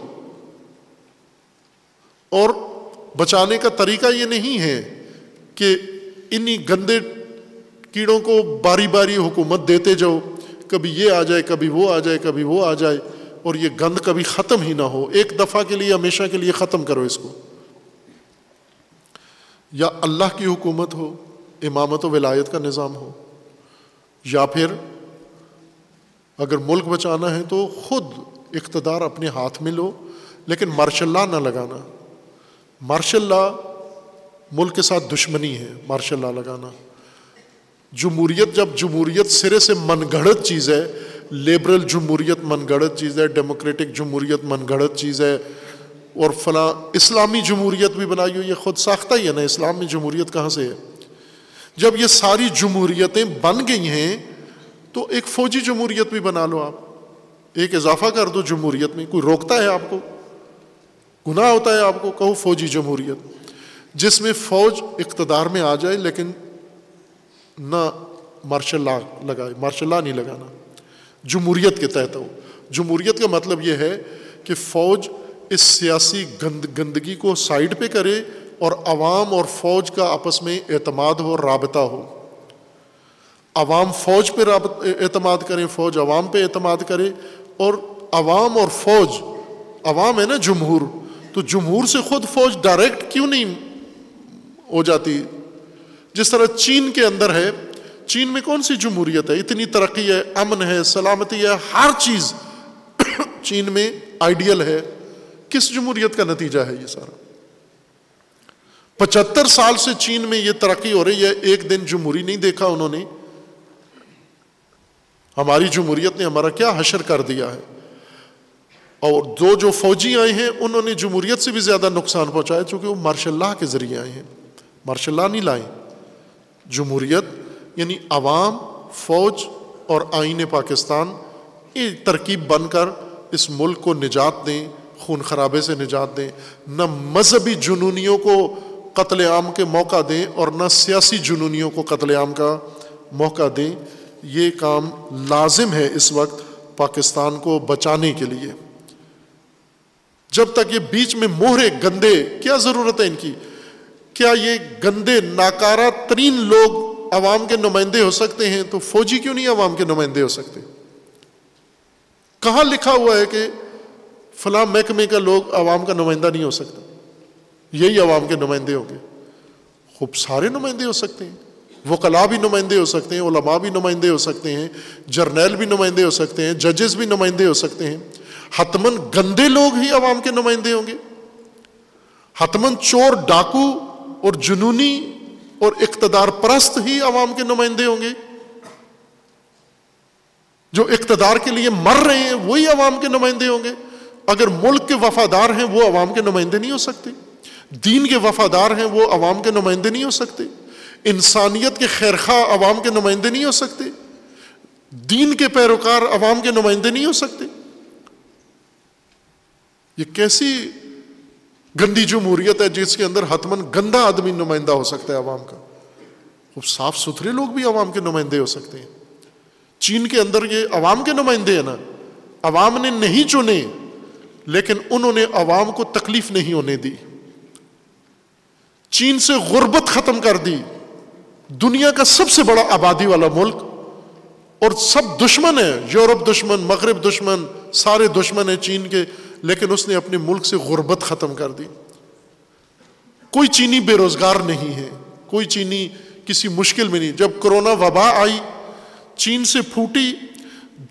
اور بچانے کا طریقہ یہ نہیں ہے کہ انہی گندے کیڑوں کو باری باری حکومت دیتے جاؤ، کبھی یہ آ جائے، کبھی وہ آ جائے، کبھی وہ آ جائے، اور یہ گند کبھی ختم ہی نہ ہو۔ ایک دفعہ کے لیے، ہمیشہ کے لیے ختم کرو اس کو۔ یا اللہ کی حکومت ہو، امامت و ولایت کا نظام ہو، یا پھر اگر ملک بچانا ہے تو خود اقتدار اپنے ہاتھ میں لو، لیکن مارشل لا نہ لگانا۔ مارشل لا ملک کے ساتھ دشمنی ہے، مارشل لا لگانا۔ جمہوریت، جب جمہوریت سرے سے من گھڑت چیز ہے، لیبرل جمہوریت من گھڑت چیز ہے، ڈیموکریٹک جمہوریت من گھڑت چیز ہے، اور فلاں اسلامی جمہوریت بھی بنائی ہو، یہ خود ساختہ ہی ہے نا، اسلام میں جمہوریت کہاں سے ہے؟ جب یہ ساری جمہوریتیں بن گئی ہیں تو ایک فوجی جمہوریت بھی بنا لو آپ، ایک اضافہ کر دو جمہوریت میں، کوئی روکتا ہے آپ کو؟ گناہ ہوتا ہے آپ کو؟ کہو فوجی جمہوریت، جس میں فوج اقتدار میں آ جائے لیکن نہ مارشل لا لگائے، مارشل لا نہیں لگانا، جمہوریت کے تحت ہو۔ جمہوریت کا مطلب یہ ہے کہ فوج اس سیاسی گند گندگی کو سائیڈ پہ کرے اور عوام اور فوج کا آپس میں اعتماد ہو، رابطہ ہو، عوام فوج پہ اعتماد کریں، فوج عوام پہ اعتماد کرے، اور عوام اور فوج، عوام ہے نا جمہور، تو جمہور سے خود فوج ڈائریکٹ کیوں نہیں ہو جاتی؟ جس طرح چین کے اندر ہے، چین میں کون سی جمہوریت ہے؟ اتنی ترقی ہے، امن ہے، سلامتی ہے، ہر چیز چین میں آئیڈیل ہے، کس جمہوریت کا نتیجہ ہے یہ سارا؟ پچہتر سال سے چین میں یہ ترقی ہو رہی ہے، ایک دن جمہوری نہیں دیکھا انہوں نے، ہماری جمہوریت نے ہمارا کیا حشر کر دیا ہے، اور دو جو فوجی آئے ہیں انہوں نے جمہوریت سے بھی زیادہ نقصان پہنچایا، چونکہ وہ مارشل لا کے ذریعے آئے ہیں، مارشل لا نہیں لائے، جمہوریت یعنی عوام، فوج اور آئین پاکستان، یہ ترکیب بن کر اس ملک کو نجات دیں، خون خرابے سے نجات دیں، نہ مذہبی جنونیوں کو قتل عام کے موقع دیں اور نہ سیاسی جنونیوں کو قتل عام کا موقع دیں۔ یہ کام لازم ہے اس وقت پاکستان کو بچانے کے لیے، جب تک یہ بیچ میں مہرے گندے، کیا ضرورت ہے ان کی؟ کیا یہ گندے ناکارہ ترین لوگ عوام کے نمائندے ہو سکتے ہیں؟ تو فوجی کیوں نہیں عوام کے نمائندے ہو سکتے؟ کہاں لکھا ہوا ہے کہ فلاں محکمے کا لوگ عوام کا نمائندہ نہیں ہو سکتا، یہی عوام کے نمائندے ہوں گے؟ خوب سارے نمائندے ہو سکتے ہیں، وکلاء بھی نمائندے ہو سکتے ہیں، علماء بھی نمائندے ہو سکتے ہیں، جرنیل بھی نمائندے ہو سکتے ہیں، ججز بھی نمائندے ہو سکتے ہیں، حتماً گندے لوگ ہی عوام کے نمائندے ہوں گے، حتماً چور ڈاکو اور جنونی اور اقتدار پرست ہی عوام کے نمائندے ہوں گے، جو اقتدار کے لیے مر رہے ہیں وہی عوام کے نمائندے ہوں گے۔ اگر ملک کے وفادار ہیں وہ عوام کے نمائندے نہیں ہو سکتے، دین کے وفادار ہیں وہ عوام کے نمائندے نہیں ہو سکتے، انسانیت کے خیرخواہ عوام کے نمائندے نہیں ہو سکتے، دین کے پیروکار عوام کے نمائندے نہیں ہو سکتے۔ یہ کیسی گندی جمہوریت ہے جس کے اندر حتماً گندا آدمی نمائندہ ہو سکتا ہے عوام کا؟ خوب صاف ستھرے لوگ بھی عوام کے نمائندے ہو سکتے ہیں۔ چین کے اندر یہ عوام کے نمائندے ہیں نا، عوام نے نہیں چنے لیکن انہوں نے عوام کو تکلیف نہیں ہونے دی، چین سے غربت ختم کر دی، دنیا کا سب سے بڑا آبادی والا ملک، اور سب دشمن ہے، یورپ دشمن، مغرب دشمن، سارے دشمن ہیں چین کے، لیکن اس نے اپنے ملک سے غربت ختم کر دی۔ کوئی چینی بے روزگار نہیں ہے، کوئی چینی کسی مشکل میں نہیں۔ جب کرونا وبا آئی، چین سے پھوٹی،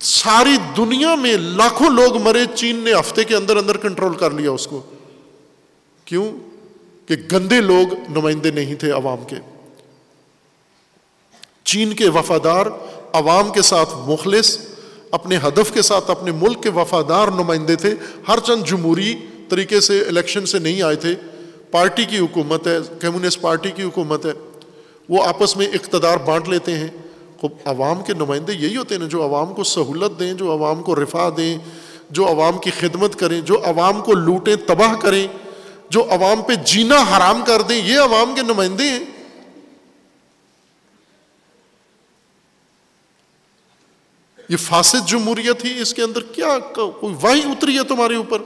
ساری دنیا میں لاکھوں لوگ مرے، چین نے ہفتے کے اندر اندر کنٹرول کر لیا اس کو، کیوں کہ گندے لوگ نمائندے نہیں تھے عوام کے۔ چین کے وفادار، عوام کے ساتھ مخلص، اپنے ہدف کے ساتھ اپنے ملک کے وفادار نمائندے تھے، ہر چند جمہوری طریقے سے الیکشن سے نہیں آئے تھے، پارٹی کی حکومت ہے، کمیونسٹ پارٹی کی حکومت ہے، وہ آپس میں اقتدار بانٹ لیتے ہیں۔ خوب عوام کے نمائندے یہی ہوتے ہیں جو عوام کو سہولت دیں، جو عوام کو رفاہ دیں، جو عوام کی خدمت کریں، جو عوام کو لوٹیں، تباہ کریں، جو عوام پہ جینا حرام کر دیں، یہ عوام کے نمائندے ہیں۔ یہ فاسد جمہوریت ہی اس کے اندر کیا کوئی وحی اتری ہے تمہارے اوپر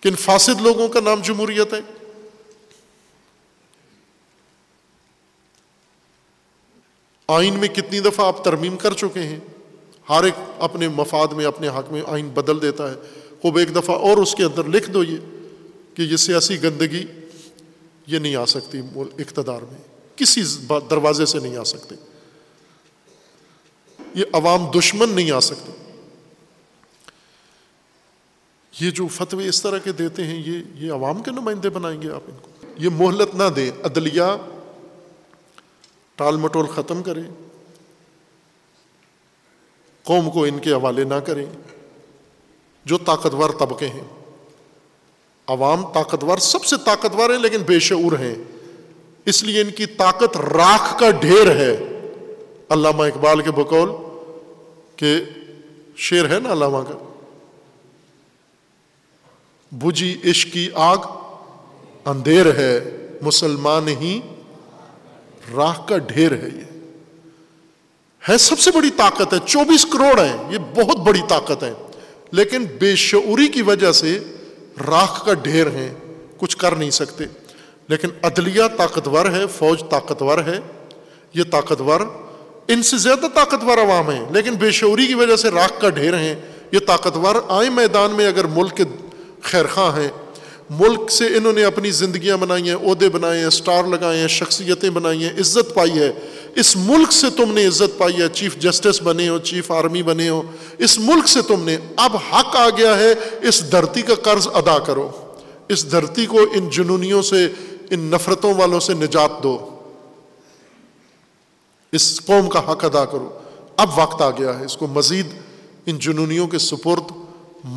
کہ ان فاسد لوگوں کا نام جمہوریت ہے؟ آئین میں کتنی دفعہ آپ ترمیم کر چکے ہیں، ہر ایک اپنے مفاد میں، اپنے حق میں آئین بدل دیتا ہے، خوب ایک دفعہ اور اس کے اندر لکھ دو یہ کہ یہ سیاسی گندگی یہ نہیں آ سکتی اقتدار میں، کسی دروازے سے نہیں آ سکتے، یہ عوام دشمن نہیں آ سکتے۔ یہ جو فتوے اس طرح کے دیتے ہیں یہ یہ عوام کے نمائندے بنائیں گے آپ ان کو؟ یہ مہلت نہ دیں، عدلیہ ٹال مٹول ختم کرے، قوم کو ان کے حوالے نہ کریں، جو طاقتور طبقے ہیں عوام طاقتور سب سے طاقتور ہیں لیکن بے شعور ہیں، اس لیے ان کی طاقت راکھ کا ڈھیر ہے۔ علامہ اقبال کے بقول کہ شعر ہے نا علامہ کا، بجھی عشق کی آگ اندھیر ہے، مسلمان ہی راہ کا ڈھیر ہے۔ یہ ہے سب سے بڑی طاقت ہے، چوبیس کروڑ ہیں، یہ بہت بڑی طاقت ہے، لیکن بے شعوری کی وجہ سے راہ کا ڈھیر ہیں، کچھ کر نہیں سکتے۔ لیکن عدلیہ طاقتور ہے، فوج طاقتور ہے، یہ طاقتور، ان سے زیادہ طاقتور عوام ہیں لیکن بے شعوری کی وجہ سے راہ کا ڈھیر ہیں۔ یہ طاقتور آئے میدان میں، اگر ملک کے خیر خواہ ہیں، ملک سے انہوں نے اپنی زندگیاں بنائی ہیں، عہدے بنائے ہیں، سٹار لگائے ہیں، شخصیتیں بنائی ہیں، عزت پائی ہے، اس ملک سے تم نے عزت پائی ہے، چیف جسٹس بنے ہو، چیف آرمی بنے ہو، اس ملک سے تم نے، اب حق آ گیا ہے، اس دھرتی کا قرض ادا کرو، اس دھرتی کو ان جنونیوں سے، ان نفرتوں والوں سے نجات دو، اس قوم کا حق ادا کرو، اب وقت آ گیا ہے، اس کو مزید ان جنونیوں کے سپرد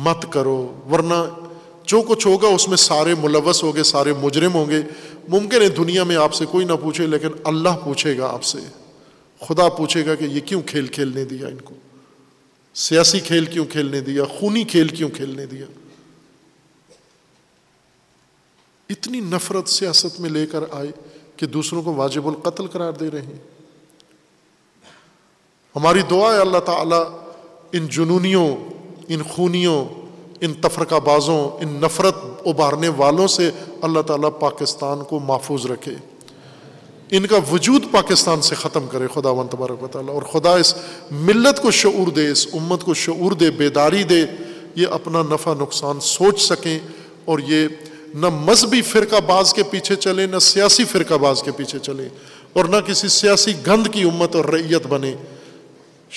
مت کرو، ورنہ جو کچھ ہوگا اس میں سارے ملوث ہوگے، سارے مجرم ہوں گے۔ ممکن ہے دنیا میں آپ سے کوئی نہ پوچھے لیکن اللہ پوچھے گا آپ سے، خدا پوچھے گا کہ یہ کیوں کھیل کھیلنے دیا، ان کو سیاسی کھیل کیوں کھیلنے دیا، خونی کھیل کیوں کھیلنے دیا۔ اتنی نفرت سیاست میں لے کر آئے کہ دوسروں کو واجب القتل قرار دے رہے ہیں۔ ہماری دعا ہے اللہ تعالیٰ ان جنونیوں، ان خونیوں، ان تفرقہ بازوں، ان نفرت ابھارنے والوں سے اللہ تعالیٰ پاکستان کو محفوظ رکھے، ان کا وجود پاکستان سے ختم کرے خداوند تبارک و تعالیٰ، اور خدا اس ملت کو شعور دے، اس امت کو شعور دے، بیداری دے، یہ اپنا نفع نقصان سوچ سکیں اور یہ نہ مذہبی فرقہ باز کے پیچھے چلیں، نہ سیاسی فرقہ باز کے پیچھے چلیں، اور نہ کسی سیاسی گند کی امت اور رعیت بنے۔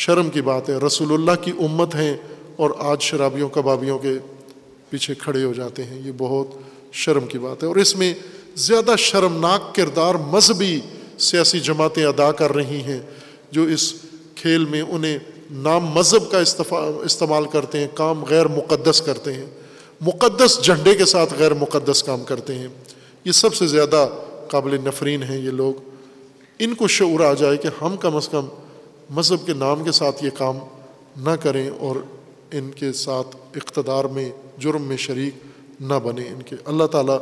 شرم کی بات ہے، رسول اللہ کی امت ہیں اور آج شرابیوں کبابیوں کے پیچھے کھڑے ہو جاتے ہیں، یہ بہت شرم کی بات ہے۔ اور اس میں زیادہ شرمناک کردار مذہبی سیاسی جماعتیں ادا کر رہی ہیں، جو اس کھیل میں انہیں نام مذہب کا استعمال کرتے ہیں، کام غیر مقدس کرتے ہیں، مقدس جھنڈے کے ساتھ غیر مقدس کام کرتے ہیں۔ یہ سب سے زیادہ قابل نفرین ہیں یہ لوگ۔ ان کو شعور آ جائے کہ ہم کم از کم مذہب کے نام کے ساتھ یہ کام نہ کریں، اور ان کے ساتھ اقتدار میں، جرم میں شریک نہ بنے ان کے۔ اللہ تعالیٰ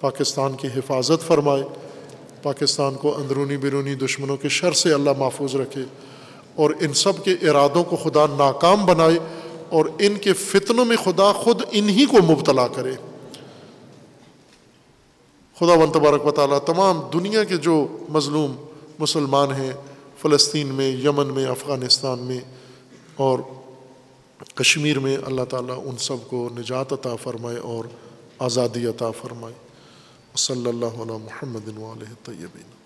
پاکستان کی حفاظت فرمائے، پاکستان کو اندرونی بیرونی دشمنوں کے شر سے اللہ محفوظ رکھے، اور ان سب کے ارادوں کو خدا ناکام بنائے، اور ان کے فتنوں میں خدا خود انہی کو مبتلا کرے۔ خداوند تبارک و تعالیٰ تمام دنیا کے جو مظلوم مسلمان ہیں، فلسطین میں، یمن میں، افغانستان میں اور کشمیر میں، اللہ تعالیٰ ان سب کو نجات عطا فرمائے اور آزادی عطا فرمائے۔ صلی اللہ علیہ محمد و آلہ الطیبین۔